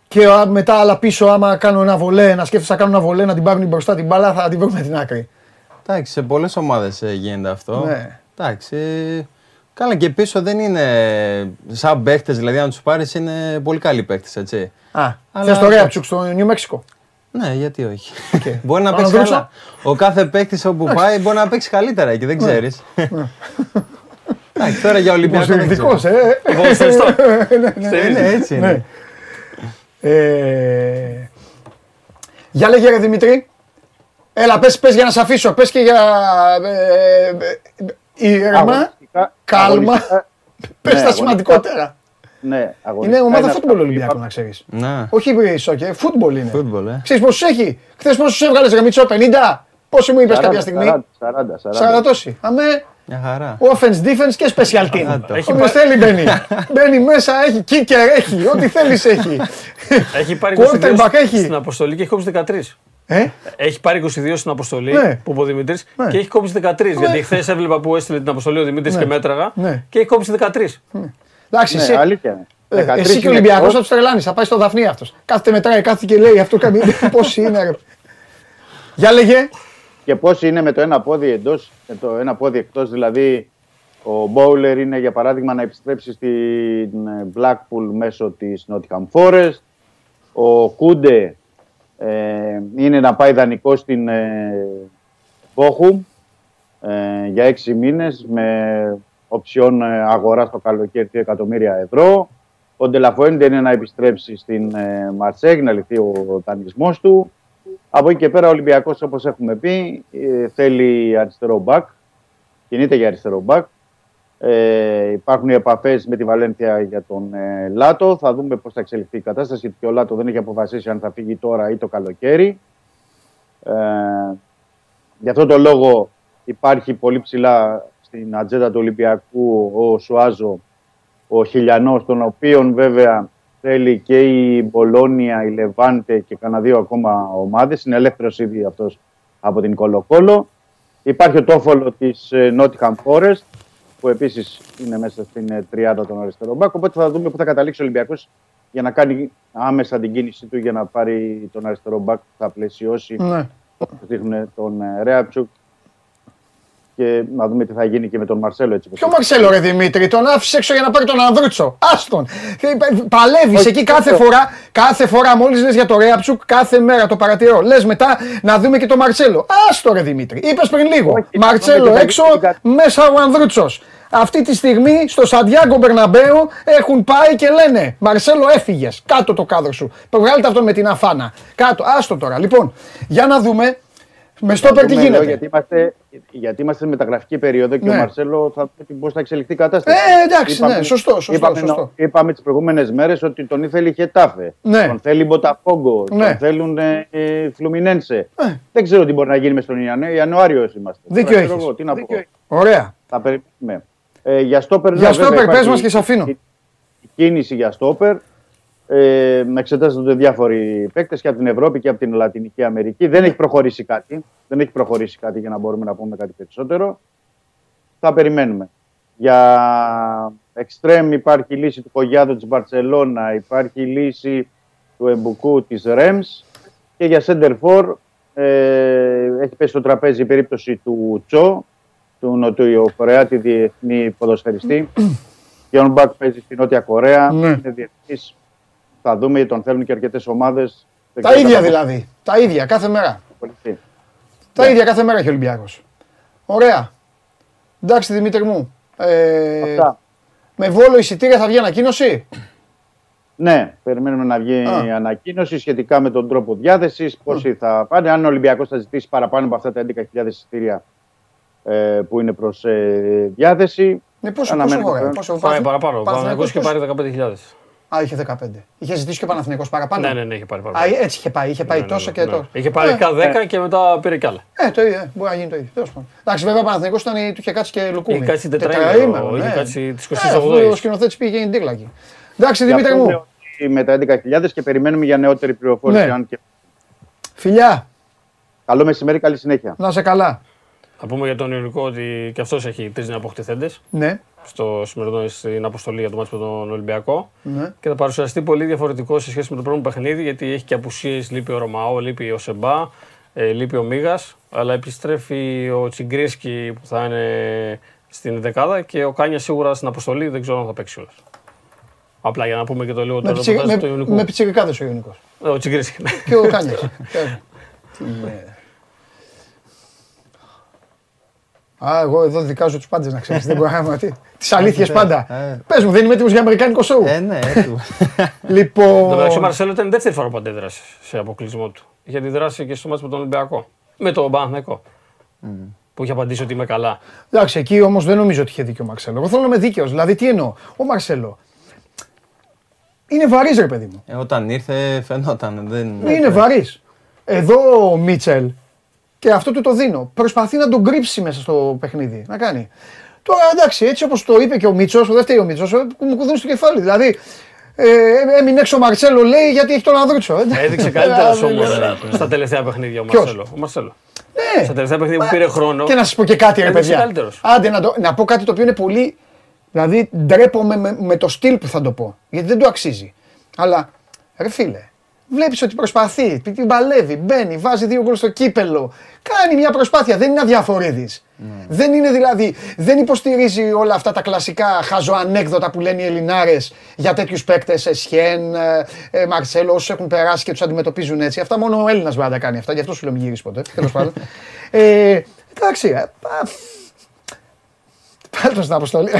Και μετά άλλα πίσω, άμα κάνω ένα βολέ, να σκέφτεσαι να κάνω ένα βολέ, να την πάρουν μπροστά την μπάλα, θα την βρούμε την άκρη. Εντάξει, σε πολλές ομάδες γίνεται αυτό. Ναι. Εντάξει. Καλά, και πίσω δεν είναι σαν παίχτες, δηλαδή αν τους πάρεις είναι πολύ καλοί παίχτες, έτσι. Α, θες το Ρέαψουκ στο New Mexico. Ναι, γιατί όχι. Okay. Μπορεί να παίξει καλά. Ο κάθε παίχτης όπου πάει μπορεί να παίξει καλύτερα εκεί, δεν ξέρεις. Εντάξει, τώρα για Ολυμπιακό. Προσεκτικός, ναι, έτσι είναι. Για λέγε ρε Δημήτρη. Έλα, πες για να σε αφήσω, πες και για ήρεμα, κάλμα, πες τα σημαντικότερα. Ναι, είναι ομάδα φούτμπολ Ολυμπιακού, να ξέρεις. Όχι σόκερ, φούτμπολ είναι. Ξέρεις πόσους έχει, χθες πόσους έβγαλες ρε Μητσό, 50, πόσοι μου είπες κάποια στιγμή. 40 τόσοι. Αμέ, offense, defense και special team. Όποιος θέλει μπαίνει. Μπαίνει μέσα, έχει kicker, έχει, ό,τι θέλεις έχει. Έχει πάρει στην αποστολή και έχει κόψει 13. Έχει πάρει 22 στην αποστολή που είπε ο Δημήτρης και έχει κόψει 13. Γιατί χθες έβλεπα που έστειλε την αποστολή ο Δημήτρης και μέτραγα και έχει κόψει 13. Εντάξει, εσύ και ο Ολυμπιακός θα τους τρελάνεις, θα πάει στο Δαφνί αυτός. Κάθεται μετράει, κάθεται και λέει αυτό κάνει. Πόσοι είναι. Για λέγε. Και πόσοι είναι με το ένα πόδι εντός, με το ένα πόδι εκτός. Δηλαδή ο Μπόουλερ είναι για παράδειγμα να επιστρέψει στην Blackpool μέσω της Nottingham Forest. Ο Κούντε είναι να πάει δανεικό στην Bochum για 6 μήνες με οψιόν αγορά στο καλοκαίρι 2 εκατομμύρια ευρώ. Ο Ντελαφουέντε είναι να επιστρέψει στην Μαρσέγ, να λυθεί ο δανεισμός του. Από εκεί και πέρα ο Ολυμπιακός, όπως έχουμε πει, θέλει αριστερό μπακ, κινείται για αριστερό μπακ. Υπάρχουν οι επαφές με τη Βαλένθια για τον Λάτο. Θα δούμε πώς θα εξελιχθεί η κατάσταση, γιατί ο Λάτο δεν έχει αποφασίσει αν θα φύγει τώρα ή το καλοκαίρι. Γι' αυτό το λόγο υπάρχει πολύ ψηλά στην ατζέντα του Ολυμπιακού ο Σουάζο, ο Χιλιανός, τον οποίον βέβαια θέλει και η Μπολόνια, η Λεβάντε και κανένα δύο ακόμα ομάδες. Είναι ελεύθερος ήδη αυτός από την Κολοκόλο. Υπάρχει ο τόφολο της Nottingham Forest, που επίσης είναι μέσα στην 30 των αριστερών μπακ. Οπότε θα δούμε πού θα καταλήξει ο Ολυμπιακός για να κάνει άμεσα την κίνηση του για να πάρει τον αριστερό μπακ που θα πλαισιώσει τον Ρέαψουκ. Και να δούμε τι θα γίνει και με τον Μαρσέλο. Έτσι. Ποιο Μαρσέλο, ρε Δημήτρη, τον άφησε έξω για να πάρει τον Ανδρούτσο. Άστον. Παλεύει εκεί κάθε φορά, μόλις λες για το Ρέαψουκ, κάθε μέρα το παρατηρώ. Λες μετά να δούμε και τον Μαρσέλο. Άστον, ρε Δημήτρη. Είπες πριν λίγο. Όχι, Μαρσέλο έξω, μέσα ο Ανδρούτσος. Αυτή τη στιγμή στο Σαντιάγκο Μπερναμπέο έχουν πάει και λένε Μαρσέλο, έφυγες. Κάτω το κάδρο σου. Βγάλτε αυτό με την αφάνα. Κάτω. Άστον τώρα. Λοιπόν, για να δούμε. Με στόπερ τι γίνεται. Γιατί είμαστε σε μεταγραφική περίοδο και ο Μαρσέλο θα πει πώς θα εξελιχθεί η κατάσταση. Εντάξει, σωστό. Είπαμε τις προηγούμενες μέρες ότι τον ήθελε η Χετάφε. Ναι. Τον θέλει η Μποταφόγκο. Ναι. Τον θέλουν Φλουμινένσε. Δεν ξέρω τι μπορεί να γίνει μες τον Ιανουάριο. Είμαστε. Δίκιο έχεις. Τι να πω. Ωραία. Θα περιμένουμε. Για στόπερ πες μας και σε αφήνω. Η κίνηση για στόπερ. Εξετάζονται διάφοροι παίκτες και από την Ευρώπη και από την Λατινική Αμερική. Δεν έχει προχωρήσει κάτι. Δεν έχει προχωρήσει κάτι για να μπορούμε να πούμε κάτι περισσότερο. Θα περιμένουμε. Για εξτρέμ υπάρχει η λύση του Κογιάδο της Μπαρτσελόνα, υπάρχει η λύση του Εμπουκού της Ρέμς και για σέντερφορ έχει πέσει στο τραπέζι η περίπτωση του Τσο, του Νοτιοκορεάτη διεθνή ποδοσφαιριστή. Και ο Μπακ παίζει στη Νότια Κορέα, είναι διεθνής. Θα δούμε, τον θέλουν και αρκετές ομάδες. Τα ίδια δηλαδή. Τα ίδια κάθε μέρα. Τα ίδια κάθε μέρα έχει ο Ολυμπιακός. Ωραία. Εντάξει Δημήτρη μου. Με Βόλο εισιτήρια θα βγει ανακοίνωση. Ναι, περιμένουμε να βγει ανακοίνωση σχετικά με τον τρόπο διάθεσης, πόσοι θα πάνε. Αν ο Ολυμπιακός θα ζητήσει παραπάνω από αυτά τα 11.000 εισιτήρια που είναι προς διάθεση. Πόσο πάει παραπάνω. Παναθηναϊκός και πάρει 15.000. Α, είχε 15. Είχε ζητήσει και ο Παναθηναϊκός παραπάνω. Ναι, είχε πάρει παραπάνω. Έτσι είχε πάει τόσο και τόσο. Είχε πάρει 10 και μετά πήρε κι άλλα. Το ίδιο, μπορεί να γίνει το ίδιο. Εντάξει, βέβαια ο Παναθηναϊκός του είχε κάτσει και λουκούμι. Είχε κάτσει τετραήμερο. Είχε κάτσει τις 28. Ο σκηνοθέτης πήγε στην Τίγλακη. Εντάξει, Δημήτρη μου. Με τα 11.000 και περιμένουμε για νεότερη πληροφόρηση. Φιλιά. Καλό μεσημέρι, καλή συνέχεια. Να σε καλά. Θα πούμε για τον Ιωνικό ότι και αυτός έχει 3 νεαποκτηθέντες. Ναι. Στο σημερινό στην αποστολή για το μάτς με τον Ολυμπιακό. Ναι. Και θα παρουσιαστεί πολύ διαφορετικό σε σχέση με το πρώτο παιχνίδι, γιατί έχει και απουσίες, λείπει ο Ρωμαό, λείπει ο Σεμπά, λείπει ο Μίγας, αλλά επιστρέφει ο Τσιγκρίσκι που θα είναι στην δεκάδα και ο Κάνια σίγουρα στην αποστολή, δεν ξέρω αν θα παίξει όλας. Απλά για να πούμε και το λίγο τώρα του Ιωνικού. Με πιτσιρικάδες ο Ιωνικός. Ο Τσιγκρίσκι. Και ο Κάνιας. Α, εγώ εδώ δικάζω τους πάντες να ξέρεις, δεν μπορώ να κάνω τις αλήθειες πάντα. Πες μου, δεν είμαι έτοιμος για αμερικάνικο σοου. Ναι, έτοιμο. Λοιπόν... Ο Μαρσέλο ήταν δεύτερη φορά που αντέδρασε σε αποκλεισμό του. Είχε αντιδράσει και στο μάτς με τον Ολυμπιακό. Με τον Παναθηναϊκό. Που είχε απαντήσει ότι είμαι καλά. Εντάξει, εκεί όμως δεν νομίζω ότι είχε δίκιο ο Μαρσέλο. Εγώ θέλω να είμαι δίκαιος. Δηλαδή, τι εννοώ. Ο Μαρσέλο. Είναι βαρύς, ρε παιδί μου. Όταν ήρθε, φαινόταν. Είναι βαρύς. Εδώ ο Μίτσελ. Και αυτό του το δίνω. Προσπαθεί να τον κρύψει μέσα στο παιχνίδι. Να κάνει. Τώρα εντάξει, έτσι όπως το είπε και ο Μίτσος, δεν φταίει ο Μίτσος, μου κουδούν στο κεφάλι. Δηλαδή, έμεινε έξω ο Μαρτσέλο, λέει, γιατί έχει τον Ανδρούτσο. Έδειξε καλύτερα όμως στα τελευταία παιχνίδια ο Μαρτσέλο. Ναι. Στα τελευταία παιχνίδια που πήρε χρόνο. Και να σας πω και κάτι, ρε παιδιά. Άντε να πω κάτι το οποίο είναι πολύ. Δηλαδή, ντρέπομαι με το στυλ που θα το πω. Γιατί δεν το αξίζει. Αλλά, ρε φίλε. Βλέπεις ότι προσπαθεί, την παλεύει, μπαίνει, βάζει δύο γκολ στο κύπελο. Κάνει μια προσπάθεια, δεν είναι αδιαφορίδης. Δεν είναι δηλαδή, δεν υποστηρίζει όλα αυτά τα κλασικά χαζοανέκδοτα που λένε οι Ελληνάρες για τέτοιους παίκτες, Εσχέν, Μαρτσέλο, όσους έχουν περάσει και τους αντιμετωπίζουν έτσι. Αυτά μόνο ο Έλληνας μπορεί να τα κάνει αυτά, γι' αυτό σου λέω μη γυρίσεις ποτέ. Τέλος πάντων. Εντάξει. Πάλτο στην αποστολή.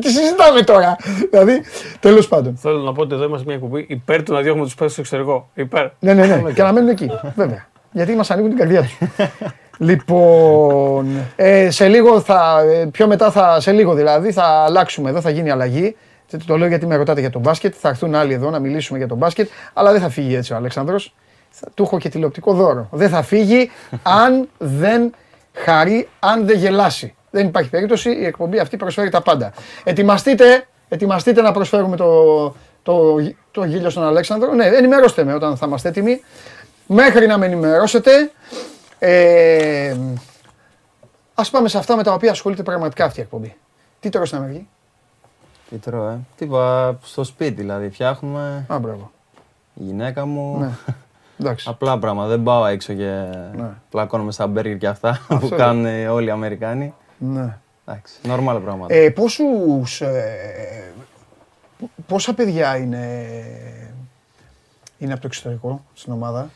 Τι συζητάμε τώρα. Δηλαδή, τέλος πάντων. Θέλω να πω ότι εδώ είμαστε μια κουμπή υπέρ του να διώχνουμε τους παίκτες στο εξωτερικό. Υπέρ. Ναι. Και να μένουν εκεί. Βέβαια. Γιατί μας ανοίγουν την καρδιά τους. Λοιπόν, σε λίγο δηλαδή θα αλλάξουμε εδώ, θα γίνει αλλαγή. Το λέω γιατί με ρωτάτε για τον μπάσκετ. Θα έρθουν άλλοι εδώ να μιλήσουμε για τον μπάσκετ. Αλλά δεν θα φύγει έτσι ο Αλέξανδρος. Του έχω και τηλεοπτικό δώρο. Δεν θα φύγει αν δεν χαρεί, αν δεν γελάσει. Δεν υπάρχει περίπτωση, η εκπομπή αυτή προσφέρει τα πάντα. Ετοιμαστείτε να προσφέρουμε το γέλιο στον Αλέξανδρο. Ναι, ενημερώστε με όταν θα είμαστε έτοιμοι. Μέχρι να με ενημερώσετε, ας πάμε σε αυτά με τα οποία ασχολείται πραγματικά αυτή η εκπομπή. Τι τρώω στην Αμερική? Τι τρώω, Τίποτα, στο σπίτι δηλαδή, φτιάχνουμε. Α, μπράβο. Η γυναίκα μου. Ναι. Απλά πράγμα, δεν πάω έξω και πλακώνομαι στα μπέργκερ και αυτά που κάνουν όλοι οι Αμερικάνοι. Ναι. Εντάξει, normal πράγματα. Πόσα παιδιά είναι από το εξωτερικό στην ομάδα?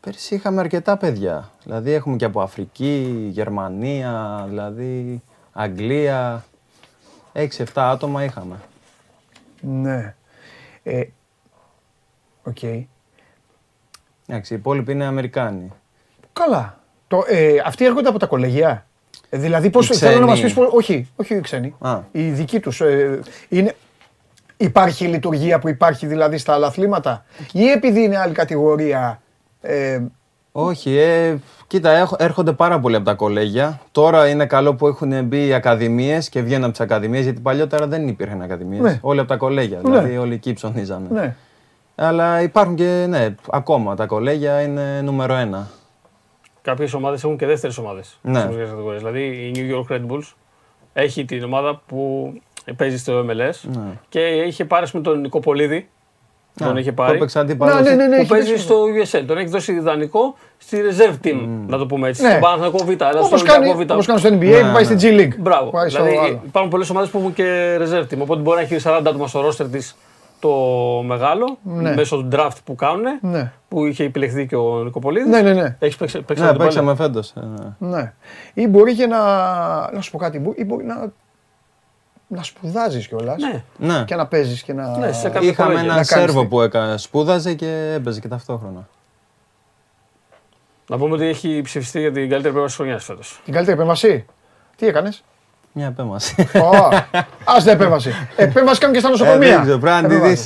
Πέρσι είχαμε αρκετά παιδιά. Δηλαδή έχουμε και από Αφρική, Γερμανία, δηλαδή Αγγλία. 6-7 άτομα είχαμε. Ναι. Okay. Εντάξει, οι υπόλοιποι είναι Αμερικάνοι. Καλά. Αυτοί έρχονται από τα κολεγιά. Δηλαδή, πώς θέλω να μας πεις. Όχι οι ξένοι. Οι δικοί τους. Υπάρχει η λειτουργία που υπάρχει δηλαδή στα άλλα αθλήματα, ή επειδή είναι άλλη κατηγορία. Όχι. Κοίτα, έρχονται πάρα πολλοί από τα κολέγια. Τώρα είναι καλό που έχουν μπει οι ακαδημίες και βγαίνουν από τις ακαδημίες, γιατί παλιότερα δεν υπήρχαν ακαδημίες. Όλοι από τα κολέγια. Δηλαδή, όλοι εκεί ψωνίζανε. Αλλά υπάρχουν και, ναι, ακόμα τα κολέγια είναι νούμερο ένα. Κάποιες ομάδες έχουν και δεύτερες ομάδες. Ναι. Δηλαδή η New York Red Bulls έχει την ομάδα που παίζει στο MLS, ναι, και είχε πάρει με τον Νικό Πολίδη. Ναι. Τον είχε πάρει. Που παίζει στο USL. Τον έχει δώσει ιδανικό στη reserve team, να το πούμε έτσι. Ναι. Στον Παναθηναϊκό Β. Όπως κάνει στο NBA, που πάει στη G League. Μπράβο. Δηλαδή υπάρχουν πολλές ομάδες που έχουν και reserve team. Οπότε μπορεί να έχει 40 άτομα στο roster της. Το μεγάλο, μέσω του draft που κάνουνε, που είχε επιλεχθεί και ο Νικοπολίδης. Ναι. Έχεις παίξαμε φέτος. Ναι. Ή μπορεί και να σου πω κάτι, ή μπορεί να σπουδάζεις κιόλας. Ναι. Και να παίζεις και να... Ναι, είχαμε ένα Σέρβο που σπούδαζε και έπαιζε και ταυτόχρονα. Να πούμε ότι έχει ψηφιστεί για την καλύτερη επέμβαση της χρονιάς φέτος. Την καλύτερη επέμβαση? Τι έκανες? Μια επέμβαση. Ας την επέμβαση. Επέμβαση κάνουν και στα νοσοκομεία. Δεν ξέρω, πρέπει να τη δεις.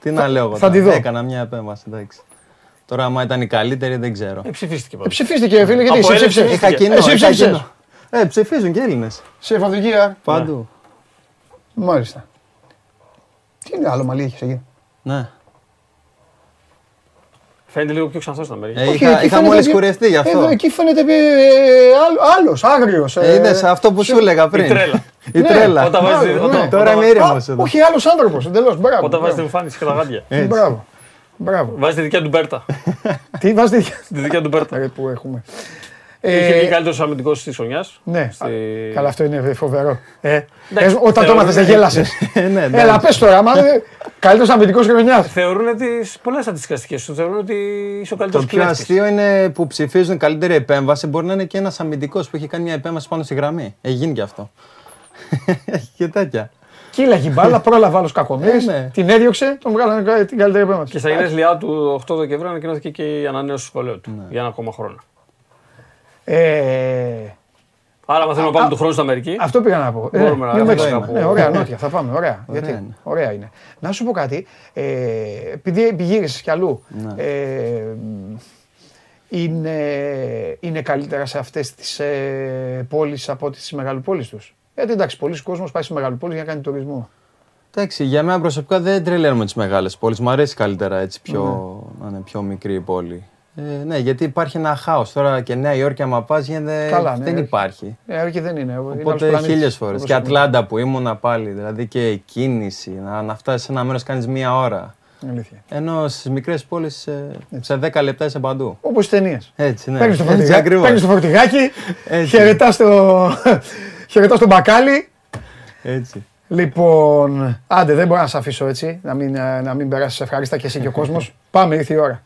Τι να λέω εγώ. Θα τη δω. Έκανα μια επέμβαση, εντάξει. Τώρα, άμα ήταν η καλύτερη, δεν ξέρω. Ψηφίστηκε. Ψηφίστηκε, φίλε, γιατί ψήφισε. Ψηφίζουν και Έλληνες. Σε φαντουργία. Παντού. Μάλιστα. Τι είναι άλλο μαλλί έχεις εκεί? Ναι. Φαίνεται λίγο πιο ξανθός στην Αμερική. Είχα μόλις κουρευτεί γι' αυτό. Εκεί φαίνεται άλλος, άγριος. Είδες αυτό που σου έλεγα πριν. Η τρέλα. Τώρα είμαι ήρεμος εδώ. Όχι, άλλος άνθρωπος, εντελώς. Όταν βάζεις την εμφάνιση και τα γάντια. Μπράβο. Μπράβο. Βάζει τη δικιά του Μπέρτα. Τι βάζει τη δικιά του Μπέρτα. Που έχουμε. Είχε καλύτερος αμυντικός της χρονιάς. Ναι. Καλά, αυτό είναι φοβερό. Όταν το μάθες δεν γέλασες. Έλα, πες τώρα, καλύτερος αμυντικός χρονιάς. Θεωρούν τις πολλές στατιστικές του. Θεωρούν ότι είσαι ο καλύτερος κλέφτης. Το πιο αστείο είναι που ψηφίζουν καλύτερη επέμβαση. Μπορεί να είναι και ένας αμυντικός που έχει κάνει μια επέμβαση πάνω στη γραμμή. Έχει γίνει και αυτό. Έχει και τέτοια. Κύλαγε η μπάλα, πρόλαβε άλλος κακομοίρης, την έδιωξε, τον βγάλανε την καλύτερη επέμβαση. Και στα γενέθλιά του 8 Δεκεμβρίου ανακοινώθηκε και η ανανέωση του σχολείου του για ένα ακόμα χρόνο. Άρα μαθαίνουμε να πάμε του χρόνου στην Αμερική. Αυτό πήγα να πω. Μπορούμε να πάμε. Ωραία, νότια, θα πάμε. Ωραία. Γιατί, ωραία είναι. Να σου πω κάτι. Επειδή επιγύρισες κι αλλού, είναι καλύτερα σε αυτές τις πόλεις από τις μεγαλοπόλεις τους. Γιατί εντάξει, πολλοί κόσμος πάει σε μεγαλοπόλεις για να κάνει τουρισμό. Εντάξει, για μένα προσωπικά δεν τρελαίνουμε τις μεγάλες πόλεις. Μου αρέσει καλύτερα έτσι να είναι πιο μικρή η πόλη. Ναι, γιατί υπάρχει ένα χάος τώρα και Νέα Υόρκη, άμα πας, δεν υπάρχει. Νέα Υόρκη δεν είναι. Οπότε χίλιες φορές. Και Ατλάντα που ήμουνα πάλι, δηλαδή και η κίνηση, να φτάσεις σε ένα μέρος κάνεις μία ώρα. Αλήθεια. Ενώ στις μικρές πόλεις σε 10 λεπτά είσαι παντού. Όπως στις ταινίες. Έτσι, ναι. Παίρνεις το φορτηγάκι, χαιρετάς το μπακάλι. Έτσι. Λοιπόν, άντε, δεν μπορώ να σε αφήσω έτσι, να μην περάσεις ευχαρίστα και εσύ και ο κόσμος. Πάμε, ήρθε η ώρα.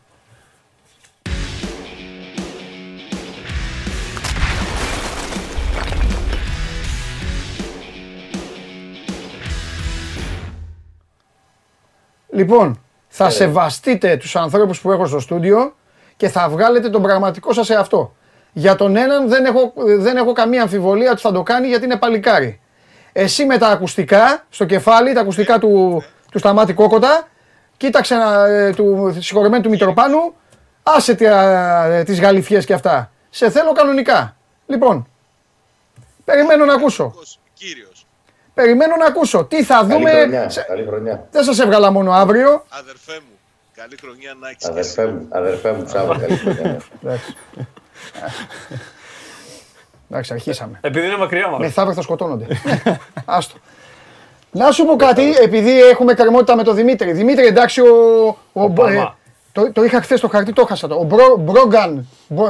Λοιπόν, θα σεβαστείτε τους ανθρώπους που έχω στο στούντιο και θα βγάλετε τον πραγματικό σας εαυτό. Για τον έναν δεν έχω καμία αμφιβολία ότι θα το κάνει γιατί είναι παλικάρι. Εσύ με τα ακουστικά στο κεφάλι, τα ακουστικά του Σταμάτη Κόκοτα, κοίταξε του συγχωρεμένου του Μητροπάνου, άσε τις γαλιφιές και αυτά. Σε θέλω κανονικά. Λοιπόν, περιμένω να ακούσω. Κύριος. Περιμένω να ακούσω. Τι θα καλή δούμε. Καλή χρονιά. Δεν σας έβγαλα μόνο αύριο. Αδερφέ μου, καλή χρονιά να έχεις. Αδερφέ μου, τσάβα, καλή χρονιά. Εντάξει, αρχίσαμε. Επειδή είναι μακριά μας. Μεθαύριο θα σκοτώνονται. Άστο. Να σου πω κάτι, επειδή έχουμε καρμότητα με τον Δημήτρη. Δημήτρη, εντάξει, το είχα χθες το χαρτί, το χάσα. Ο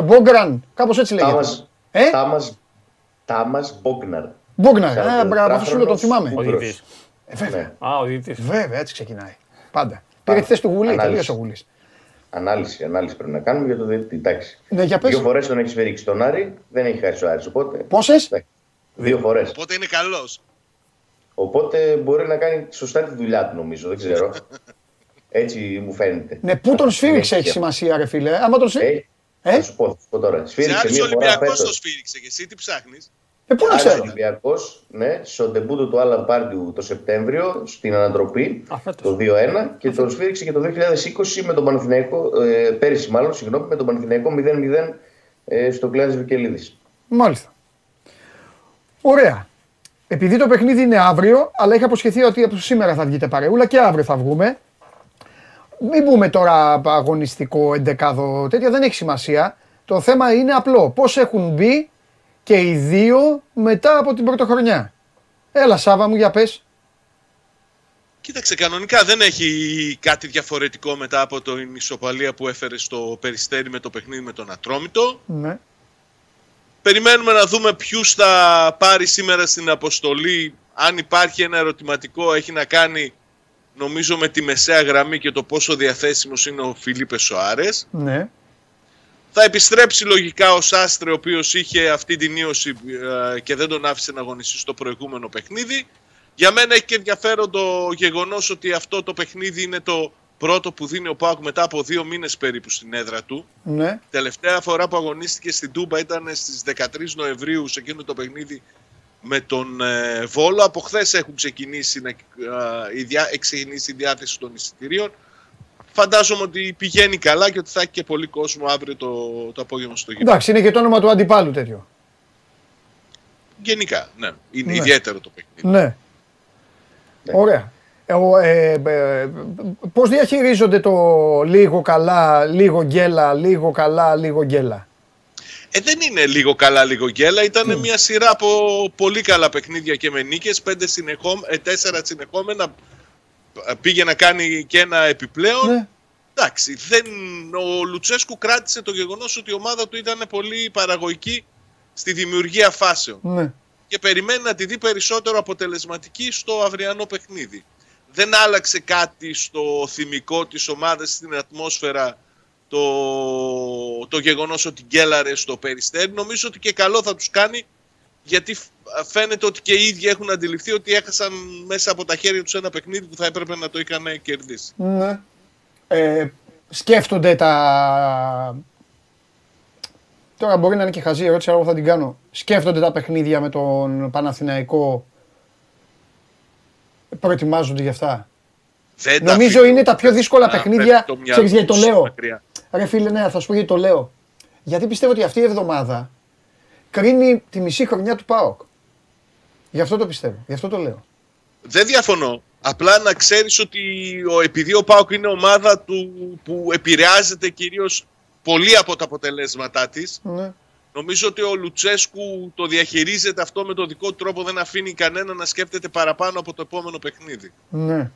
Μπόγκραν, κάπως έτσι λέγεται. Τάμας Μπόγκναρ. Μπούγκναρ, μπράβο, αυτό σου λέω, τον θυμάμαι. Ο διαιτητής. Βέβαια. Βέβαια, έτσι ξεκινάει. Πάντα. Πήρε τη θέση του Γουλή, τελείωσε ο Γουλής. Ανάλυση πρέπει να κάνουμε για το διαιτητή. Εντάξει. Δύο φορές τον έχει σφυρίξει τον Άρη, δεν έχει χάσει ο Άρης. Πόσες? Δύο φορές. Οπότε είναι καλός. Οπότε μπορεί να κάνει σωστά τη δουλειά του, νομίζω. Δεν ξέρω. Έτσι μου φαίνεται. Ναι, πού τον σφύριξε έχει σημασία, ρε φίλε. Άμα τον σφύριξε. Θα σου πω τώρα. Σφύριξε ο Ολυμπιακός, τον σφύριξε και εσύ τι ψάχνεις. Άρης Ολυμπιακός, ναι, στον τεμπούτο του Άλαν Πάρντιου το Σεπτέμβριο, στην ανατροπή, το 2-1 και τον σφύριξε και το 2020 με τον Παναθηναϊκό, πέρυσι μάλλον, συγγνώμη, με τον Παναθηναϊκό 0-0 στο Κλεάνης Βικελίδης. Μάλιστα. Ωραία. Επειδή το παιχνίδι είναι αύριο, αλλά είχα αποσχεθεί ότι από σήμερα θα βγείτε παρεούλα και αύριο θα βγούμε. Μην πούμε τώρα αγωνιστικό, εντεκάδο, τέτοια, δεν έχει σημασία. Το θέμα είναι απλό. Πώς έχουν μπει και οι δύο μετά από την πρωτοχρονιά. Έλα Σάβα μου, για πες. Κοίταξε, κανονικά δεν έχει κάτι διαφορετικό μετά από την ισοπαλία που έφερε στο Περιστέρι με το παιχνίδι με τον Ατρόμητο. Ναι. Περιμένουμε να δούμε ποιους θα πάρει σήμερα στην αποστολή. Αν υπάρχει ένα ερωτηματικό, έχει να κάνει νομίζω με τη μεσαία γραμμή και το πόσο διαθέσιμος είναι ο Φιλίπε Σοάρες. Ναι. Θα επιστρέψει λογικά ο Σάστρε, ο οποίος είχε αυτή την ίωση και δεν τον άφησε να αγωνιστεί στο προηγούμενο παιχνίδι. Για μένα έχει και ενδιαφέρον το γεγονός ότι αυτό το παιχνίδι είναι το πρώτο που δίνει ο ΠΑΟΚ μετά από 2 μήνες περίπου στην έδρα του. Ναι. Τελευταία φορά που αγωνίστηκε στην Τούμπα ήταν στις 13 Νοεμβρίου σε εκείνο το παιχνίδι με τον Βόλο. Από χθες έχουν ξεκινήσει η διάθεση των εισιτηρίων. Φαντάζομαι ότι πηγαίνει καλά και ότι θα έχει και πολύ κόσμο αύριο το απόγευμα στο γήπεδο. Εντάξει, είναι και το όνομα του αντιπάλου τέτοιο. Γενικά, ναι. Είναι ιδιαίτερο το παιχνίδι. Ναι. Ωραία. Πώς διαχειρίζονται το λίγο καλά, λίγο γκέλα, λίγο καλά, λίγο γκέλα? Δεν είναι λίγο καλά, λίγο γκέλα. Ήταν μια σειρά από πολύ καλά παιχνίδια και με νίκες. 4 συνεχόμενα. Πήγε να κάνει και ένα επιπλέον. Ναι. εντάξει, ο Λουτσέσκου κράτησε το γεγονός ότι η ομάδα του ήταν πολύ παραγωγική στη δημιουργία φάσεων. Ναι. Και περιμένει να τη δει περισσότερο αποτελεσματική στο αυριανό παιχνίδι. Δεν άλλαξε κάτι στο θυμικό της ομάδας, στην ατμόσφαιρα, το γεγονός ότι γκέλαρε στο Περιστέρι. Νομίζω ότι και καλό θα τους κάνει, γιατί φαίνεται ότι και οι ίδιοι έχουν αντιληφθεί ότι έχασαν μέσα από τα χέρια τους ένα παιχνίδι που θα έπρεπε να το είχαν κερδίσει. Ναι. Σκέφτονται τα... Τώρα μπορεί να είναι και χαζή ερώτηση, αλλά εγώ θα την κάνω. Σκέφτονται τα παιχνίδια με τον Παναθηναϊκό. Προετοιμάζονται γι' αυτά. Δεν νομίζω τα είναι τα πιο δύσκολα παιχνίδια. Ξέρεις γιατί το λέω. Μακριά. Ρε φίλε, ναι, θα σου πω γιατί το λέω. Γιατί πιστεύω ότι αυτή η εβδομάδα κρίνει τη μισή χρονιά του ΠΑΟΚ. Γι' αυτό το πιστεύω. Γι' αυτό το λέω. Δεν διαφωνώ. Απλά να ξέρεις ότι επειδή ο ΠΑΟΚ είναι ομάδα του που επηρεάζεται κυρίως πολύ από τα αποτελέσματά της, ναι, νομίζω ότι ο Λουτσέσκου το διαχειρίζεται αυτό με το δικό του τρόπο. Δεν αφήνει κανένα να σκέφτεται παραπάνω από το επόμενο παιχνίδι. Ναι.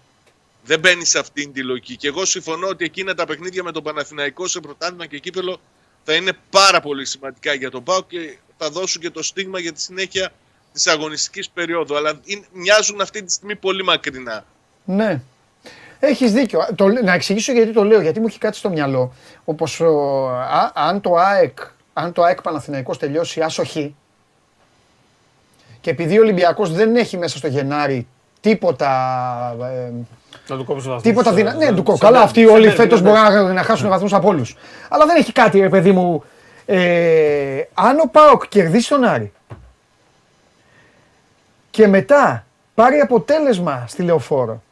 Δεν μπαίνει σε αυτήν τη λογική. Και εγώ συμφωνώ ότι εκείνα τα παιχνίδια με τον Παναθηναϊκό σε πρωτάθλημα και κύπελλο θα είναι πάρα πολύ σημαντικά για τον ΠΑΟΚ και θα δώσουν και το στίγμα για τη συνέχεια της αγωνιστικής περίοδου. Αλλά μοιάζουν αυτή τη στιγμή πολύ μακρινά. Ναι. Έχεις δίκιο. Να εξηγήσω γιατί το λέω. Γιατί μου έχει κάτι στο μυαλό. Όπως αν το ΑΕΚ Παναθηναϊκός τελειώσει άσοχη και επειδή ο Ολυμπιακός δεν έχει μέσα στο Γενάρη τίποτα... Τίποτα δυνατό. Ναι, καλά, αυτοί όλοι φέτος μπορούν να χάσουν βαθμούς από όλους. Αλλά δεν έχει κάτι, ρε παιδί μου. Αν ο ΠΑΟΚ κερδίσει τον Άρη και μετά πάρει αποτέλεσμα στη Λεωφόρο,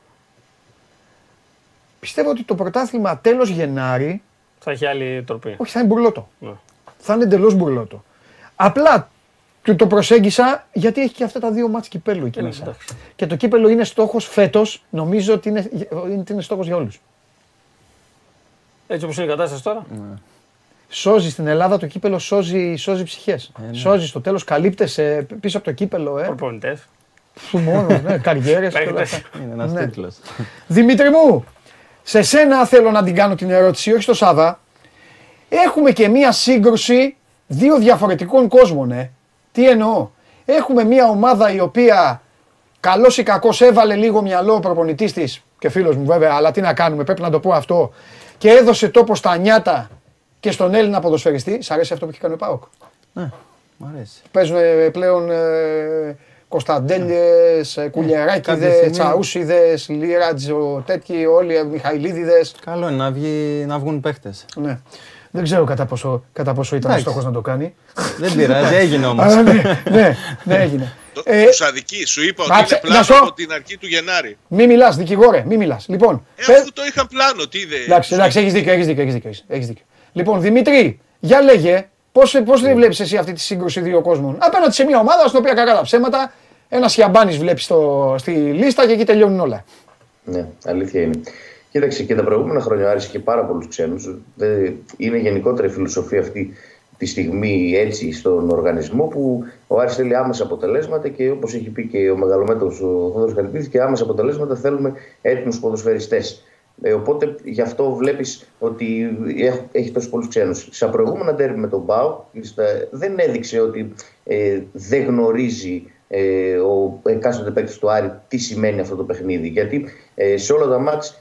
πιστεύω ότι το πρωτάθλημα τέλος Γενάρη θα έχει άλλη τροπή. Όχι, θα είναι μπουρλότο. Θα είναι εντελώς μπουρλότο. Απλά το προσέγγισα γιατί έχει και αυτά τα δύο μάτς κυπέλλου εκεί μέσα. Και το κύπελλο είναι στόχος φέτος, νομίζω ότι είναι στόχος για όλους. Έτσι όπως είναι η κατάσταση τώρα. Σώζει στην Ελλάδα το κύπελλο, σώζει ψυχές. Σώζει στο τέλος, καλύπτεσαι πίσω από το κύπελλο. Προπονητές. Σου μόνος, ναι, καριέρες. Είναι ένας τίτλος. Δημήτρη μου, σε σένα θέλω να την κάνω την ερώτηση, όχι στο Σάβα. Έχουμε και μία σύγκρουση δύο διαφορετικών κόσμων, Τι εννοώ. Έχουμε μία ομάδα η οποία καλός ή κακός έβαλε λίγο μυαλό ο προπονητής της και φίλος μου βέβαια, αλλά τι να κάνουμε, πρέπει να το πω αυτό. Και έδωσε τόπο στα νιάτα και στον Έλληνα ποδοσφαιριστή. Σ' αρέσει αυτό που έχει κάνει ο ΠΑΟΚ? Ναι, μ' αρέσει. Παίζουν πλέον Κωνσταντέλιες, Κουλιεράκηδες, Τσαούσιδες, Λίρατζο, τέτοιοι όλοι, Μιχαηλίδιδες. Καλό είναι να βγουν παίχτες. Ναι. Δεν ξέρω κατά πόσο ήταν στόχος να το κάνει. Δεν πειράζει, έγινε όμως. Ναι, έγινε. Τους αδικεί, σου είπα ότι είναι πλάνο από την αρχή του Γενάρη. Μη μιλάς, δικηγόρε, μη μιλάς. Αφού το είχαν πλάνο, τι είδε. Εντάξει, έχεις δίκιο. Λοιπόν, Δημήτρη, για λέγε, πώς δεν βλέπεις εσύ αυτή τη σύγκρουση δύο κόσμων? Απέναντι σε μια ομάδα στην οποία κακά τα ψέματα, ένα Σιαμπάνης βλέπεις στη λίστα και εκεί τελειώνουν όλα. Ναι, αλήθεια είναι. Κοίταξε, και τα προηγούμενα χρόνια άρεσε και πάρα πολλούς ξένους. Είναι γενικότερα η φιλοσοφία αυτή τη στιγμή έτσι στον οργανισμό που ο Άρης θέλει άμεσα αποτελέσματα και όπως έχει πει και ο μεγαλομέτωπος ο Θόδωρος Καρυπίδης, και άμεσα αποτελέσματα θέλουμε έτοιμους ποδοσφαιριστές. Οπότε γι' αυτό βλέπεις ότι έχει τόσο πολλούς ξένους. Στα προηγούμενα ντέρμπι με τον ΠΑΟΚ δεν έδειξε ότι δεν γνωρίζει ο εκάστοτε παίκτης του Άρη τι σημαίνει αυτό το παιχνίδι. Γιατί σε όλα τα μάτς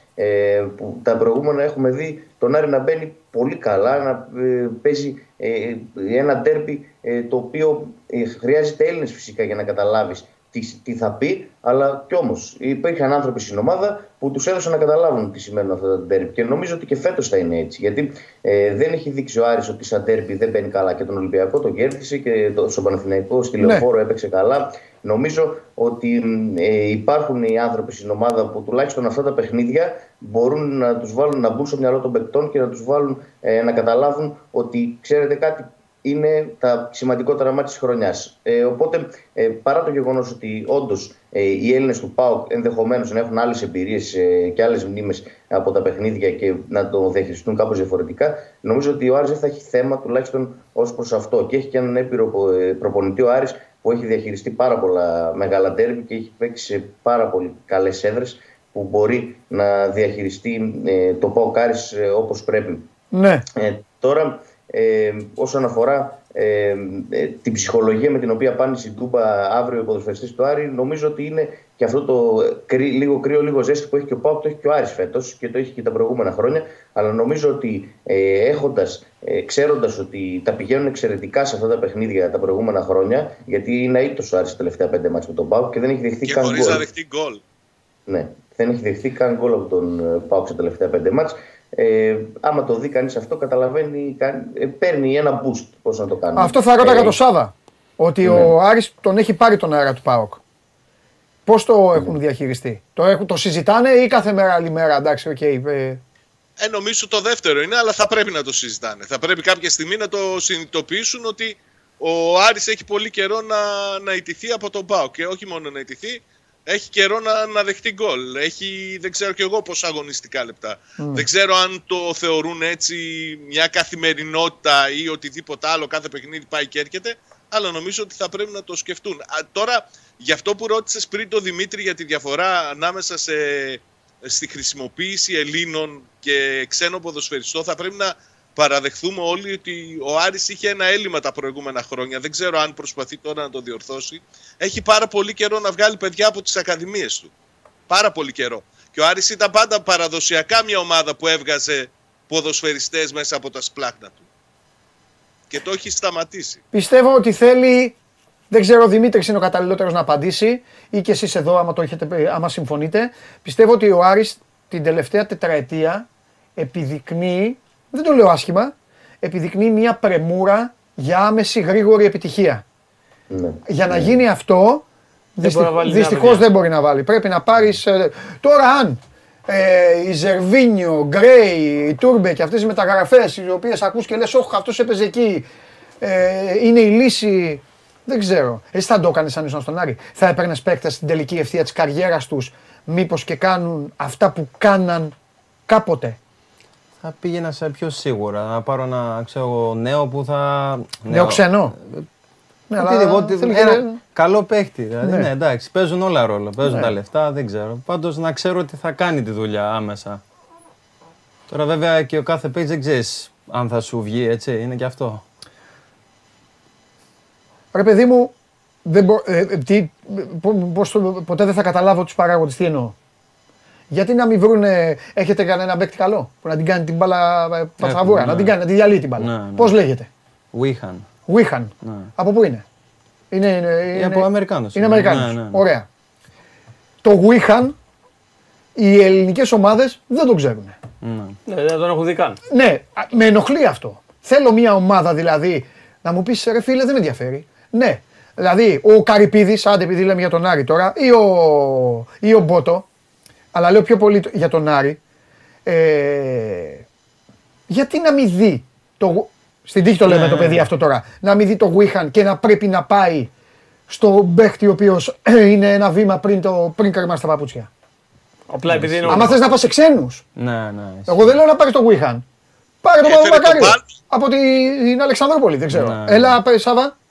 που τα προηγούμενα έχουμε δει τον Άρη να μπαίνει πολύ καλά, να παίζει ένα ντέρμπι το οποίο χρειάζεται Έλληνες φυσικά για να καταλάβεις τι θα πει, αλλά κι όμως υπήρχαν άνθρωποι στην ομάδα που τους έδωσαν να καταλάβουν τι σημαίνουν αυτά τα ντέρμπι. Και νομίζω ότι και φέτος θα είναι έτσι. Γιατί δεν έχει δείξει ο Άρης ότι στα ντέρμπι δεν μπαίνει καλά, και τον Ολυμπιακό τον κέρδισε και στον Παναθηναϊκό στη Λεωφόρο έπαιξε καλά. Νομίζω ότι υπάρχουν οι άνθρωποι στην ομάδα που τουλάχιστον αυτά τα παιχνίδια μπορούν να τους βάλουν να μπουν στο μυαλό των παικτών και να τους βάλουν να καταλάβουν ότι ξέρετε κάτι, είναι τα σημαντικότερα μάτια της χρονιάς. Οπότε, παρά το γεγονός ότι όντως οι Έλληνες του ΠΑΟΚ ενδεχομένως να έχουν άλλες εμπειρίες και άλλες μνήμες από τα παιχνίδια και να το διαχειριστούν κάπως διαφορετικά, νομίζω ότι ο Άρης δεν θα έχει θέμα τουλάχιστον ως προς αυτό. Και έχει και έναν έπειρο προπονητή ο Άρης που έχει διαχειριστεί πάρα πολλά μεγάλα ντέρμπι και έχει παίξει σε πάρα πολύ καλές έδρες. που μπορεί να διαχειριστεί το ΠΑΟΚ Άρης όπως πρέπει. Ναι. Τώρα, όσον αφορά την ψυχολογία με την οποία πάνε στην Τούμπα αύριο ο ποδοσφαιριστής του Άρη, νομίζω ότι είναι και αυτό το λίγο κρύο, λίγο ζέστη που έχει και ο ΠΑΟΚ, το έχει και ο Άρης φέτος και το έχει και τα προηγούμενα χρόνια. Αλλά νομίζω ότι ξέροντας ότι τα πηγαίνουν εξαιρετικά σε αυτά τα παιχνίδια τα προηγούμενα χρόνια, γιατί είναι αήττος ο Άρης τα τελευταία 5 μάτς με τον ΠΑΟΚ και δεν έχει δεχτεί καν γκολ. Και χωρίς να δεχτεί γκολ. Ναι, δεν έχει δεχτεί καν γκολ από τον ΠΑΟΚ στα τελευταία 5 μάτς. Άμα το δει κανείς αυτό, καταλαβαίνει, παίρνει ένα boost πώς να το κάνει. Αυτό θα ρώταγα το Σάβα. Ότι ναι, ο Άρης τον έχει πάρει τον αέρα του ΠΑΟΚ. Πώς το έχουν διαχειριστεί, το συζητάνε ή κάθε μέρα άλλη μέρα, εντάξει, οκ. Νομίζω το δεύτερο είναι, αλλά θα πρέπει να το συζητάνε. Θα πρέπει κάποια στιγμή να το συνειδητοποιήσουν ότι ο Άρης έχει πολύ καιρό να ιτηθεί από τον ΠΑΟΚ. Και όχι μόνο να ιτηθεί, έχει καιρό να δεχτεί γκολ. Έχει, δεν ξέρω κι εγώ πόσα αγωνιστικά λεπτά. Δεν ξέρω αν το θεωρούν έτσι μια καθημερινότητα ή οτιδήποτε άλλο. Κάθε παιχνίδι πάει και έρχεται. Αλλά νομίζω ότι θα πρέπει να το σκεφτούν. Τώρα, γι' αυτό που ρώτησες πριν το Δημήτρη για τη διαφορά ανάμεσα στη χρησιμοποίηση Ελλήνων και ξένο ποδοσφαιριστό, θα πρέπει να παραδεχθούμε όλοι ότι ο Άρης είχε ένα έλλειμμα τα προηγούμενα χρόνια. Δεν ξέρω αν προσπαθεί τώρα να το διορθώσει. Έχει πάρα πολύ καιρό να βγάλει παιδιά από τις ακαδημίες του. Πάρα πολύ καιρό. Και ο Άρης ήταν πάντα παραδοσιακά μια ομάδα που έβγαζε ποδοσφαιριστές μέσα από τα σπλάχνα του. Και το έχει σταματήσει. Πιστεύω ότι θέλει... Δεν ξέρω, ο Δημήτρης είναι ο καταλληλότερος να απαντήσει ή και εσείς εδώ, άμα συμφωνείτε. Πιστεύω ότι ο Άρης την τελευταία τετραετία επιδεικνύει, δεν το λέω άσχημα, επιδεικνύει μια πρεμούρα για άμεση γρήγορη επιτυχία. Ναι. Για να γίνει αυτό, δυστυχώς δεν μπορεί να βάλει. Πρέπει να πάρεις... Τώρα αν η Ζερβίνιο, ο Γκρέι, η Τούρμπε και αυτές οι μεταγραφές, οι οποίες ακούς και λες, όχι, αυτός έπαιζε εκεί, είναι η λύση... Δεν ξέρω. Εσύ θα το έκανες αν ήσουν στον Άρη? Θα έπαιρνες παίκτες στην τελική ευθεία της καριέρας τους, μήπως και κάνουν αυτά που κάναν κάποτε? Θα πήγαινα πιο σίγουρα. Να πάρω ένα νέο που θα... Νέο ξενό. Ναι, αλλά... Ένα καλό παίκτη. Δηλαδή, ναι, εντάξει. Παίζουν όλα ρόλο. Παίζουν τα λεφτά, δεν ξέρω. Πάντως να ξέρω ότι θα κάνει τη δουλειά άμεσα. Τώρα βέβαια και ο κάθε παίκτης δεν ξέρεις αν θα σου βγει, έτσι. Είναι και αυτό. Ρε παιδί μου, ποτέ δεν θα καταλάβω τους παράγοντες τι εννοώ. Γιατί να μην βρούνε, έχετε κανένα μπέκτη καλό που να την κάνει την μπάλα πατσαβούρα, να την διαλύει την μπάλα. Πώς λέγεται? Wihan. Από πού είναι? Είναι από Αμερικάνους. Είναι Αμερικάνους. Ωραία. Το Wihan οι ελληνικές ομάδες δεν το ξέρουν. Ναι, δεν τον έχουν δει καν. Ναι, με ενοχλεί αυτό. Θέλω μια ομάδα δηλαδή να μου πεις, ρε φίλε, δεν με ενδιαφέρει. Ναι, δηλαδή ο Καρυπίδης, άντε επειδή λέμε για τον Άρη τώρα, ή ο Μπότο, αλλά λέω πιο πολύ για τον Άρη, γιατί να μην δει, στην τύχη το λέμε το παιδί αυτό τώρα, να μην δει το Wihan και να πρέπει να πάει στο μπέχτη ο οποίος είναι ένα βήμα πριν κρεμάσει τα παπούτσια. Άμα θες να πας σε ξένους. Εγώ δεν λέω να πάρει το Wihan. Πάρε τον Παπαδοπακάριο από την Αλεξανδρούπολη, δεν ξέρω. Έλα, Σάβα.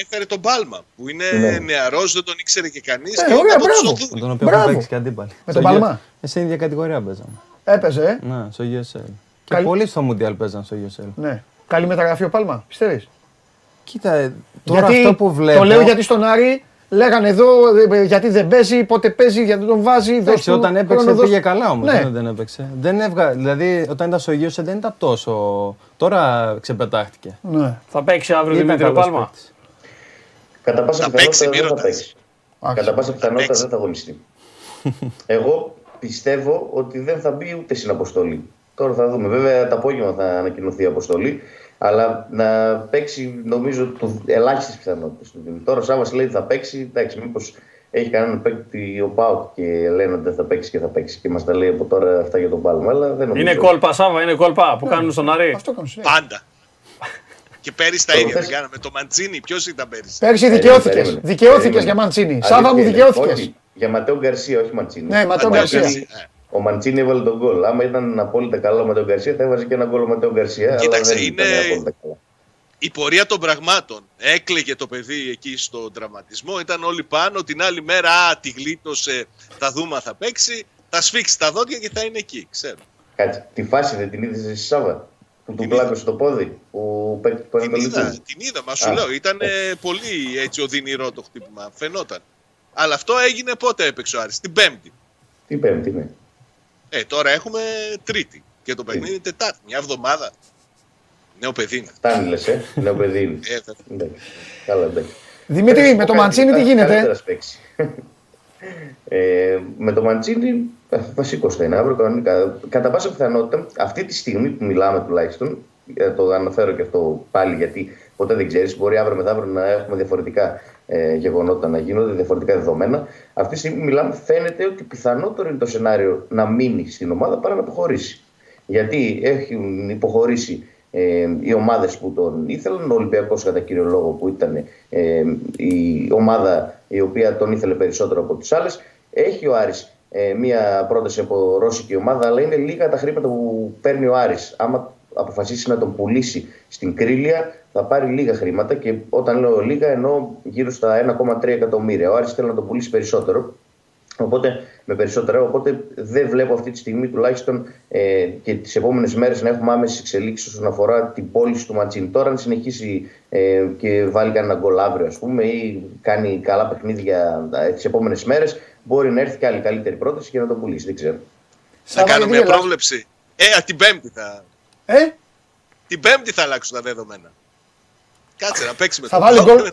Έφερε τον Πάλμα που είναι νεαρός, δεν τον ήξερε και κανείς. Με τον οποίο παίξει και αντίπαλοι. Με τον Πάλμα. Στην ίδια κατηγορία παίζαμε. Έπαιζε. Ναι, στο USL. Και πολλοί στο Μουντιάλ παίζαν στο USL. Ναι. Καλή μεταγραφή ο Πάλμα, πιστεύεις? Κοίτα, τώρα αυτό που βλέπω. Το λέω γιατί στον Άρη λέγανε εδώ γιατί δεν παίζει, πότε παίζει, γιατί τον βάζει. Εντάξει, όταν έπαιξε πήγε καλά όμως, δεν έπαιξε. Δηλαδή όταν ήταν στο Γιώσε δεν ήταν τόσο, τώρα ξεπετάχτηκε. Θα παίξει αύριο Δημήτρη Πάλμα? Κατά πάσα πιθανότητα δεν θα παίξει. Κατά πάσα πιθανότητα δεν θα αγωνιστεί. Εγώ πιστεύω ότι δεν θα μπει ούτε στην αποστολή. Τώρα θα δούμε, βέβαια το απόγευμα θα ανακοινωθεί η αποστολή. Αλλά να παίξει νομίζω ελάχιστες πιθανότητες. Τώρα ο Σάββας λέει ότι θα παίξει. Εντάξει, μήπως έχει κανέναν παίκτη ο ΠΑΟΚ και λένε ότι δεν θα παίξει και θα παίξει και μας τα λέει από τώρα αυτά για τον Πάλμα. Αλλά δεν νομίζω. Είναι κόλπα, Σάββα, είναι κόλπα που κάνουν στον Άρη. Αυτό κάνουν. Πάντα. Και πέρυσι τα ίδια δεν κάναμε. Το Μαντσίνι, ποιος ήταν πέρυσι? Πέρυσι δικαιώθηκες. Δικαιώθηκες για Μαντσίνι. Σάββα μου, δικαιώθηκες. Για Ματέο Γκαρσία, όχι Μαντσίνι. Ναι, Ματέο Γκαρσία. Ο Μαντσίνι έβαλε τον γκολ. Άμα ήταν απόλυτα καλό με τον Γκαρσία, θα έβαζε και ένα γκολ με τον Γκαρσία. Κοίταξε, είναι η πορεία των πραγμάτων. Έκλαιγε το παιδί εκεί στον τραυματισμό. Ήταν όλοι πάνω. Την άλλη μέρα τη γλίτωσε. Θα δούμε, θα παίξει. θα σφίξει τα δόντια και θα είναι εκεί, ξέρω. Κάτσε, τη φάση δεν την είδες εσύ Σάββα, που του πλάκωσε το πόδι, που παίρνει το πόδι. Την είδα, μα σου λέω, ήταν πολύ έτσι οδυνηρό το χτύπημα, φαινόταν. Αλλά αυτό έγινε πότε έπαιξε ο Άρης, την Πέμπτη. Την Πέμπτη, ναι. Τώρα έχουμε Τρίτη και το παιχνίδι είναι Τετάρτη, μια εβδομάδα. Νέο παιδί. Φτάνει λες, νέο παιδί. Καλά, εντάξει. Δημήτρη, με το Μαντσίνι τι γίνεται? Με το Μαντσίνι βασικό θα είναι αύριο κανονικά. Κατά πάσα πιθανότητα, αυτή τη στιγμή που μιλάμε τουλάχιστον, το αναφέρω και αυτό πάλι γιατί ποτέ δεν ξέρεις, μπορεί αύριο μεθαύριο να έχουμε διαφορετικά γεγονότα να γίνονται, διαφορετικά δεδομένα. Αυτή τη στιγμή που μιλάμε, φαίνεται ότι πιθανότερο είναι το σενάριο να μείνει στην ομάδα παρά να αποχωρήσει. Γιατί έχουν υποχωρήσει οι ομάδες που τον ήθελαν, ο Ολυμπιακός κατά κύριο λόγο που ήταν η ομάδα η οποία τον ήθελε περισσότερο από τις άλλες. Έχει ο Άρης μία πρόταση από ρώσικη ομάδα, αλλά είναι λίγα τα χρήματα που παίρνει ο Άρης. Άμα αποφασίσει να τον πουλήσει στην Κρήλια, θα πάρει λίγα χρήματα, και όταν λέω λίγα εννοώ γύρω στα 1,3 εκατομμύρια. Ο Άρης θέλει να τον πουλήσει περισσότερο. Οπότε, με περισσότερα, οπότε δεν βλέπω αυτή τη στιγμή τουλάχιστον και τις επόμενες μέρες να έχουμε άμεσες εξελίξεις όσον αφορά την πώληση του Μαντσίνη. Τώρα, αν συνεχίσει και βάλει κανένα γκολ αύριο, ας πούμε, ή κάνει καλά παιχνίδια τις επόμενες μέρες, μπορεί να έρθει και άλλη καλύτερη πρόταση και να το πουλήσει. Δεν ξέρω. Θα κάνω μια πρόβλεψη. Την Πέμπτη θα. Την Πέμπτη θα αλλάξουν τα δεδομένα. Κάτσε να παίξει με τον.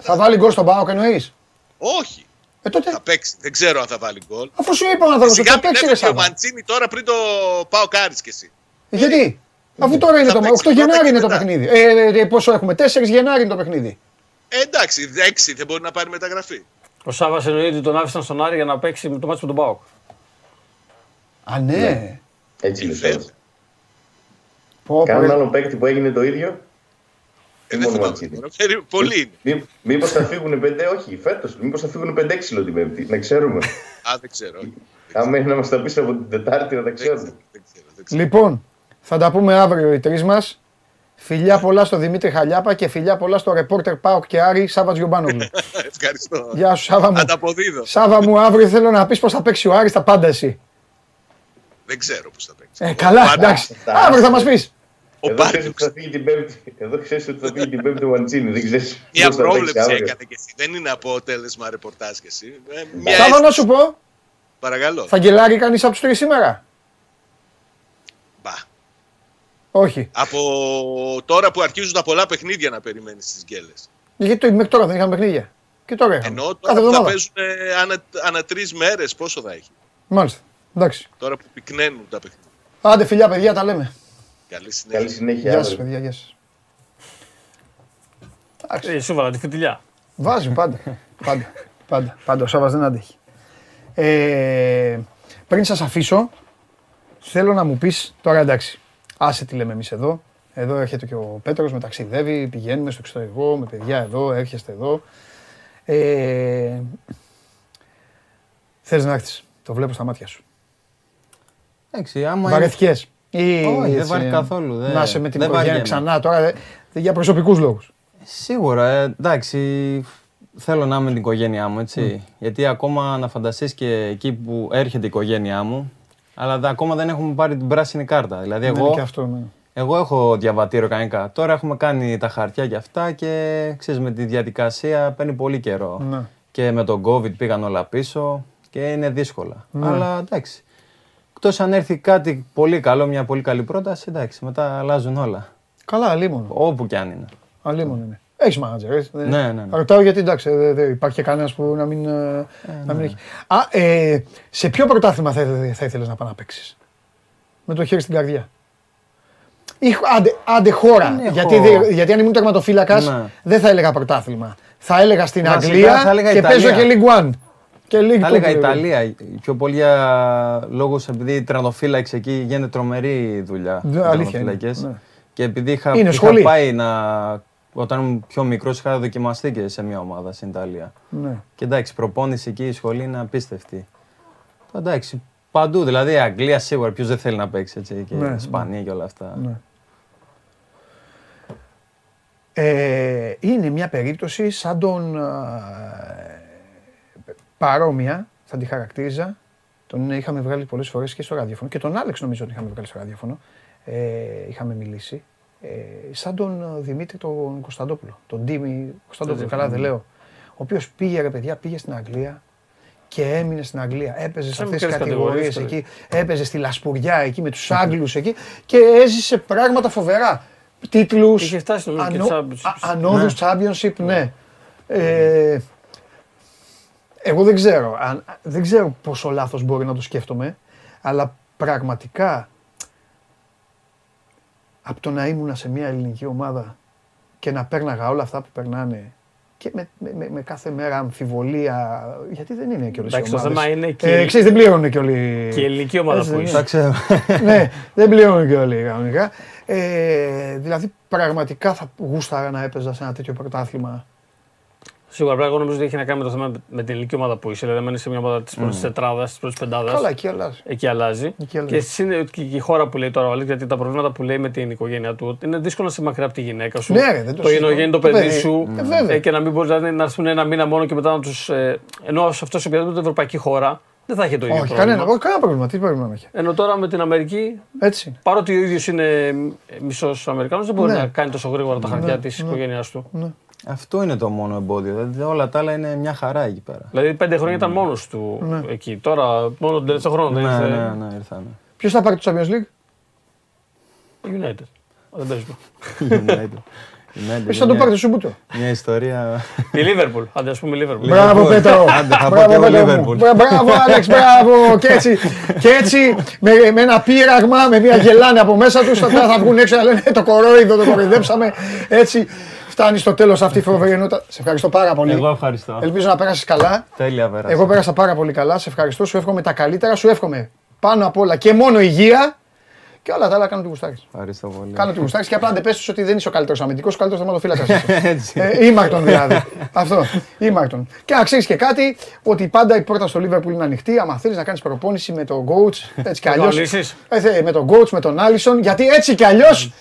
Θα βάλει γκολ στον ΠΑΟΚ, εννοείς? Όχι. Τότε... Θα παίξει. Δεν ξέρω αν θα βάλει γκολ. Αφού σου είπα να δώσει γκολ. Σιγά-σιγά ο Μαντσίνι τώρα πριν το πάω Κάρις και εσύ. Γιατί? Αφού τώρα είναι το 8 Γενάρη είναι το παιχνίδι. Πόσο έχουμε? 4 Γενάρη είναι το παιχνίδι. Εντάξει, 6 δεν μπορεί να πάρει μεταγραφή. Ο Σάββας εννοεί ότι τον άφησαν στον Άρη για να παίξει με το μάτι με τον ΠΑΟΚ. Α, ναι. Έτσι λε. Κανέναν άλλο παίκτη που έγινε το ίδιο. Πολύ είναι. Μήπως θα φύγουν 5, όχι φέτος, μήπως θα φύγουν 5-6 την Πέμπτη, να ξέρουμε. Α, δεν ξέρω. Άμα να μας τα πεις από την Τετάρτη, να τα ξέρουμε. Λοιπόν, θα τα πούμε αύριο οι τρεις μας. Φιλιά πολλά στο Δημήτρη Χαλιάπα και φιλιά πολλά στο ρεπόρτερ ΠΑΟΚ και Άρη Σάβα Γιουμπάνογλου. Ευχαριστώ. Γεια σου Σάβα μου. Ανταποδίδω. Σάβα μου, αύριο θέλω να πεις πώς θα παίξει ο Άρης τα πάντα εσύ. Δεν ξέρω πώς θα παίξει. Καλά, εντάξει. Αύριο θα μας πεις. Εδώ ξέρεις ότι θα φύγει την Πέμπτη. Εδώ ξέρεις ότι θα φύγει την Πέμπτη ο Μαντσίνι. Δεν ξέρεις. Μια πρόβλεψη έκανε και εσύ. Δεν είναι αποτέλεσμα ρεπορτάζ και εσύ. Σάββα να σου πω. Παρακαλώ. Θα γκελάρει κανείς από τους τρεις σήμερα? Μπα. Όχι. Από τώρα που αρχίζουν τα πολλά παιχνίδια να περιμένεις τις γκέλες. Γιατί μέχρι τώρα δεν είχαμε παιχνίδια. Και τώρα είχαμε. Ενώ τώρα που θα παίζουν ανά τρεις μέρες πόσο θα έχει. Μάλιστα. Εντάξει. Τώρα που πυκναίνουν τα παιχνίδια. Άντε φιλιά παιδιά, τα λέμε. Καλή συνέχεια. Γεια σας, παιδιά. Γεια σας. Σου βάλα τη φιτιλιά. Βάζει πάντα. Πάντα. Ο Σάββας δεν αντέχει. Πριν σας αφήσω, θέλω να μου πεις τώρα, εντάξει, άσε τι λέμε εμείς εδώ. Εδώ έρχεται και ο Πέτρος, με ταξιδεύει, πηγαίνουμε στο εξωτερικό, με παιδιά εδώ, έρχεστε εδώ. Θες να έρθεις. Το βλέπω στα μάτια σου. Βαρεθιές. Όχι, δεν βάρει καθόλου. Να είσαι με την οικογένεια ξανά τώρα, για προσωπικούς λόγους. Σίγουρα, εντάξει, θέλω να είμαι με την οικογένειά μου, έτσι. Γιατί ακόμα να φανταστείς και εκεί που έρχεται η οικογένειά μου, αλλά ακόμα δεν έχουμε πάρει την πράσινη κάρτα. Δηλαδή, εγώ έχω διαβατήριο κανονικά. Τώρα έχουμε κάνει τα χαρτιά και αυτά και ξέρεις, με τη διαδικασία παίρνει πολύ καιρό. Και με τον COVID πήγαν όλα πίσω και είναι δύσκολα. Αλλά εντάξει. Εκτός αν έρθει κάτι πολύ καλό, μια πολύ καλή πρόταση, εντάξει, μετά αλλάζουν όλα. Καλά, αλίμονο. Όπου κι αν είναι. Αλίμονο είναι. Έχεις μάνατζερ, έτσι. Ναι. Ρωτάω γιατί εντάξει, δεν υπάρχει κανένας που να μην έχει. Σε ποιο πρωτάθλημα θα ήθελες να πας να παίξεις? Με το χέρι στην καρδιά. Άντε χώρα. Γιατί αν ήμουν τερματοφύλακας, δεν θα έλεγα πρωτάθλημα. Θα έλεγα στην Αγγλία και παίζω και League One. Θα έλεγα Ιταλία, πιο πολύ λόγος επειδή τερματοφύλακες εκεί γίνεται τρομερή δουλειά. Αλήθεια. Και επειδή είχα πάει όταν ήμουν πιο μικρός, είχα δοκιμαστεί και σε μια ομάδα στην Ιταλία. Και εντάξει, προπόνηση εκεί η σχολή είναι απίστευτη. Εντάξει, παντού, δηλαδή Αγγλία σίγουρα, ποιος δεν θέλει να παίξει έτσι, και Ισπανία και όλα αυτά. Είναι μια περίπτωση σαν τον... Παρόμοια, θα τη χαρακτήριζα, Τον είχαμε βγάλει πολλές φορές και στο ραδιόφωνο. Και τον Άλεξ νομίζω ότι είχαμε βγάλει στο ραδιόφωνο. Είχαμε μιλήσει. Σαν τον Δημήτρη τον Κωνσταντόπουλο. Τον Ντίμη Κωνσταντόπουλο, καλά δεν λέω. Ο οποίος πήγε, ρε παιδιά, πήγε στην Αγγλία και έμεινε στην Αγγλία. Έπαιζε σε αυτές τις κατηγορίες εκεί. Έπαιζε στη Λασπουριά εκεί με τους Άγγλους εκεί και έζησε πράγματα φοβερά. Τίτλους. Είχε φτάσει στο ανόδους Championship, ναι. Εγώ δεν ξέρω, δεν ξέρω πόσο λάθος μπορεί να το σκέφτομαι, αλλά πραγματικά από το να ήμουν σε μια ελληνική ομάδα και να πέρναγα όλα αυτά που περνάνε και με κάθε μέρα αμφιβολία, γιατί δεν είναι και όλες οι ομάδες. Το θέμα είναι και... δεν πληρώνουν και όλοι... Και η ελληνική ομάδα που είσαι. Ναι, δεν πληρώνουν και όλοι κανονικά. Δηλαδή πραγματικά θα γούσταρα να έπαιζα σε ένα τέτοιο πρωτάθλημα. Σίγουρα πράγμα, εγώ νομίζω ότι έχει να κάνει με το θέμα με την ελληνική ομάδα που είσαι. Δηλαδή, αν είσαι μια ομάδα τη πρώτη τετράδα, τη πρώτη πεντάδα. Καλά, εκεί αλλάζει. Εκεί αλλάζει. Και η χώρα που λέει τώρα ο Αλέξ, γιατί τα προβλήματα που λέει με την οικογένειά του, είναι δύσκολο να είσαι μακριά από τη γυναίκα σου. Ναι, δεν το γεννογένει το παιδί σου. Και να μην μπορεί να έρθουν ένα μήνα μόνο και μετά να του. Ενώ σε αυτό σε οποιαδήποτε ευρωπαϊκή χώρα δεν θα έχει το ίδιο πρόβλημα. Κανένα πρόβλημα. Τι πρόβλημα έχει. Ενώ τώρα με την Αμερική. Παρότι ο ίδιο είναι μισό Αμερικανό, δεν μπορεί να κάνει τόσο γρήγορα τα χαρτιά τη οικογένειά του. Αυτό είναι το μόνο εμπόδιο. Δηλαδή όλα τα άλλα είναι μια χαρά εκεί πέρα. Δηλαδή 5 χρόνια ήταν μόνος του εκεί. Τώρα μόνο τον τελευταίο χρόνο δεν ήρθε. Ναι, ήρθανε. Ποιος θα πάρει το Champions League? United. Δεν παίζουμε. United. Εσύ θα το πάρει το Σουμπούτο. Μια ιστορία... Η Liverpool. Άντε ας πούμε Liverpool. Μπράβο Πέτρο. Μπράβο Liverpool. Μπράβο Άλεξ, μπράβο. Και έτσι με ένα πείραγμα, με μια γελάνε από μέσα τους, θα βγουν έξω να λένε το κορόιδο, το κοροϊδέψαμε. Έτσι. Φτάνει στο τέλος αυτή η φοβερή ενότητα. Σε ευχαριστώ πάρα πολύ. Εγώ ευχαριστώ. Ελπίζω να πέρασεις καλά. Τέλεια πέρασα. Εγώ πέρασα πάρα πολύ καλά. Σε ευχαριστώ. Σου εύχομαι τα καλύτερα. Σου εύχομαι πάνω απ' όλα και μόνο υγεία. Και όλα τα άλλα κάνω του γουστάρεις. Ευχαριστώ πολύ. Κάνω του γουστάρεις και απλά δεν πες τους ότι δεν είσαι ο καλύτερος αμυντικός, ο καλύτερος θεματοφύλακας. Ήμαρτον δηλαδή. Αυτό. Ήμαρτον. Και να ξέρεις και κάτι, ότι πάντα η πόρτα στο Liverpool είναι ανοιχτή. Αν θέλεις να κάνεις προπόνηση με τον coach, έτσι κι αλλιώς. Με τον coach, με τον Άλισον, γιατί έτσι κι αλλιώς.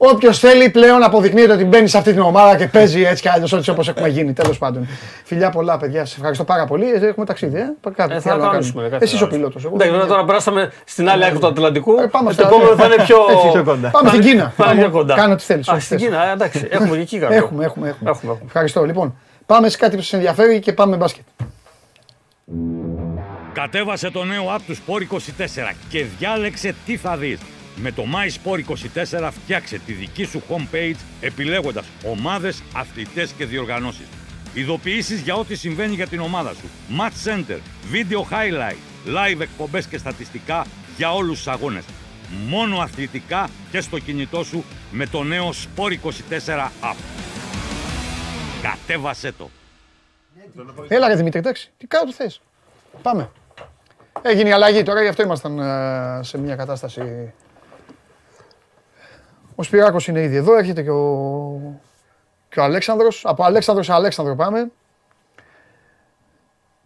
Όποιος θέλει πλέον αποδεικνύεται ότι μπαίνει σε αυτή την ομάδα και παίζει έτσι κι αλλιώς όπως έχουμε γίνει. Τέλος πάντων. Φιλιά πολλά, παιδιά. Σας ευχαριστώ πάρα πολύ. Έχουμε ταξίδι, κάτι θα κάνουμε. Εσύ είσαι ο πιλότος. Εντάξει, τώρα περάσαμε στην άλλη άκρη του Ατλαντικού. Το επόμενο θα είναι πιο κοντά. Πάμε στην Κίνα. Κάνω τι θέλεις. Στην Κίνα, εντάξει. Έχουμε και εκεί κάποιο. Έχουμε. Ευχαριστώ. Λοιπόν, πάμε σε κάτι που σας ενδιαφέρει και πάμε μπάσκετ. Κατέβασε το νέο app του Sport24 και διάλεξε τι θα δεις. Με το MySport24 φτιάξε τη δική σου homepage επιλέγοντας ομάδες, αθλητές και διοργανώσεις. Ειδοποιήσεις για ό,τι συμβαίνει για την ομάδα σου. Match Center, Video Highlight, Live εκπομπές και στατιστικά για όλους τους αγώνες. Μόνο αθλητικά και στο κινητό σου με το νέο Sport24 app. Κατέβασέ το. Έλα ρε Δημήτρη, εντάξει. Τι κάτω θες. Πάμε. Έγινε η αλλαγή τώρα, γι' αυτό ήμασταν σε μια κατάσταση... Ο Σπυράκος είναι ήδη εδώ, έρχεται και ο Αλέξανδρος. Από Αλέξανδρο σε Αλέξανδρο πάμε.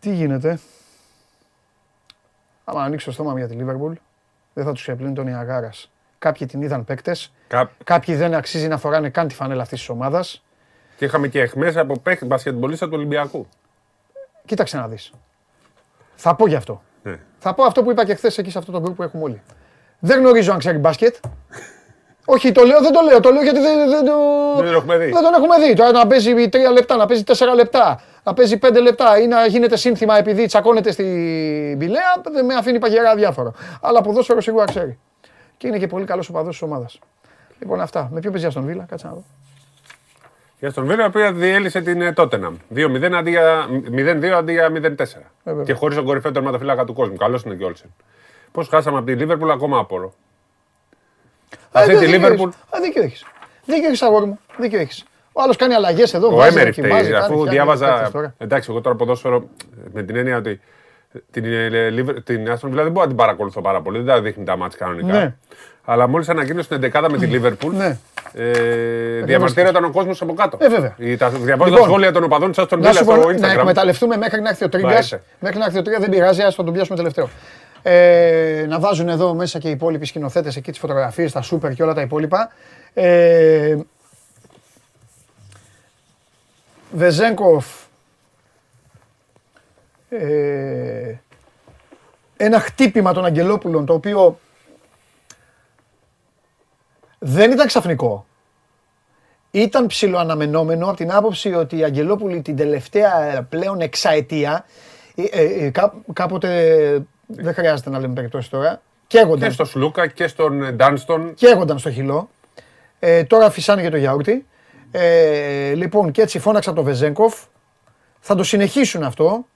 Τι γίνεται. Άμα ανοίξει το στόμα για τη Λίβερπουλ, δεν θα τους ξεπλύνει τον Ιαγάρας. Κάποιοι την είδαν παίκτες, κάποιοι δεν αξίζει να φοράνε καν τη φανέλα αυτής της ομάδας. Και είχαμε και αιχμές από παίκτες μπασκετμπολίστας του Ολυμπιακού. Κοίταξε να δεις. Θα πω γι' αυτό. Θα πω αυτό που είπα και χθες εκεί σε αυτό το group που έχουμε όλοι. Δεν γνωρίζω αν ξέρει μπάσκετ. Όχι, το λέω, δεν το λέω. Το λέω γιατί δεν τον έχουμε δει. Τώρα να παίζει 3 λεπτά, να παίζει 4 λεπτά, να παίζει 5 λεπτά ή να γίνεται σύνθημα επειδή τσακώνεται στην Πηλαία, δεν με αφήνει παγερά διάφορα. Αλλά ποδόσφαιρο σίγουρα ξέρει. Και είναι και πολύ καλός οπαδός της ομάδας. Λοιπόν, αυτά. Με ποιο παίζει Αστον Βίλα, κάτσε να δω. Η Αστον Βίλα, η οποία διέλυσε την Τότεναμ. 2-0 αντί για 0-4. Και χωρίς τον κορυφαίο τερματοφύλακα του κόσμου. Καλός είναι και ο Όλσεν. Πώς χάσαμε από τη Λίβερπουλ, ακόμα απορώ. Αυτή τη Liverpool. Δίκιο έχεις. Δίκιο έχεις, αγόρι μου. Δίκιο έχεις. Ο άλλος κάνει αλλαγές εδώ. Ο Έμερι φταίει. Αφού διάβαζα. Εντάξει, εγώ τώρα ποδόσφαιρο με την έννοια ότι την Aston Villa δεν μπορώ να την παρακολουθώ πάρα πολύ. Δεν τα δείχνει τα μάτς κανονικά. Αλλά μόλις ανακοίνωσε την 11η με τη Liverpool, διαμαρτύρονταν ο κόσμος από κάτω. Διαβάζω τα σχόλια των οπαδών της Aston Villa στο Instagram. Να εκμεταλλευτούμε μέχρι να έρθει ο Τρίγκας. Μέχρι να έρθει ο Τρίγκας δεν πειράζει, ας τον πιάσουμε τελευταίο. Να βάζουν εδώ μέσα και οι υπόλοιποι σκηνοθέτες εκεί τις φωτογραφίες, τα σούπερ και όλα τα υπόλοιπα. Βεζένκοβ ένα χτύπημα των Αγγελόπουλων, το οποίο δεν ήταν ξαφνικό. Ήταν ψιλοαναμενόμενο από την άποψη ότι οι Αγγελόπουλοι την τελευταία πλέον εξαετία, κάποτε, δεν χρειάζεται να λέμε περιπτώσεις τώρα, καίγονταν. Και στον Σλούκα και στον Ντάνστον. Καίγονταν στο χυλό. Τώρα φυσάνε για το γιαούρτι. Λοιπόν, και έτσι φώναξα τον Βεζένκοβ. Θα το συνεχίσουν αυτό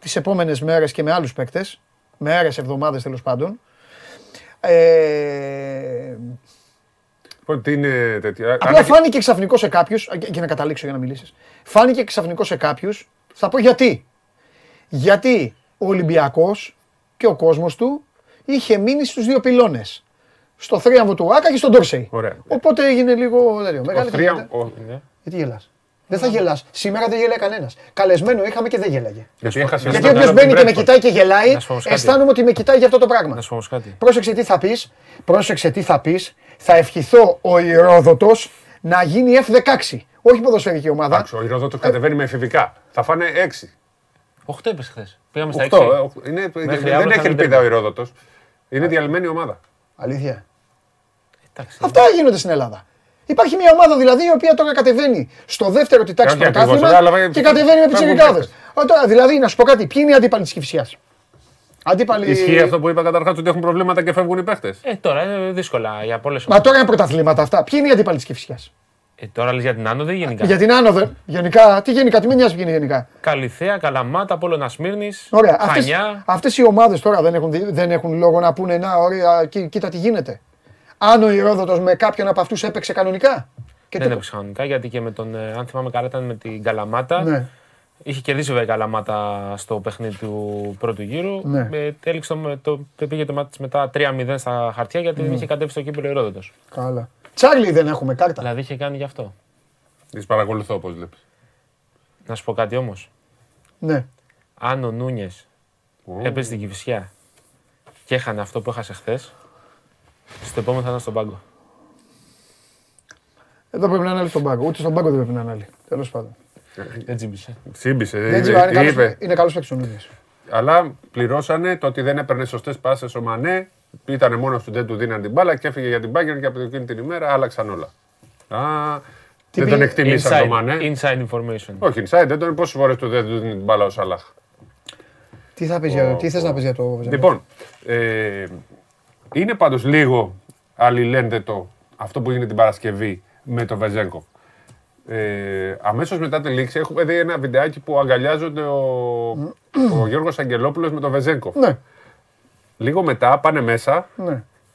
τις επόμενες μέρες και με άλλους παίκτες. Μέρες, εβδομάδες τέλος πάντων. Απλά φάνηκε ξαφνικό σε κάποιους, για να καταλήξω για να μιλήσεις. Φάνηκε ξαφνικό σε κάποιους, θα πω γιατί. Γιατί ο Ολυμπιακός και ο κόσμος του είχε μείνει στους δύο πυλώνες. Στο θρίαμβο του Άκα και στον Ντόρσεϊ. Οπότε έγινε λίγο. Γιατί γελάς? Δεν θα γελάς. Σήμερα δεν γελάει κανένας. Καλεσμένο είχαμε και δεν γέλαγε. Γιατί όποιος μπαίνει και με κοιτάει και γελάει, αισθάνομαι ότι με κοιτάει για αυτό το πράγμα. Πρόσεξε τι θα πεις. Θα ευχηθώ ο Ηρόδοτος να γίνει F16. Όχι ποδοσφαιρική ομάδα. Εντάξει, ο Ηρόδοτος κατεβαίνει με εφηβικά. Θα φάνε 6. 8 είπες χθες. Πήγαμε στα 6. Δεν έχει ελπίδα ο Ηρόδοτος. Είναι διαλυμένη ομάδα. Αλήθεια. Αυτά γίνονται στην Ελλάδα. Υπάρχει μια ομάδα δηλαδή η οποία τώρα κατεβαίνει στο δεύτερο τη τάξη του πρωτάθλημα και κατεβαίνει με πιτσιρικάδες. Δηλαδή να σου πω κάτι, ποιοι είναι οι αντίπαλοι της Κυφσίας? Ισχύει αυτό που είπα καταρχάς, ότι έχουν προβλήματα και φεύγουν οι παίχτες? Τώρα είναι δύσκολα για πολλές ομάδες. Μα τώρα είναι πρωταθλήματα αυτά. Ποιοι είναι οι αντίπαλοι της Κυφσίας? Τώρα λες για την άνοδο ή γενικά? Για την άνοδο. Γενικά, τι γενικά, τι με νοιάζει που γίνει γενικά? Καλυθέα, Καλαμάτα, Απόλλωνα Σμύρνης, Χανιά. Αυτές οι ομάδες τώρα δεν έχουν λόγο να πούνε να, ωραία, κοίτα τι γίνεται? Αν ο Ηρόδοτος με κάποιον από αυτούς έπαιξε κανονικά? Δεν έπαιξε κανονικά, γιατί και με τον, αν θυμάμαι καλά, ήταν με την Καλαμάτα. Είχε κερδίσει βέβαια η Καλαμάτα στο παιχνίδι του πρώτου γύρου. Πήγε το μάτι μετά 3-0 στα χαρτιά, γιατί δεν είχε κατέβει στο κύπελλο Ηρόδοτος. Καλά. Τσάρλι, δεν έχουμε κάρτα. Δηλαδή είχε κάνει γι' αυτό. Τις παρακολουθώ, όπως βλέπεις. Να σου πω κάτι όμως. Ναι. Αν ο Νούνιες έπαιζε στην Κηφισιά και έχανε αυτό που έχασε χθες, στο επόμενο θα ήταν στον πάγκο. Εδώ πρέπει να αναλύει τον πάγκο. Ούτε στον πάγκο δεν πρέπει να αναλύει. Τέλος πάντων. Δεν τσίμπησε. Είναι καλός παίκτης ο Νούνιες. Αλλά πληρώσανε το ότι δεν έπαιρνε σωστές πάσες ο Μανέ. Ήτανε μόνος του, δεν του δίναν την μπάλα και έφυγε για την Μπάγκερ και από εκείνη την ημέρα άλλαξαν όλα. Δεν τον εκτιμήσαν το Μανέ. Inside information. Όχι, inside, δεν τον, πόσες φορές του δεν του δίνει την μπάλα ο Σαλάχ. Τι θες να πεις για το... Λοιπόν, είναι πάντως λίγο αλληλένδετο αυτό που γίνεται την Παρασκευή με το Βεζένκοβ. Αμέσως μετά τη λήξη έχουμε δει ένα βιντεάκι που αγκαλιάζονται ο Γιώργος Αγγελόπουλος με τον Βεζένκοβ. Λίγο μετά πάνε μέσα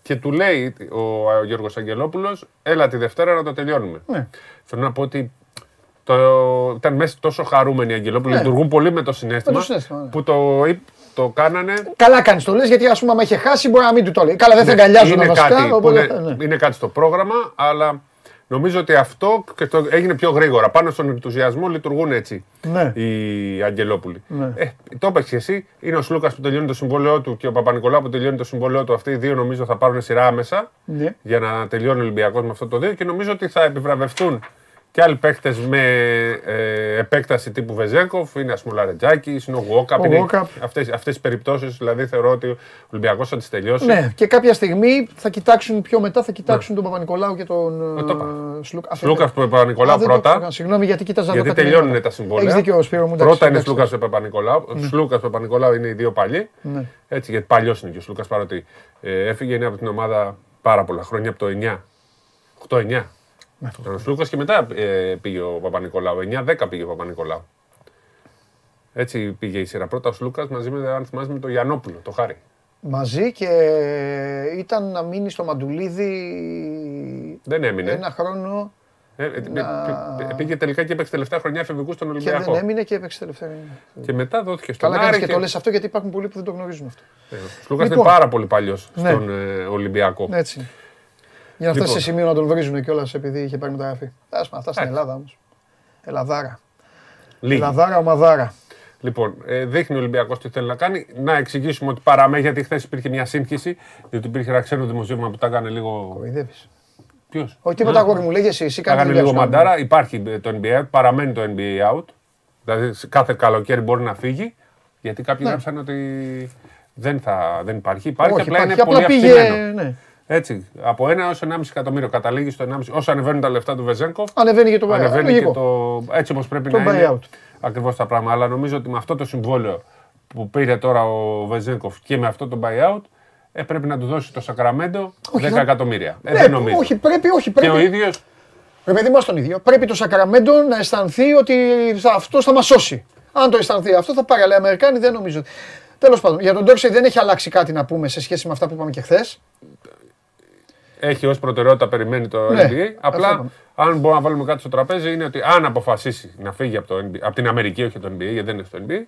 και του λέει ο Γιώργος Αγγελόπουλος, έλα τη Δευτέρα να το τελειώνουμε. Θέλω να πω ότι ήταν μέσα τόσο χαρούμενοι οι Αγγελόπουλοι, λειτουργούν πολύ με το συναίσθημα που το κάνανε. Καλά κάνεις το λες, γιατί ας πούμε άμα είχε χάσει μπορεί να μην του το λέει. Καλά, δεν θα αγκαλιάζουν βασικά. Είναι κάτι στο πρόγραμμα, αλλά νομίζω ότι αυτό έγινε πιο γρήγορα. Πάνω στον ενθουσιασμό λειτουργούν έτσι οι Αγγελόπουλοι. Το έπαιξε εσύ. Είναι ο Σλούκας που τελειώνει το συμβόλαιό του και ο Παπα-Νικολάου που τελειώνει το συμβόλαιό του. Αυτοί οι δύο νομίζω θα πάρουν σειρά άμεσα για να τελειώνει ο Ολυμπιακός με αυτό το δύο. Και νομίζω ότι θα επιβραβευτούν και άλλοι παίκτες με επέκταση τύπου Βεζένκοβ. Είναι ας πούμε ο Λαρετζάκης, είναι ο Γουόκαπ. Αυτές τις περιπτώσεις δηλαδή θεωρώ ότι ο Ολυμπιακός θα τις τελειώσει. Ναι, και κάποια στιγμή θα κοιτάξουν πιο μετά, θα κοιτάξουν τον Παπα-Νικολάου και τον Σλούκα. Σλούκας του Παπα-Νικολάου πρώτα. Συγγνώμη, γιατί κοίταζα εδώ. Γιατί τελειώνουν τα συμβόλαια. Έχεις δίκιο, Σπύρο μου. Πρώτα είναι Σλούκας του Παπα-Νικολάου. Σλούκας του Παπα-Νικολάου είναι οι δύο παλιοί. Έτσι, γιατί παλιός είναι και ο Σλούκας, παρότι έφυγε, είναι από την ομάδα πάρα πολλά χρόνια, από το 8-9. Ο Σλούκας και μετά πήγε ο Παπα-Νικολάου. 9-10 πήγε ο Παπα-Νικολάου. Έτσι πήγε η σειρά. Πρώτα ο Σλούκας μαζί με, αν θυμάσαι, με τον Γιαννόπουλο, το Χάρη. Μαζί, και ήταν να μείνει στο Μαντουλίδι. Δεν έμεινε. Ένα χρόνο. Πήγε τελικά και έπαιξε τελευταία χρονιά εφηβικού στον Ολυμπιακό. Και δεν έμεινε και έπαιξε τελευταία χρονιά. Και μετά δόθηκε στον Άρη. Καλά κάνεις και το λες αυτό, γιατί υπάρχουν πολλοί που δεν το γνωρίζουν αυτό. Ο Σλούκας είναι πάρα πολύ παλιός στον Ολυμπιακό. Έτσι. Για να φτάσει σε σημείο να τον βρίζουν κιόλας επειδή είχε πάρει μεταγραφή. Αυτά στην Ελλάδα όμως. Ελλαδάρα. Ελλαδάρα, ομαδάρα. Λοιπόν, δείχνει ο Ολυμπιακός τι θέλει να κάνει. Να εξηγήσουμε ότι παραμέ, γιατί χθες υπήρχε μια σύγχυση, διότι υπήρχε ένα ξένο δημοσίευμα που τα έκανε λίγο. Κοροϊδεύεις. Ποιος? Όχι τίποτα, αγόρι μου, λέγεσαι εσύ. Τα έκανε λίγο μαντάρα. Υπάρχει το NBA, παραμένει το NBA out. Δηλαδή κάθε καλοκαίρι μπορεί να φύγει, γιατί κάποιοι γράψαν ότι Δεν υπάρχει. Υπάρχει. Όχι, απλά υπάρχει, είναι απλά πολύ αυξημένο. Ναι. Έτσι, από 1 έως 1,5 εκατομμύριο καταλήγει στο 1,5. Όσο ανεβαίνουν τα λεφτά του Βεζένκοβ, ανεβαίνει και το buyout. Έτσι όπως πρέπει το να είναι ακριβώς τα πράγματα. Αλλά νομίζω ότι με αυτό το συμβόλαιο που πήρε τώρα ο Βεζένκοβ και με αυτό το buyout, πρέπει να του δώσει το Σακραμέντο 10 εκατομμύρια. Ναι, δεν νομίζω. Όχι, πρέπει. Και ο ίδιος. Πρέπει το Σακραμέντο να αισθανθεί ότι αυτό θα μας σώσει. Αν το αισθανθεί αυτό θα πάρει. Αλλά οι Αμερικάνοι δεν νομίζω. Τέλος πάντων, για τον Ντόρσεϊ δεν έχει αλλάξει κάτι να πούμε σε σχέση με αυτά που είπαμε και χθες. Έχει ως προτεραιότητα, περιμένει το NBA. Απλά, αν μπορούμε να βάλουμε κάτι στο τραπέζι, είναι ότι αν αποφασίσει να φύγει από την Αμερική, όχι από το NBA, γιατί δεν είναι στο NBA,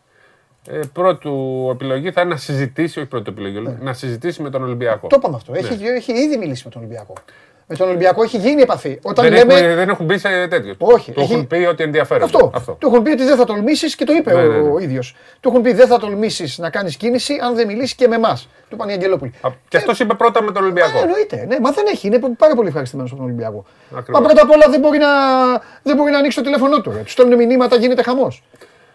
πρώτη επιλογή θα είναι να συζητήσει, όχι πρώτη επιλογή, να συζητήσει με τον Ολυμπιακό. Το είπαμε αυτό. Έχει ήδη μιλήσει με τον Ολυμπιακό. Με τον Ολυμπιακό έχει γίνει επαφή. Δεν έχουν μπει σε τέτοιο. Όχι. Του έχουν πει ότι ενδιαφέρονται. Αυτό. Του έχουν πει ότι δεν θα τολμήσεις και το είπε ο ίδιος. Του έχουν πει δεν θα τολμήσεις να κάνεις κίνηση αν δεν μιλήσεις και με εμάς. Του είπαν οι Αγγελόπουλοι. Και αυτός είπε πρώτα με τον Ολυμπιακό. Εννοείται. Ναι, μα δεν έχει. Είναι πάρα πολύ ευχαριστημένος από τον Ολυμπιακό. Μα πρώτα απ' όλα δεν μπορεί να ανοίξει το τηλέφωνό του. Του στέλνουν μηνύματα, γίνεται χαμός.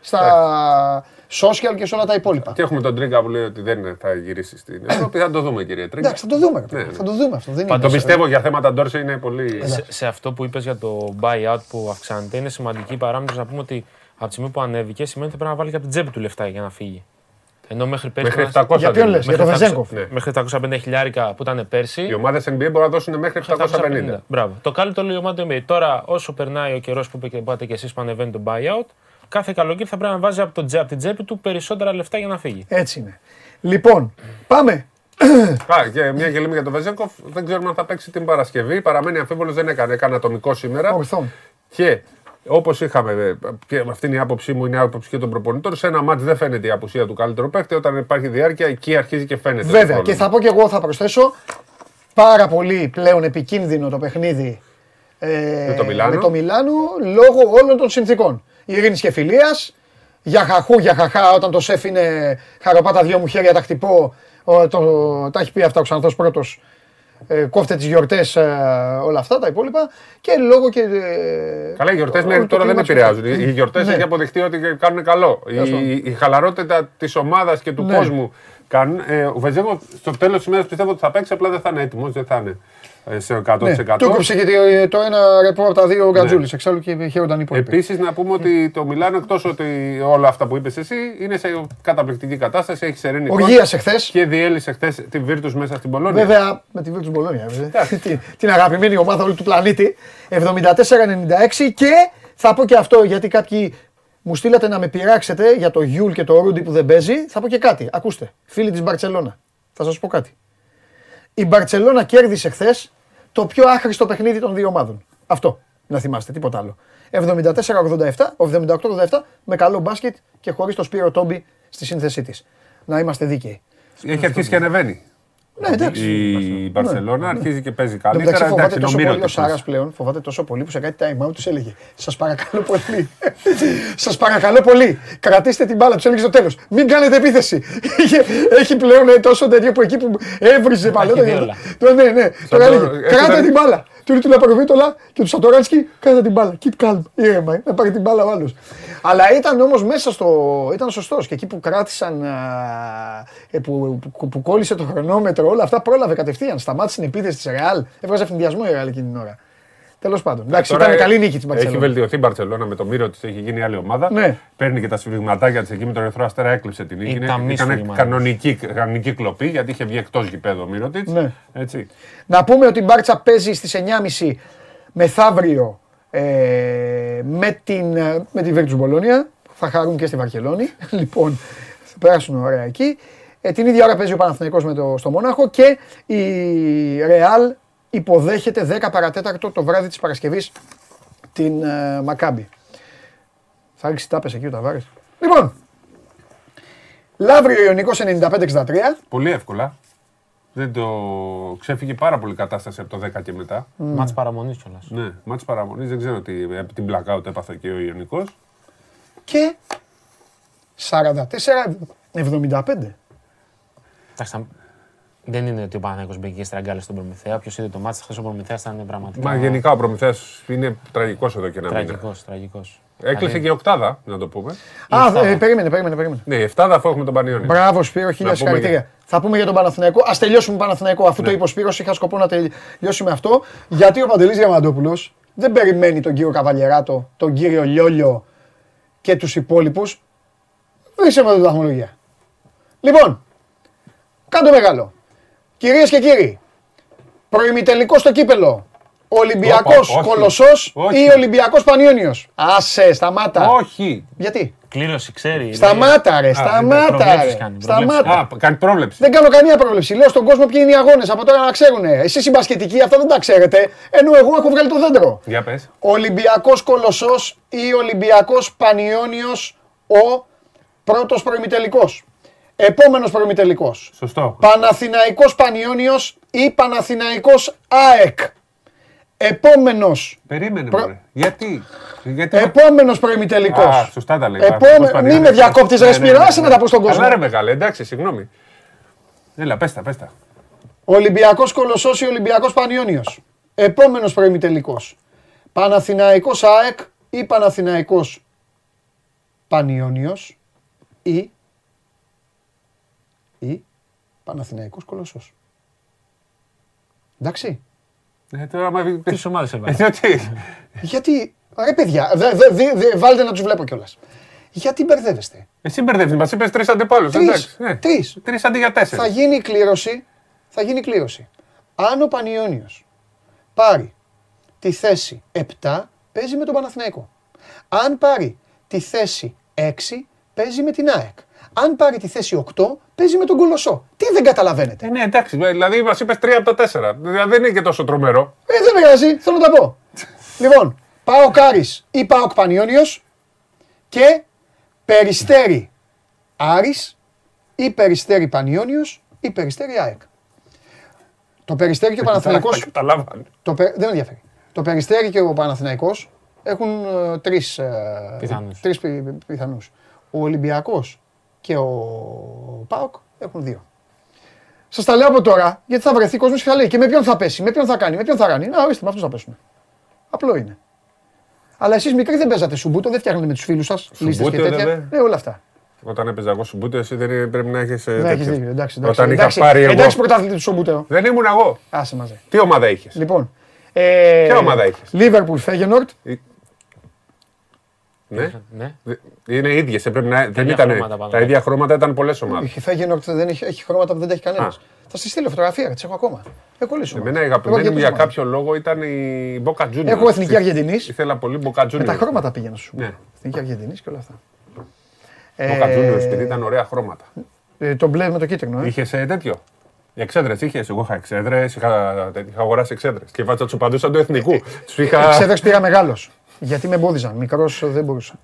Στα social και σε όλα τα υπόλοιπα. Και έχουμε τον Τρίγκα που λέει ότι δεν θα γυρίσει στην Ευρώπη. Θα το δούμε, κύριε Τρίγκα. Εντάξει, θα το δούμε αυτό. Δεν το πιστεύω για θέματα Ντόρσεϊ είναι πολύ. Σε αυτό που είπες για το buyout που αυξάνεται, είναι σημαντική παράμετρος να πούμε ότι από τη στιγμή που ανέβηκε σημαίνει ότι πρέπει να βάλει και από την τσέπη του λεφτά για να φύγει. Ενώ μέχρι πέρσι. Μέχρι 750 χιλιάρικα που ήταν πέρσι. Οι ομάδες NBA μπορούν να δώσουν μέχρι 750. Μπράβο. Το καλύτερο λέει η ομάδα NBA. Τώρα, όσο περνάει ο καιρός που πάτε κι εσείς που ανεβαίνει το buyout. Κάθε καλοκαίρι θα πρέπει να βάζει από την τσέπη του περισσότερα λεφτά για να φύγει. Έτσι είναι. Λοιπόν, πάμε. Και μια γελία για τον Βεζένκοβ. Δεν ξέρουμε αν θα παίξει την Παρασκευή. Παραμένει αμφίβολος, δεν έκανε ατομικό σήμερα. Και όπως είχαμε, και αυτή είναι η άποψή μου, είναι η άποψη και των προπονητών. Σε ένα μάτς δεν φαίνεται η απουσία του καλύτερου παίκτη. Όταν υπάρχει διάρκεια, εκεί αρχίζει και φαίνεται. Βέβαια. Και θα πω και εγώ, θα προσθέσω πάρα πολύ πλέον επικίνδυνο το παιχνίδι με το Μιλάνο λόγω όλων των συνθήκων. Ειρήνης και φιλίας, για χαχού, για χαχά, όταν το σεφ είναι χαροπάτα δυο μου χέρια τα χτυπώ, τα έχει πει αυτά ο Ξανθός πρώτος, κόφτε τις γιορτές, όλα αυτά τα υπόλοιπα και λόγω και... Καλά, οι γιορτές μέχρι τώρα δεν επηρεάζουν. Οι γιορτές έχει αποδειχτεί ότι κάνουν καλό. Η χαλαρότητα της ομάδας και του κόσμου. Ο Βεζένκοβ στο τέλος της ημέρας πιστεύω ότι θα παίξει, απλά δεν θα είναι έτοιμος, δεν θα είναι σε 100%. Του έκοψε και το ένα ρεπό από τα δύο ο Γκατζούλης, εξάλλου και χαίρονταν οι υπόλοιποι. Επίσης να πούμε ότι το Μιλάνο, εκτός ότι όλα αυτά που είπες εσύ, είναι σε καταπληκτική κατάσταση, έχει σερήνη κόρη. Οργίασε χθες. Και διέλυσε χθες τη Βίρτους μέσα στην Μπολόνια. Βέβαια, με τη Βίρτους Μπολόνια, την αγαπημένη ομάδα όλου του πλανήτη, 74-96 και θα πω και αυτό γιατί κάποιοι... Μου στείλατε να με πειράξετε για το Γιούλ και το Ρούντι που δεν παίζει. Θα πω και κάτι. Ακούστε, φίλοι της Μπαρτσελόνα. Θα σας πω κάτι. Η Μπαρτσελόνα κέρδισε χθες το πιο άχρηστο παιχνίδι των δύο ομάδων. Αυτό. Να θυμάστε, τίποτα άλλο. 78-87 με καλό μπάσκετ και χωρίς το Σπύρο Τόμπι στη σύνθεσή της. Να είμαστε δίκαιοι. Έχει αρχίσει και ανεβαίνει. Ναι, εντάξει. Η Μπαρσελόνα αρχίζει και παίζει καλύτερα. Εντάξει, νομίζω ο Σάρας πλέον φοβάται τόσο πολύ που σε κάτι time out τους έλεγε σας παρακαλώ πολύ. Σας παρακαλώ πολύ. Κρατήστε την μπάλα, τους έλεγε στο τέλος. Μην κάνετε επίθεση. Έχει πλέον τόσο τέτοιο που εκεί που έβριζε παλαιότερα. Ναι. Τώρα έλεγε κράτα την μπάλα. Του Ρίτου Λαπαροβίτολα και του Σαντοράνσκι κράτα την μπάλα. Keep calm. Ήρεμα. Να πάρει την μπάλα ο άλλος. Αλλά ήταν όμως μέσα στο. Ήταν σωστός και εκεί που κράτησαν. Που κόλλησε το χρονόμετρο. Όλα αυτά πρόλαβε κατευθείαν. Σταμάτησε την επίθεση της Ρεάλ. Έβγαζε αυτινδιασμό η Ρεάλ εκείνη την ώρα. Τέλος πάντων. Εντάξει, ήταν καλή νίκη της Μπαρτσελόνα. Έχει βελτιωθεί η Μπαρτσελόνα με το μύρο της, έχει γίνει άλλη ομάδα. Ναι. Παίρνει και τα σφυριγματάκια της εκεί με τον Ερυθρό Αστέρα, έκλειψε την νίκη. Ήταν κανονική κλοπή γιατί είχε βγει εκτός γηπέδου ο μύρο της. Ναι. Έτσι. Να πούμε ότι η Μπάρτσα παίζει στις 9.30 μεθαύριο με τη Βίρτους Μπολόνια. Θα χαρούν και στη Βαρκελόνη. Λοιπόν, θα περάσουν ωραία εκεί. Την ίδια ώρα παίζει ο Παναθηναϊκός στο Μόναχο και η Ρεάλ υποδέχεται 10 παρατέταρτο το βράδυ της Παρασκευής την Μακάμπι. Θα ρίξει τάπες εκεί ο Ταβάρης. Λοιπόν, Λαύριο Ιωνικός 95-63. Πολύ εύκολα. Δεν το ξέφυγε πάρα πολύ κατάσταση από το 10 και μετά. Μάτς παραμονής κιόλας. Ναι, μάτς παραμονής. Δεν ξέρω τι την blackout έπαθε και ο Ιωνικός. Και 44-75. Δεν είναι ότι ο Παναθηναϊκός μπήκε και στραγγάλει στον Προμηθέα. Ποιος είδε το μάτς χθες ο Προμηθέας ήταν πραγματικά. Μα γενικά ο Προμηθέας είναι τραγικός εδώ και ένα μήνα. Τραγικός. Έκλεισε και η οκτάδα, να το πούμε. Περίμενε. Ναι, η εφτάδα αφού έχουμε τον Πανιώνιο. Μπράβο, Σπύρο, χίλια συγχαρητήρια. Θα πούμε για τον Παναθηναϊκό. Ας τελειώσουμε τον Παναθηναϊκό. Αφού το είπε ο Σπύρος, είχα σκοπό να τελειώσουμε αυτό. Γιατί ο Παντελής Διαμαντόπουλος δεν περιμένει τον κύριο Καβαλιεράτο, τον κύριο Λιόλιο και τους υπόλοιπους. Βρίσκε με την τεχνολογία. Λοιπόν, κάτω μεγάλο. Κυρίες και κύριοι, προημιτελικό στο κύπελλο. Ολυμπιακός Κολοσσός ή Ολυμπιακός Πανιώνιος. Άσε, σταμάτα. Όχι. Γιατί? Κλήρωση, ξέρει. Σταμάτα, ρε, σταμάτα. Κάνει πρόβλεψη. Δεν κάνω καμία πρόβλεψη. Λέω στον κόσμο ποιοι είναι οι αγώνες από τώρα να ξέρουν. Εσείς οι μπασκετικοί αυτά δεν τα ξέρετε. Ενώ εγώ έχω βγάλει το δέντρο. Για πες. Ολυμπιακός Κολοσσός ή Ολυμπιακός Πανιώνιος ο πρώτος προημιτελικός. Επόμενος προημιτελικός. Σωστό. Παναθηναϊκός Πανιώνιος ή Παναθηναϊκός ΑΕΚ. Επόμενος. Περίμενε, Γιατί. Επόμενος προημιτελικός. Α, σωστά τα λέει. Μη με διακόπτεις, ρε Σπύρο, άσε να τα πω στον κόσμο. Καλά, ρε μεγάλε, εντάξει, συγγνώμη. Έλα, πες τα. Ολυμπιακός Κολοσσός ή Ολυμπιακός Πανιώνιος. Επόμενος προημιτελικός. Παναθηναϊκός ΑΕΚ ή Παναθηναϊκός Πανιώνιος ή Παναθηναϊκός Κολοσσός. Εντάξει. Τώρα με τις ομάδες έβαλα. Γιατί, ρε παιδιά, βάλτε να τους βλέπω κιόλας. Γιατί μπερδεύεστε. Εσύ μπερδεύεις, μας είπες τρεις αντιπάλους. Τρεις αντί για τέσσερις. Θα γίνει κλήρωση, Αν ο Πανιώνιος πάρει τη θέση 7, παίζει με τον Παναθηναϊκό. Αν πάρει τη θέση 6, παίζει με την ΑΕΚ. Αν πάρει τη θέση 8, παίζει με τον Κολοσσό. Τι δεν καταλαβαίνετε. Ναι, εντάξει, δηλαδή μας είπες 3 από τα 4. Δηλαδή δεν είναι και τόσο τρομερό. Δεν πειράζει, θέλω να τα πω. Λοιπόν, ΠΑΟΚ Άρης ή ΠΑΟΚ Πανιώνιος και Περιστέρι Άρης ή Περιστέρι Πανιώνιος ή Περιστέρι ΑΕΚ. Το Περιστέρι και ο Παναθηναϊκός. Δεν με ενδιαφέρει. Το Περιστέρι και ο Παναθηναϊκός έχουν 3 πιθανούς. Ο Ολυμπιακός και ο ΠΑΟΚ έχουν 2. Σας τα λέω από τώρα, γιατί θα βρεθεί κόσμος και θα λέει και με ποιον θα πέσει, με ποιον θα κάνει, με ποιον θα κάνει. Να, ορίστε, με αυτούς θα πέσουμε. Απλό είναι. Αλλά εσείς μικροί δεν παίζατε σουμπούτο, δεν φτιάχνατε με τους φίλους σας, λίστες και τέτοια. Ναι, όλα αυτά. Όταν έπαιζα εγώ σουμπούτο, εσύ δεν πρέπει να έχεις. Εντάξει, όταν είχα πάρει εγώ. Εντάξει, πρωταθλητή του σουμπούτο. Δεν ήμουν εγώ. Άσε μαζί. Τι ομάδα είχες. Λοιπόν. Ποια ομάδα είχες. Liverpool, Φέγενορτ. Ναι. Είναι ίδιες, δεν ήταν τα ίδια χρώματα, ήταν πολλές ομάδες. Η Φέγενορτ δεν έχει χρώματα που δεν τα έχει κανένας. Θα σας στείλω φωτογραφία, τις έχω ακόμα. Εμένα η αγαπημένη μου για κάποιο λόγο ήταν η Boca Juniors. Έχω εθνική Αργεντινής. Ήθελα πολύ Boca Juniors. Με τα χρώματα πήγαινα σου. Εθνική Αργεντινής και όλα αυτά. Boca Juniors, επειδή ήταν ωραία χρώματα. Το μπλε με το κίτρινο. Είχες τέτοιο. Εξέδρες είχες, εγώ είχα εξέδρες, είχα αγοράσει εξέδρες. Και βάτσα τους παντού σαν του εθνικού. Εξέδρες πήγα μεγάλος. Γιατί με εμπόδιζαν, μικρός δεν μπορούσα.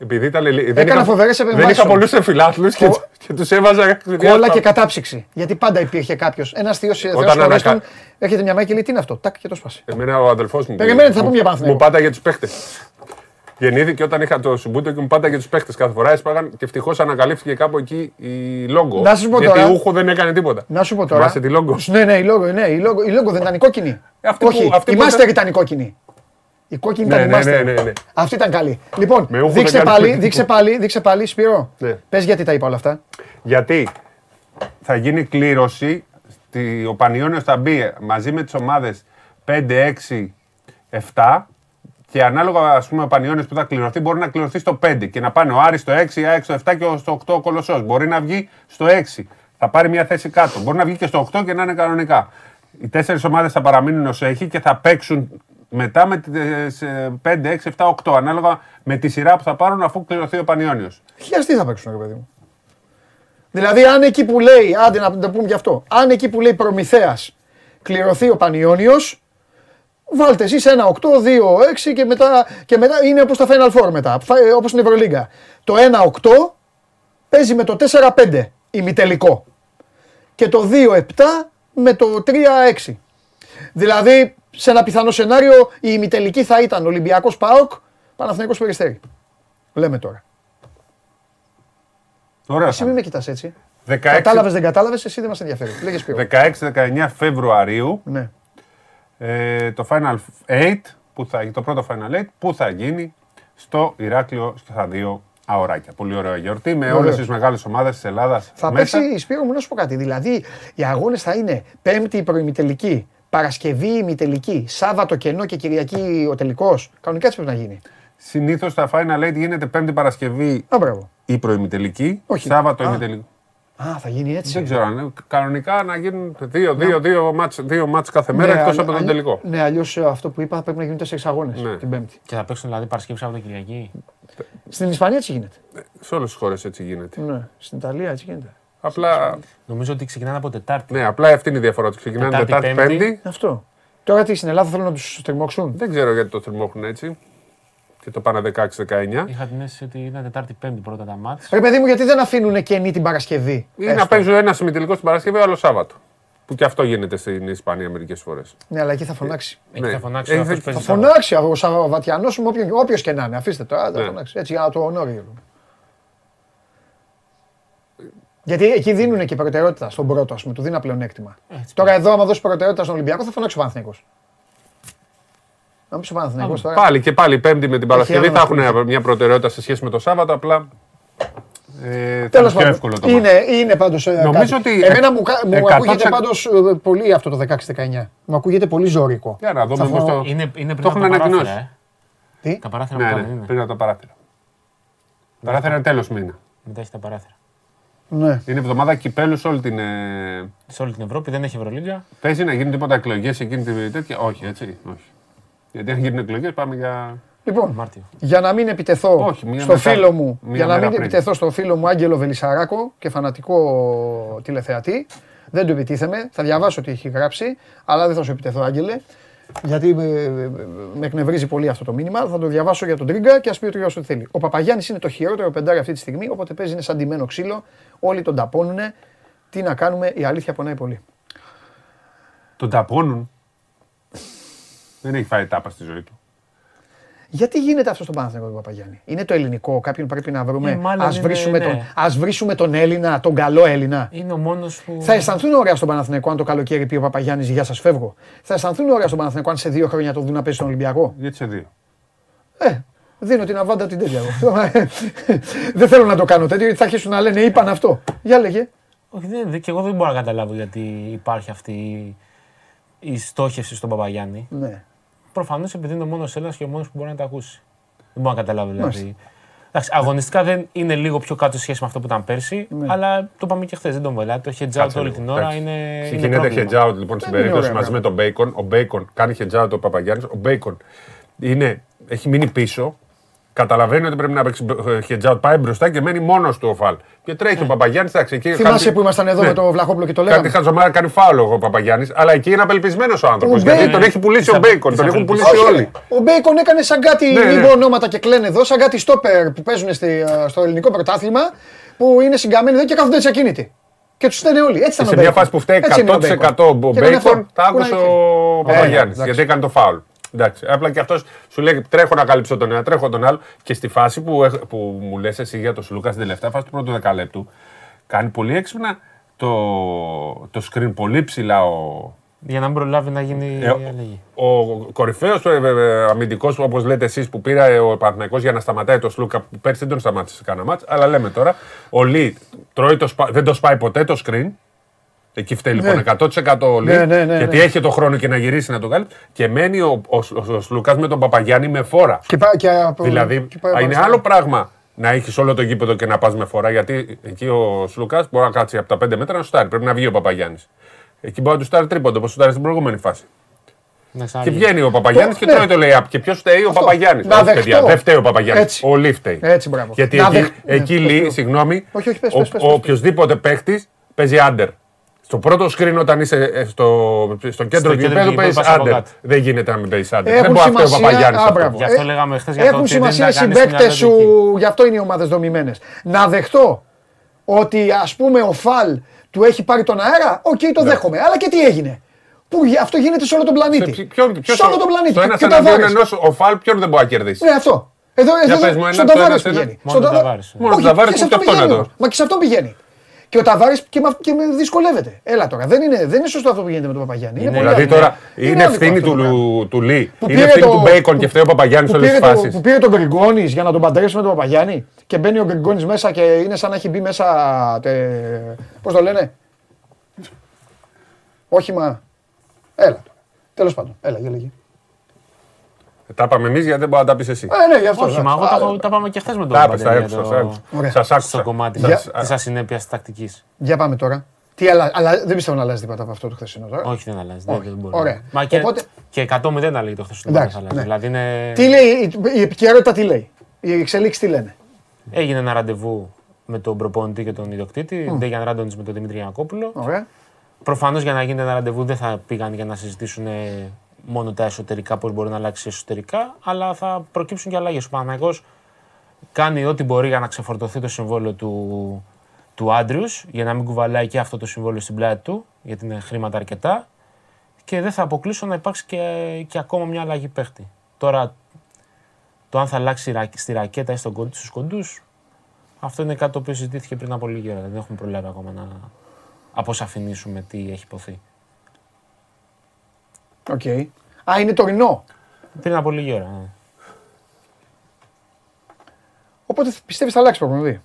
Έκανα φοβερές επεμβάσεις. Δεν είχα πολλούς φιλάθλους και τους έβαζα. Κόλλα και κατάψυξη. Γιατί πάντα υπήρχε κάποιος. Ένας θείος Κολέστον έρχεται μια μέρα και λέει τι είναι αυτό. Τάκ και το σπάσε. Εμένα ο αδελφός μου. Περιμένετε, θα πούμε για Παναθηναϊκό. Μου πάταγε τους παίχτες. Γεννήθηκε όταν είχα το σουμπούτο και μου πάταγε τους παίχτες κάθε φορά. Έσπαγαν και ευτυχώς ανακαλύφθηκε κάπου εκεί η Λόγκο. Γιατί η Ούχο δεν έκανε τίποτα. Να σου πω τώρα. Θυμάστε τη Λόγκο. Ναι, η Λόγκο δεν ήταν η κόκκινη. Όχι, η Μάστερ ήταν η κόκκινη. Η κόκκινη ήταν η Μάστερ. Αυτή ήταν καλή. Λοιπόν, δείξε πάλι, Σπύρο. Πες γιατί τα είπα όλα αυτά. Γιατί θα γίνει κλήρωση, ο Πανιώνιος θα μπει μαζί με τις ομάδες 5, 6, 7 και ανάλογα, ας πούμε, ο Πανιώνιος που θα κληρωθεί μπορεί να κληρωθεί στο 5 και να πάνε ο Άρης στο 6, ΑΕΚ στο 7 και στο 8 ο Κολοσσός. Μπορεί να βγει στο 6, θα πάρει μια θέση κάτω. Μπορεί να βγει και στο 8 και να είναι κανονικά. Οι 4 ομάδες θα παραμείνουν ως έχει και θα παίξουν μετά με τις 5, 6, 7, 8, ανάλογα με τη σειρά που θα πάρουν αφού κληρωθεί ο Πανιώνιος. Χιλιαστή θα παίξουν, ρε παιδί μου. Δηλαδή, αν εκεί που λέει, άντε να το πούμε γι' αυτό, αν εκεί που λέει Προμηθέας κληρωθεί ο Πανιώνιος, βάλτε εσείς ένα 8, 2, 6 και μετά είναι όπως τα Final Four μετά, όπως στην Ευρωλίγκα. Το 1-8 παίζει με το 4-5 ημιτελικό και το 2-7 με το 3-6. Δηλαδή, σε ένα πιθανό σενάριο, η ημιτελική θα ήταν Ολυμπιακός ΠΑΟΚ, Παναθηναϊκός Περιστέρι. Λέμε τώρα. Ωραία. Εσύ μην με κοιτάς έτσι. 16... Κατάλαβες, δεν κατάλαβες, εσύ δεν μας ενδιαφέρει. Λέγες πιο. 16-19 Φεβρουαρίου, ναι. Το Final Eight, το πρώτο Final Eight, που θα γίνει στο Ηράκλειο στα 2 αωράκια. Πολύ ωραία γιορτή με όλες τις μεγάλες ομάδες της Ελλάδας. Θα πέσει, Σπύρο μου, να σου πω κάτι. Δηλαδή, οι αγώνες θα είναι Πέμπτη η προημιτελική, Παρασκευή ημιτελική, Σάββατο κενό και Κυριακή ο τελικός. Κανονικά έτσι πρέπει να γίνει. Συνήθως τα Final Eight γίνεται Πέμπτη Παρασκευή η προημιτελική, Σάββατο ημιτελική. Α, θα γίνει έτσι. Δεν ξέρω αν κανονικά να γίνουν δύο μάτς κάθε μέρα εκτός από τον τελικό. Ναι, αλλιώς αυτό που είπα πρέπει να γίνουν 4 αγώνες την Πέμπτη. Και θα παίξουν δηλαδή Παρασκευή, Σάββατο, Κυριακή. Στην Ισπανία έτσι γίνεται. Σε όλες τις χώρες έτσι γίνεται. Ναι, στην Ιταλία έτσι γίνεται. Απλά. Νομίζω ότι ξεκινάνε από Τετάρτη. Ναι, απλά αυτή είναι η διαφορά. Ξεκινάνε Τετάρτη, Πέμπτη. Αυτό. Τώρα τι στην Ελλάδα θέλουν να τους τριμώξουν. Δεν ξέρω γιατί το τριμώχνουν έτσι. Και το πάνε 16-19. Είχα την αίσθηση ότι ήταν Τετάρτη-Πέμπτη πρώτα τα μάτς. Ρε παιδί μου, γιατί δεν αφήνουν κενή την Παρασκευή. Ή να παίζουν ένα ημιτελικό την Παρασκευή, άλλο Σάββατο. Που και αυτό γίνεται στην Ισπανία μερικές φορές. Ναι, αλλά εκεί θα φωνάξει. Εκεί θα φωνάξει. Θα φωνάξει ο Σαββατιανός μου, όποιος και να είναι. Αφήστε το. Θα φωνάξει. Έτσι για να το ονόριο. Γιατί εκεί δίνουν και προτεραιότητα στον πρώτο, ας πούμε, του δίνουν πλεονέκτημα. Τώρα εδώ, άμα δώσει προτεραιότητα στον Ολυμπιακό, θα φωνάξει ο Παναθηναϊκός. Πάλι και πάλι Πέμπτη με την Παρασκευή θα έχουν μια προτεραιότητα σε σχέση με το Σάββατο, απλά θα είναι πιο εύκολο το μάθημα. Είναι πάντως κάτι. Εμένα μου ακούγεται πάντως πολύ αυτό το 16-19. Μου ακούγεται πολύ ζωρικό. Το έχουν ανακοινώσει. Τα παράθυρα μου πριν από τα παράθυρα. Τα παράθυρα είναι τέλος μήνα. Μετά έχει τα παράθυρα. Ναι. Είναι εβδομάδα κυπέλου σε όλη την Ευρώπη, δεν έχει Ευρωλίγκα. Παίζει να γίνουν τίποτα εκλογές εκείνη την τέτοια. Όχι, έτσι. Γιατί αν γίνουν εκλογές πάμε για. Λοιπόν, Μάρτιο. Για να μην επιτεθώ στο φίλο μου, Άγγελο Βελισσαράκο και φανατικό τηλεθεατή, δεν του επιτίθεμαι, θα διαβάσω τι έχει γράψει, αλλά δεν θα σου επιτεθώ, Άγγελε, γιατί με εκνευρίζει πολύ αυτό το μήνυμα. Θα το διαβάσω για τον Τρίγκα και ας πει ο Τρίγκα ό,τι θέλει. Ο Παπαγιάννης είναι το χειρότερο πεντάρι αυτή τη στιγμή, οπότε παίζει είναι σαν ντυμένο ξύλο, όλοι τον ταπώνουνε. Τι να κάνουμε, η αλήθεια πονάει πολύ. Τον ταπώνουν. Δεν έχει φάει τάπα στη ζωή του. Γιατί γίνεται αυτό στον Παναθηναϊκό Παπαγιάννη; Είναι το ελληνικό, κάποιον πρέπει να βρούμε. Ας βρίσουμε τον Έλληνα, τον καλό Έλληνα. Είναι ο μόνος που. Θα αισθανθούν ωραία στον Παναθηναϊκό αν το καλοκαίρι πει ο Παπαγιάννης γεια σας φεύγω. Θα αισθανθούν ωραία στον Παναθηναϊκό αν σε 2 χρόνια το δουν να παίζει στον Ολυμπιακό. Γιατί σε 2. Δίνω την αβάντα την τέτοια εγώ. Δεν θέλω να το κάνω τέτοιο γιατί θα αρχίσουν να λένε είπαν αυτό. Για λέγε. Όχι, και εγώ δεν μπορώ να καταλάβω γιατί υπάρχει αυτή η στόχευση στον Παπαγιάννη. Ναι. Προφανώς επειδή είναι ο μόνος Έλληνας και ο μόνος που μπορεί να τα ακούσει. Δεν μπορώ να καταλάβω δηλαδή. Εντάξει, αγωνιστικά δεν είναι λίγο πιο κάτω σχέση με αυτό που ήταν πέρσι, αλλά το είπαμε και χθες. Δεν τον βολάει. Το hedge out όλη την ώρα είναι. Ξεκινάτε hedge out λοιπόν στην περίπτωση μαζί με τον Μπέικον. Ο Μπέικον κάνει hedge out ο Παπαγιάννης. Ο Μπέικον έχει μείνει πίσω. Καταλαβαίνει ότι πρέπει να παίξει hedge out. Πάει μπροστά και μένει μόνος του ο φαλ. Και τρέχει ο Παπαγιάννης. Θυμάσαι που ήμασταν εδώ με το Βλαχόπλο και το λέγαμε. Κάτι χαζομάρα κάνει φάουλο ο Παπαγιάννης, αλλά εκεί είναι απελπισμένος ο άνθρωπος. Γιατί τον έχει πουλήσει ο Μπέικον, τον έχουν πουλήσει όλοι. Ο Μπέικον έκανε σαν κάτι λίγο ονόματα και κλαίνε εδώ, σαν κάτι στόπερ που παίζουν στο ελληνικό πρωτάθλημα που είναι συγκαμμένοι εδώ και κάθονται έτσι ακίνητοι. Και τους στέλνε όλοι. Έτσι ήταν. Σε μια φάση που φταίει 100% ο Μπέικον, τα άκουσε ο Παπαγιάννης γιατί έκανε το φάουλ. Εντάξει, απλά και αυτός σου λέει τρέχω να καλύψω τον ένα, τρέχω τον άλλο και στη φάση που μου λες εσύ για τον Σλούκα στην τελευταία φάση του πρώτου δεκαλέπτου κάνει πολύ έξυπνα το screen πολύ ψηλά για να μην προλάβει να γίνει η αλλαγή. Ο κορυφαίος αμυντικός όπως λέτε εσείς που πήρε ο Παναθηναϊκός για να σταματάει τον Σλούκα που πέρσι δεν τον σταμάτησε κανένα μάτς, αλλά λέμε τώρα ο Λί δεν το σπάει ποτέ το screen. Εκεί φταίει λοιπόν 100% ο Λί, γιατί έχει το χρόνο και να γυρίσει να το κάνει. Και μένει ο Σλούκας με τον Παπαγιάννη με φόρα. Δηλαδή είναι άλλο πράγμα να έχεις όλο το γήπεδο και να πας με φόρα, γιατί εκεί ο Σλούκας μπορεί να κάτσει από τα 5 μέτρα να σουτάρει. Πρέπει να βγει ο Παπαγιάννης. Εκεί μπορεί να του σουτάρει τρίποντο, όπως σουτάρει στην προηγούμενη φάση. Και βγαίνει ο Παπαγιάννης και τρώει το lay-up. Και ποιος φταίει; Ο Παπαγιάννης. Δεν φταίει ο Παπαγιάννης. Ο Λί φταίει. Γιατί εκεί Λί, συγγνώμη, οποιοδήποτε παίχτη παίζει under. Το πρώτο screen όταν είσαι στο κέντρο του γηπέδου παίζεις άντερ. Δεν γίνεται να μην παίζεις άντερ. Δεν μπορεί αυτό ο Παπαγιάννης. Γι' αυτό λέγαμε χθες για το ότι έχουν σημασία οι συμπαίκτες σου, γι' αυτό είναι οι ομάδες δομημένες. Να δεχτώ ότι ας πούμε ο Φαλ του έχει πάρει τον αέρα, οκ, το δέχομαι. Αλλά και τι έγινε. Που αυτό γίνεται σε όλο τον πλανήτη. Σε όλο τον πλανήτη. Στο ένας εναντίον ενός ο Φαλ ποιον δεν μπορεί να κερδίσει. Ναι, αυτό. Στον Ταβάρες πηγαίνει. Μόνο ο Ταβάρες. Μόνο ο Ταβάρες. Μα και σε αυτόν πηγαίνει. Και ο Ταβάρης και με δυσκολεύεται. Έλα τώρα. Δεν είναι σωστό αυτό που γίνεται με τον Παπαγιάννη. Δηλαδή τώρα είναι ευθύνη του Λί. Είναι ευθύνη του Μπέικον και φταίει ο Παπαγιάννης σε όλες τις φάσεις. Που πήρε τον Γκριγκόνης για να τον παντρέψει με τον Παπαγιάννη και μπαίνει ο Γκριγκόνης μέσα και είναι σαν να έχει μπει μέσα. Πώς το λένε. Όχημα. Έλα. Τέλος πάντων. Έλα, για λέγε. Τα πάμε εμείς γιατί δεν μπορεί να τα πεις εσύ. Ναι, γι' αυτό. Όχι, μα εγώ τα πάμε και χθες με τον Παντελή. Σας άκουσα. Στο κομμάτι της ασυνέπειας της τακτικής. Για πάμε τώρα. Αλλά δεν πιστεύω να αλλάζει τίποτα από αυτό το χθεσινό. Όχι, δεν αλλάζει. Ωραία. Μα και 100 δεν αλλάζει το χθεσινό. Τι λέει, η επικαιρότητα τι λέει, οι εξελίξεις τι λένε. Έγινε ένα ραντεβού με τον προπονητή και τον ιδιοκτήτη, Ντέγιαν Ράντονιτς με τον Δημήτρη Γιαννακόπουλο. Προφανώς για να γίνεται ένα ραντεβού δεν θα πήγαν για να συζητήσουν μόνο τα εσωτερικά, πώς μπορεί να αλλάξει εσωτερικά, αλλά θα προκύψουν και αλλαγές. Ο Παναθηναϊκός κάνει ό,τι μπορεί για να ξεφορτωθεί το συμβόλαιο του Άντριους, για να μην κουβαλάει και αυτό το συμβόλαιο στην πλάτη του, γιατί είναι χρήματα αρκετά. Και δεν θα αποκλείσω να υπάρξει και ακόμα μια αλλαγή παίχτη. Τώρα, το αν θα αλλάξει στη ρακέτα ή στους κοντούς, αυτό είναι κάτι το οποίο συζητήθηκε πριν από λίγη ώρα. Δεν έχουμε προλάβει ακόμα να αποσαφηνίσουμε τι έχει υποθεί. Okay. Α, είναι τωρινό. Πριν από λίγη ώρα. Ναι. Οπότε πιστεύεις θα αλλάξει προπονητή.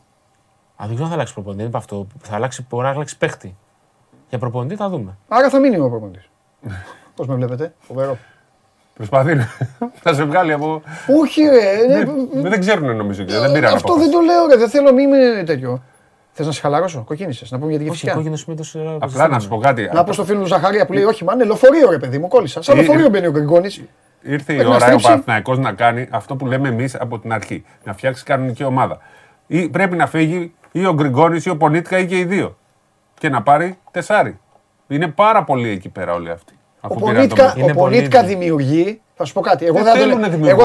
Α, δεν ξέρω αν θα αλλάξει προπονητή. Δεν είπα αυτό. Θα αλλάξει, μπορεί να αλλάξει παίχτη. Για προπονητή θα δούμε. Άρα θα μείνει ο προπονητής. Πώς με βλέπετε, φοβερό. Προσπαθεί να σε βγάλει από. Όχι, ρε. Δεν ξέρουν νομίζω. Δεν πήραν. Αυτό δεν το λέω, ρε. Δεν θέλω να είμαι τέτοιο. Θες να σε χαλαρώσω, κοκκίνησες, να πούμε για την γευστιά. Απλά να σου πω κάτι. Να πω στο φίλο του Ζαχαρία που λέει: Όχι, μα είναι λεωφορείο, ρε παιδί μου, κόλλησα. Σαν λεωφορείο μπαίνει ο Γκριγκόνης. Ήρθε η ώρα ο Παναθηναϊκός να κάνει αυτό που λέμε εμείς από την αρχή. Να φτιάξει κανονική ομάδα. Ή πρέπει να φύγει ή ο Γκριγκόνης ή ο Πονίτικα ή και οι δύο. Και να πάρει τεσάρι. Είναι πάρα πολύ εκεί πέρα όλοι αυτοί. Ο Πονίτικα δημιουργεί. Θα σου πω κάτι. Εγώ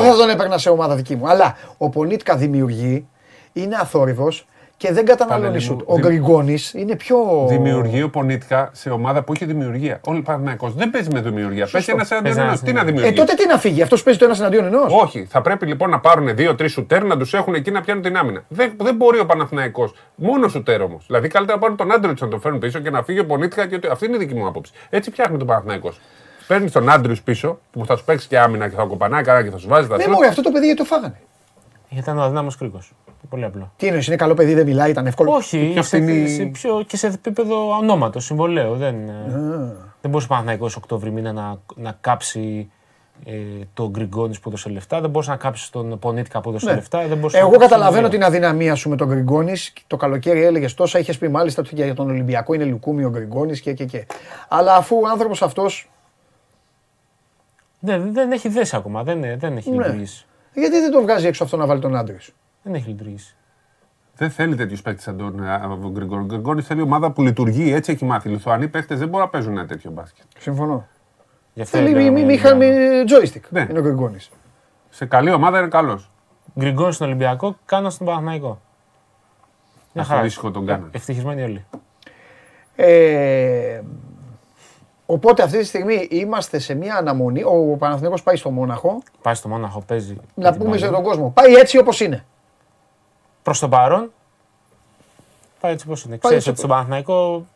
θα τον έπαιρνα σε ομάδα δική μου. Αλλά ο Πονίτικα δημιουργεί, είναι αθόρυβος. Και δεν καταναλώνει σουτ. Ο Γκριγκόνης είναι πιο. Δημιουργεί ο Πονίτικα σε ομάδα που έχει δημιουργία. Όλοι Παναθηναϊκός δεν παίζει με δημιουργία. Παίζει ένας εναντίον ενός. Τι να δημιουργεί. Τότε τι να φύγει, αυτός παίζει το ένας εναντίον ενός. Όχι. Θα πρέπει λοιπόν να πάρουν 2-3 σουτέρ, να τους έχουν εκεί να πιάνουν την άμυνα. Δεν μπορεί ο Παναθηναϊκός. Μόνο σουτέρ όμως. Δηλαδή καλύτερα να πάρουν τον Άντριους να τον φέρουν πίσω και να φύγει ο Πονίτικα. Και αυτή είναι η δική μου άποψη. Έτσι φτιάχνει τον Παναθηναϊκό. Παίρνει τον Άντριους πίσω που θα σου παίξει και άμυνα και θα κοπανάει καλά και θα σου βάζει τα σουτ. Ναι, αυτό το παιδί γιατί το φάγανε. Ήταν ο αδύναμος κρίκος. Πολύ απλό. Τι εννοείς, είναι καλό παιδί, δεν μιλάει, ήταν εύκολο. Όχι, και σε επίπεδο ονόματος, συμβολαίου. Δεν μπορούσε ο Παναθηναϊκός Οκτώβρη μήνα να κάψει τον Γκριγκόνης που έδωσε λεφτά, δεν μπορούσε να κάψει τον Πονίτικα που έδωσε λεφτά. Εγώ καταλαβαίνω την αδυναμία σου με τον Γκριγκόνης. Το καλοκαίρι έλεγες τόσα, είχες πει μάλιστα ότι για τον Ολυμπιακό είναι λουκούμι ο Γκριγκόνης και. Αλλά αφού ο άνθρωπος αυτός. Δεν έχει δέσει ακόμα, δεν έχει λειτουργήσει. Γιατί δεν τον βγάζει έξω αυτό να βάλει τον Άντριους. Δεν έχει λειτουργήσει. Δεν θέλει τέτοιους παίκτες σαν τον Γκριγκόνη. Ο Γκριγκόνης θέλει ομάδα που λειτουργεί, έτσι έχει μάθει. Οι Λιθουανοί παίκτες δεν μπορούν να παίζουν ένα τέτοιο μπάσκετ. Συμφωνώ. Θέλει μηχανή joystick. Είναι ο Γκριγκόνης. Σε καλή ομάδα είναι καλός. Γκριγκόνης στον Ολυμπιακό, Κάνας στον Παναθηναϊκό. Μια χαρά. Δύσκολο τον Κάνας. Ευτυχισμένοι όλοι. Οπότε αυτή τη στιγμή είμαστε σε μια αναμονή. Ο Παναθηναϊκός πάει στο Μόναχο. Πάει στο Μόναχο, παίζει. Να πούμε στον κόσμο. Πάει έτσι όπως είναι. Προς τον παρόν, πάει έτσι πώς είναι. Ξέρεις ότι στον Παναθηναϊκό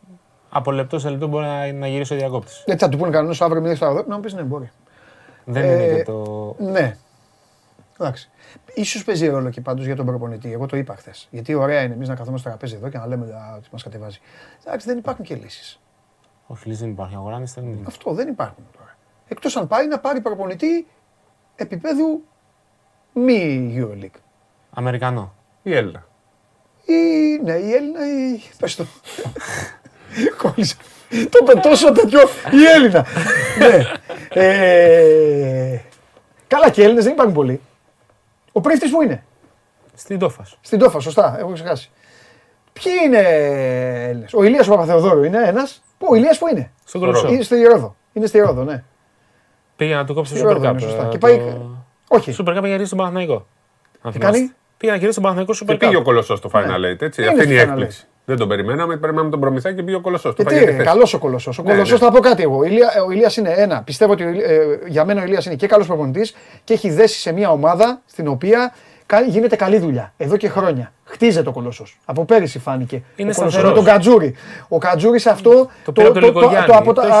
από λεπτό σε λεπτό μπορεί να γυρίσει ο διακόπτης. Γιατί θα του πούνε κανονός αύριο μην έχεις το αδρόπι, να μου πεις ναι μπορεί. Δεν είναι για το. Ναι. Εντάξει. Ίσως παίζει ρόλο και πάντως για τον προπονητή. Εγώ το είπα χθες. Γιατί ωραία είναι εμείς να καθόμαστε στο τραπέζι εδώ και να λέμε ότι μας κατεβάζει. Εντάξει, δεν υπάρχουν και λύσεις. Όχι, λύσεις δεν υπάρχουν. Αγορά είναι στενή. Αυτό δεν υπάρχουν τώρα. Εκτός αν πάει να πάρει προπονητή επίπεδου μη EuroLeague. Αμερικανό. Η Έλληνα. Ναι, η Έλληνα ή. Πες το. Κόλλησα. Το πετώσω τέτοιο. Η Έλληνα. Καλά και Έλληνες δεν υπάρχουν πολλοί. Ο πρέφτης μου είναι. Στην Τόφα. Στην Τόφα, σωστά. Έχω ξεχάσει. Ποιοι είναι Έλληνες. Ο Ηλίας Παπαθεοδόρου είναι ένας. Ο Ηλίας που είναι. Στον Κολοσσό. Είναι στη Ρόδο. Είναι στη Ρόδο, ναι. Πήγε να του κόψει το Super Cup. Όχι. Super Cup για γυρίσει στον Παναθηναϊκό. Πήγε να γυρίσει τον Παναθηναϊκό Super Cup. Πήγε ο Κολοσσός στο Final Eight, έτσι. Αυτή είναι η έκπληξη. Δεν τον περιμέναμε, περιμέναμε τον Προμηθέα και πήγε ο Κολοσσός. Καλός ο Κολοσσός. Ο Κολοσσός θα πω κάτι εγώ. Ο Ηλίας είναι ένα. Πιστεύω ότι για μένα ο Ηλίας είναι και καλός προπονητής και έχει δέσει σε μια ομάδα στην οποία Γίνεται καλή δουλειά εδώ και χρόνια. Χτίζεται ο Κολοσσός. Από πέρυσι φάνηκε. Είναι σταθερός. Τον Κατζούρη. Ο Κατζούρης αυτό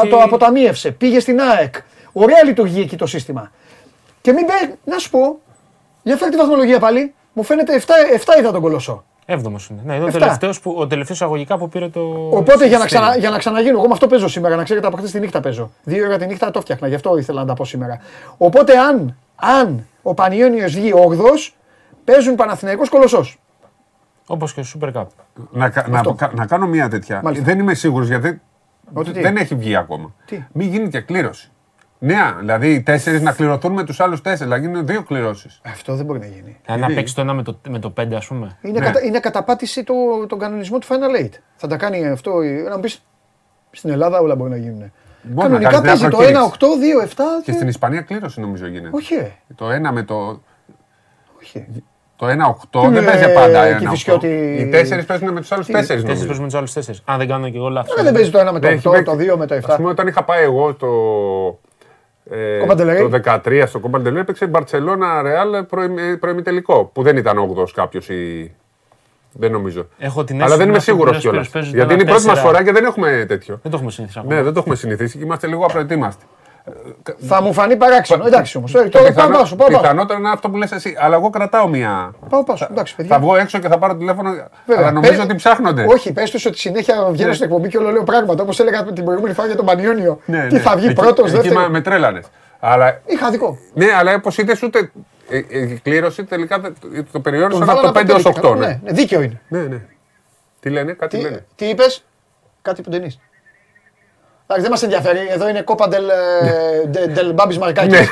το αποταμίευσε. Πήγε στην ΑΕΚ. Ωραία λειτουργεί εκεί το σύστημα. Και μην μπαίνει, να σου πω, για φέρει τη βαθμολογία πάλι, μου φαίνεται 7 είδα τον Κολοσσό. 7ος είναι. Ναι, ο τελευταίος αγωγικά που πήρε το. Οπότε για να ξαναγίνω, εγώ με αυτό παίζω σήμερα, να ξέρετε, από χθες τη νύχτα παίζω. 2 ώρα τη νύχτα το φτιάχνα, γι' αυτό ήθελα να τα πω σήμερα. Οπότε αν ο Πανιώνιος βγει 8ος, παίζουν Παναθηναϊκός Κολοσσός. Όπως και στο Super Cup. Να κάνω μια τέτοια. Μάλιστα. Δεν είμαι σίγουρος γιατί δεν έχει βγει ακόμα. Μην γίνει και κλήρωση. Ναι, δηλαδή οι 4 να κληρωθούν με τους άλλους 4, να γίνουν 2 κληρώσεις. Αυτό δεν μπορεί να γίνει. Να παίξει το 1 με το 5, ας πούμε. Είναι καταπάτηση τον κανονισμό του Final Eight. Θα τα κάνει αυτό, να πεις στην Ελλάδα όλα μπορεί να γίνουν. Κανονικά παίζει το 1, 8, 2, 7. Και στην Ισπανία κλήρωση νομίζω γίνεται. Όχι. Το 1 με το. Όχι. Το 1-8 δεν παίζει πάντα 1-8. Οι 4 παίζουν με τους άλλους 4. Αν δεν κάνω και εγώ λάθος. Δεν παίζει το 1 με το 8, το 2 με το 7. Ας πούμε, όταν είχα πάει εγώ το 13 στο Κομπαντελέ έπαιξε Μπαρτσελόνα Ρεάλ προημιτελικό. Που δεν ήταν 8ος κάποιος ή. Δεν νομίζω. Αλλά δεν είμαι σίγουρος κιόλας. Γιατί είναι η πρώτη μας φορά και δεν έχουμε τέτοιο. Δεν το έχουμε συνηθίσει ακόμα. Ναι, δεν το έχουμε συνηθίσει και είμαστε λίγο απροετοίμαστοι. Θα μου φανεί παράξενο. Εντάξει όμως. Πιθανότερα είναι αυτό που λες εσύ. Αλλά εγώ κρατάω μία. Θα βγω έξω και θα πάρω τηλέφωνο. Αλλά νομίζω ότι ψάχνονται. Όχι, πες τους ότι συνέχεια βγαίνω στην εκπομπή και όλο λέω πράγματα. Όπως έλεγα την προηγούμενη φορά για τον Πανιώνιο. Τι θα βγει πρώτος, δεύτερος. Με τρέλανες. Είχα δικό. Ναι, αλλά όπως είδες ούτε η κλήρωση τελικά το περιόρισαν από το 5-8. Ναι, δίκαιο είναι. Τι λένε, κάτι λένε. Τι είπες, κάτι που δεν είσαι. Δεν μας ενδιαφέρει. Εδώ είναι κόπα ντελ Μπάμπης Μαρκάκης.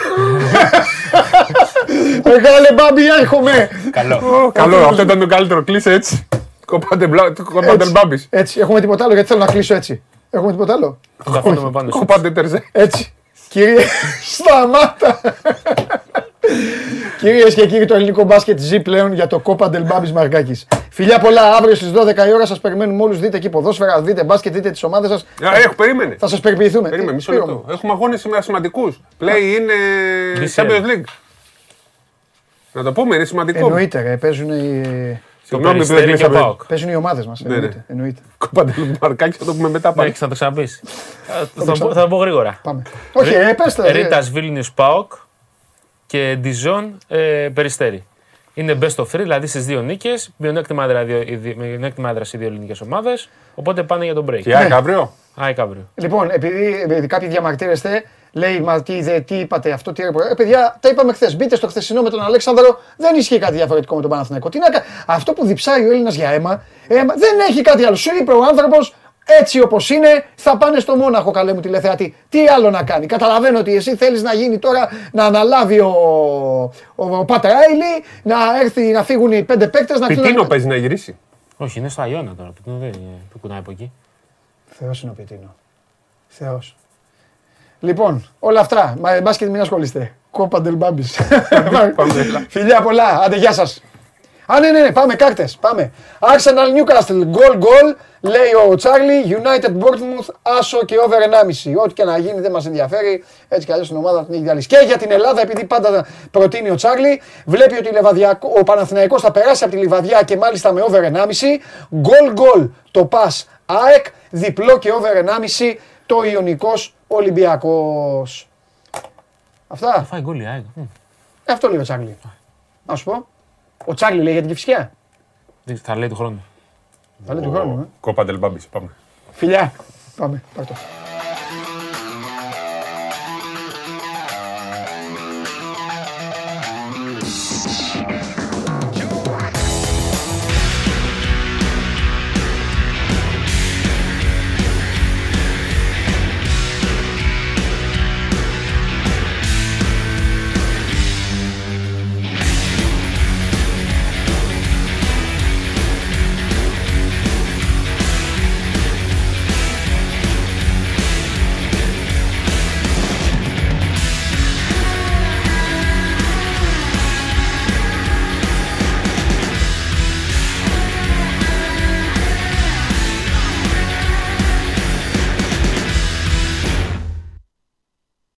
Μεγάλε Μπάμπη, έρχομαι. Καλό. Αυτό ήταν το καλύτερο. Κλείσε έτσι. Κόπα ντελ Μπάμπης. Έτσι. Έχουμε τίποτα άλλο γιατί θέλω να κλείσω έτσι. Έχουμε τίποτα άλλο. Κόπα ντελ Τερζέ. Έτσι. Κύριε, σταμάτα. Κυρίες και κύριοι, το ελληνικό μπάσκετ ζει πλέον για το κόπα ντελ Μπάμπης Μαρκάκης. Φιλιά πολλά, αύριο στις 12 η ώρα σας περιμένουμε όλους, δείτε εκεί ποδόσφαιρα, δείτε μπάσκετ, δείτε τις ομάδες σας. Περίμενε. Θα σας περιποιηθούμε. Περίμενε, μισό λεπτό. Έχουμε αγώνες σήμερα σημαντικούς. Play in Champions League. Να το πούμε, είναι σημαντικό. Εννοείται, παίζουν οι. Συγγνώμη που δεν κλείσα ΠΑΟΚ. Παίζουν οι ομάδες μας. Εννοείται. Κόπα ντελ Μαρκάκη, θα το πούμε μετά πάλι. Θα το ξαναπείς. Θα το πω γρήγορα. Όχι, πέστε. Ρίτας Βίλνιους ΠΑΟΚ και Ντιζόν Περιστέρι. Είναι best of 3, δηλαδή στις 2 νίκες, μειονέκτημα έδρας οι 2 ελληνικές ομάδες, οπότε πάνε για τον break. Και ΑΕΚ αύριο. Λοιπόν, επειδή κάποιοι διαμαρτύρεστε, λέει, μα τι είπατε αυτό, τι έπρεπε. Παιδιά, τα είπαμε χθες. Μπείτε στο χθεσινό με τον Αλέξανδρο, δεν ισχύει κάτι διαφορετικό με τον Παναθηναϊκό. Αυτό που διψάει ο Έλληνας για αίμα, δεν έχει κάτι άλλο. Σου είπε ο άνθρωπος, έτσι όπως είναι, θα πάνε στο Μόναχο, καλέ μου τηλεθεατή. Τι άλλο να κάνει. Καταλαβαίνω ότι εσύ θέλεις να γίνει τώρα, να αναλάβει ο Πατράιλι, να έρθει να φύγουν οι 5 παίκτες. Πιτίνο παίζει να γυρίσει. Όχι, είναι στα Ιώνα τώρα. Πιτίνο δεν κουνάει από εκεί. Θεός είναι ο Πιτίνο. Θεός. Λοιπόν, όλα αυτά. Μπάσκετ μην ασχολείστε. Κόπα ντελ Μπάμπης. Φιλιά πολλά. Άντε, γεια σας. Α, ναι, πάμε κάρτες, πάμε. Arsenal Newcastle, goal, λέει ο Τσάρλι, United Bournemouth, άσο και over 1,5. Ό,τι και να γίνει δεν μας ενδιαφέρει, έτσι κι αλλιώς την ομάδα την έχει διαλύσει. Και για την Ελλάδα, επειδή πάντα προτείνει ο Τσάρλι, βλέπει ότι ο Παναθηναϊκός θα περάσει από τη Λιβαδιά και μάλιστα με over 1,5. Goal, το pass ΑΕΚ, διπλό και over 1,5, το Ιωνικός Ολυμπιακός. Αυτά. Φάει γκολ η ΑΕΚ. Αυτό λέει ο Τσάρλι. Να σου πω. Ο Τσάρλι λέει για την Κηφισιά. Θα λέει του χρόνου. Κόπα ντελ Μπάμπης, πάμε. Φιλιά, πάμε.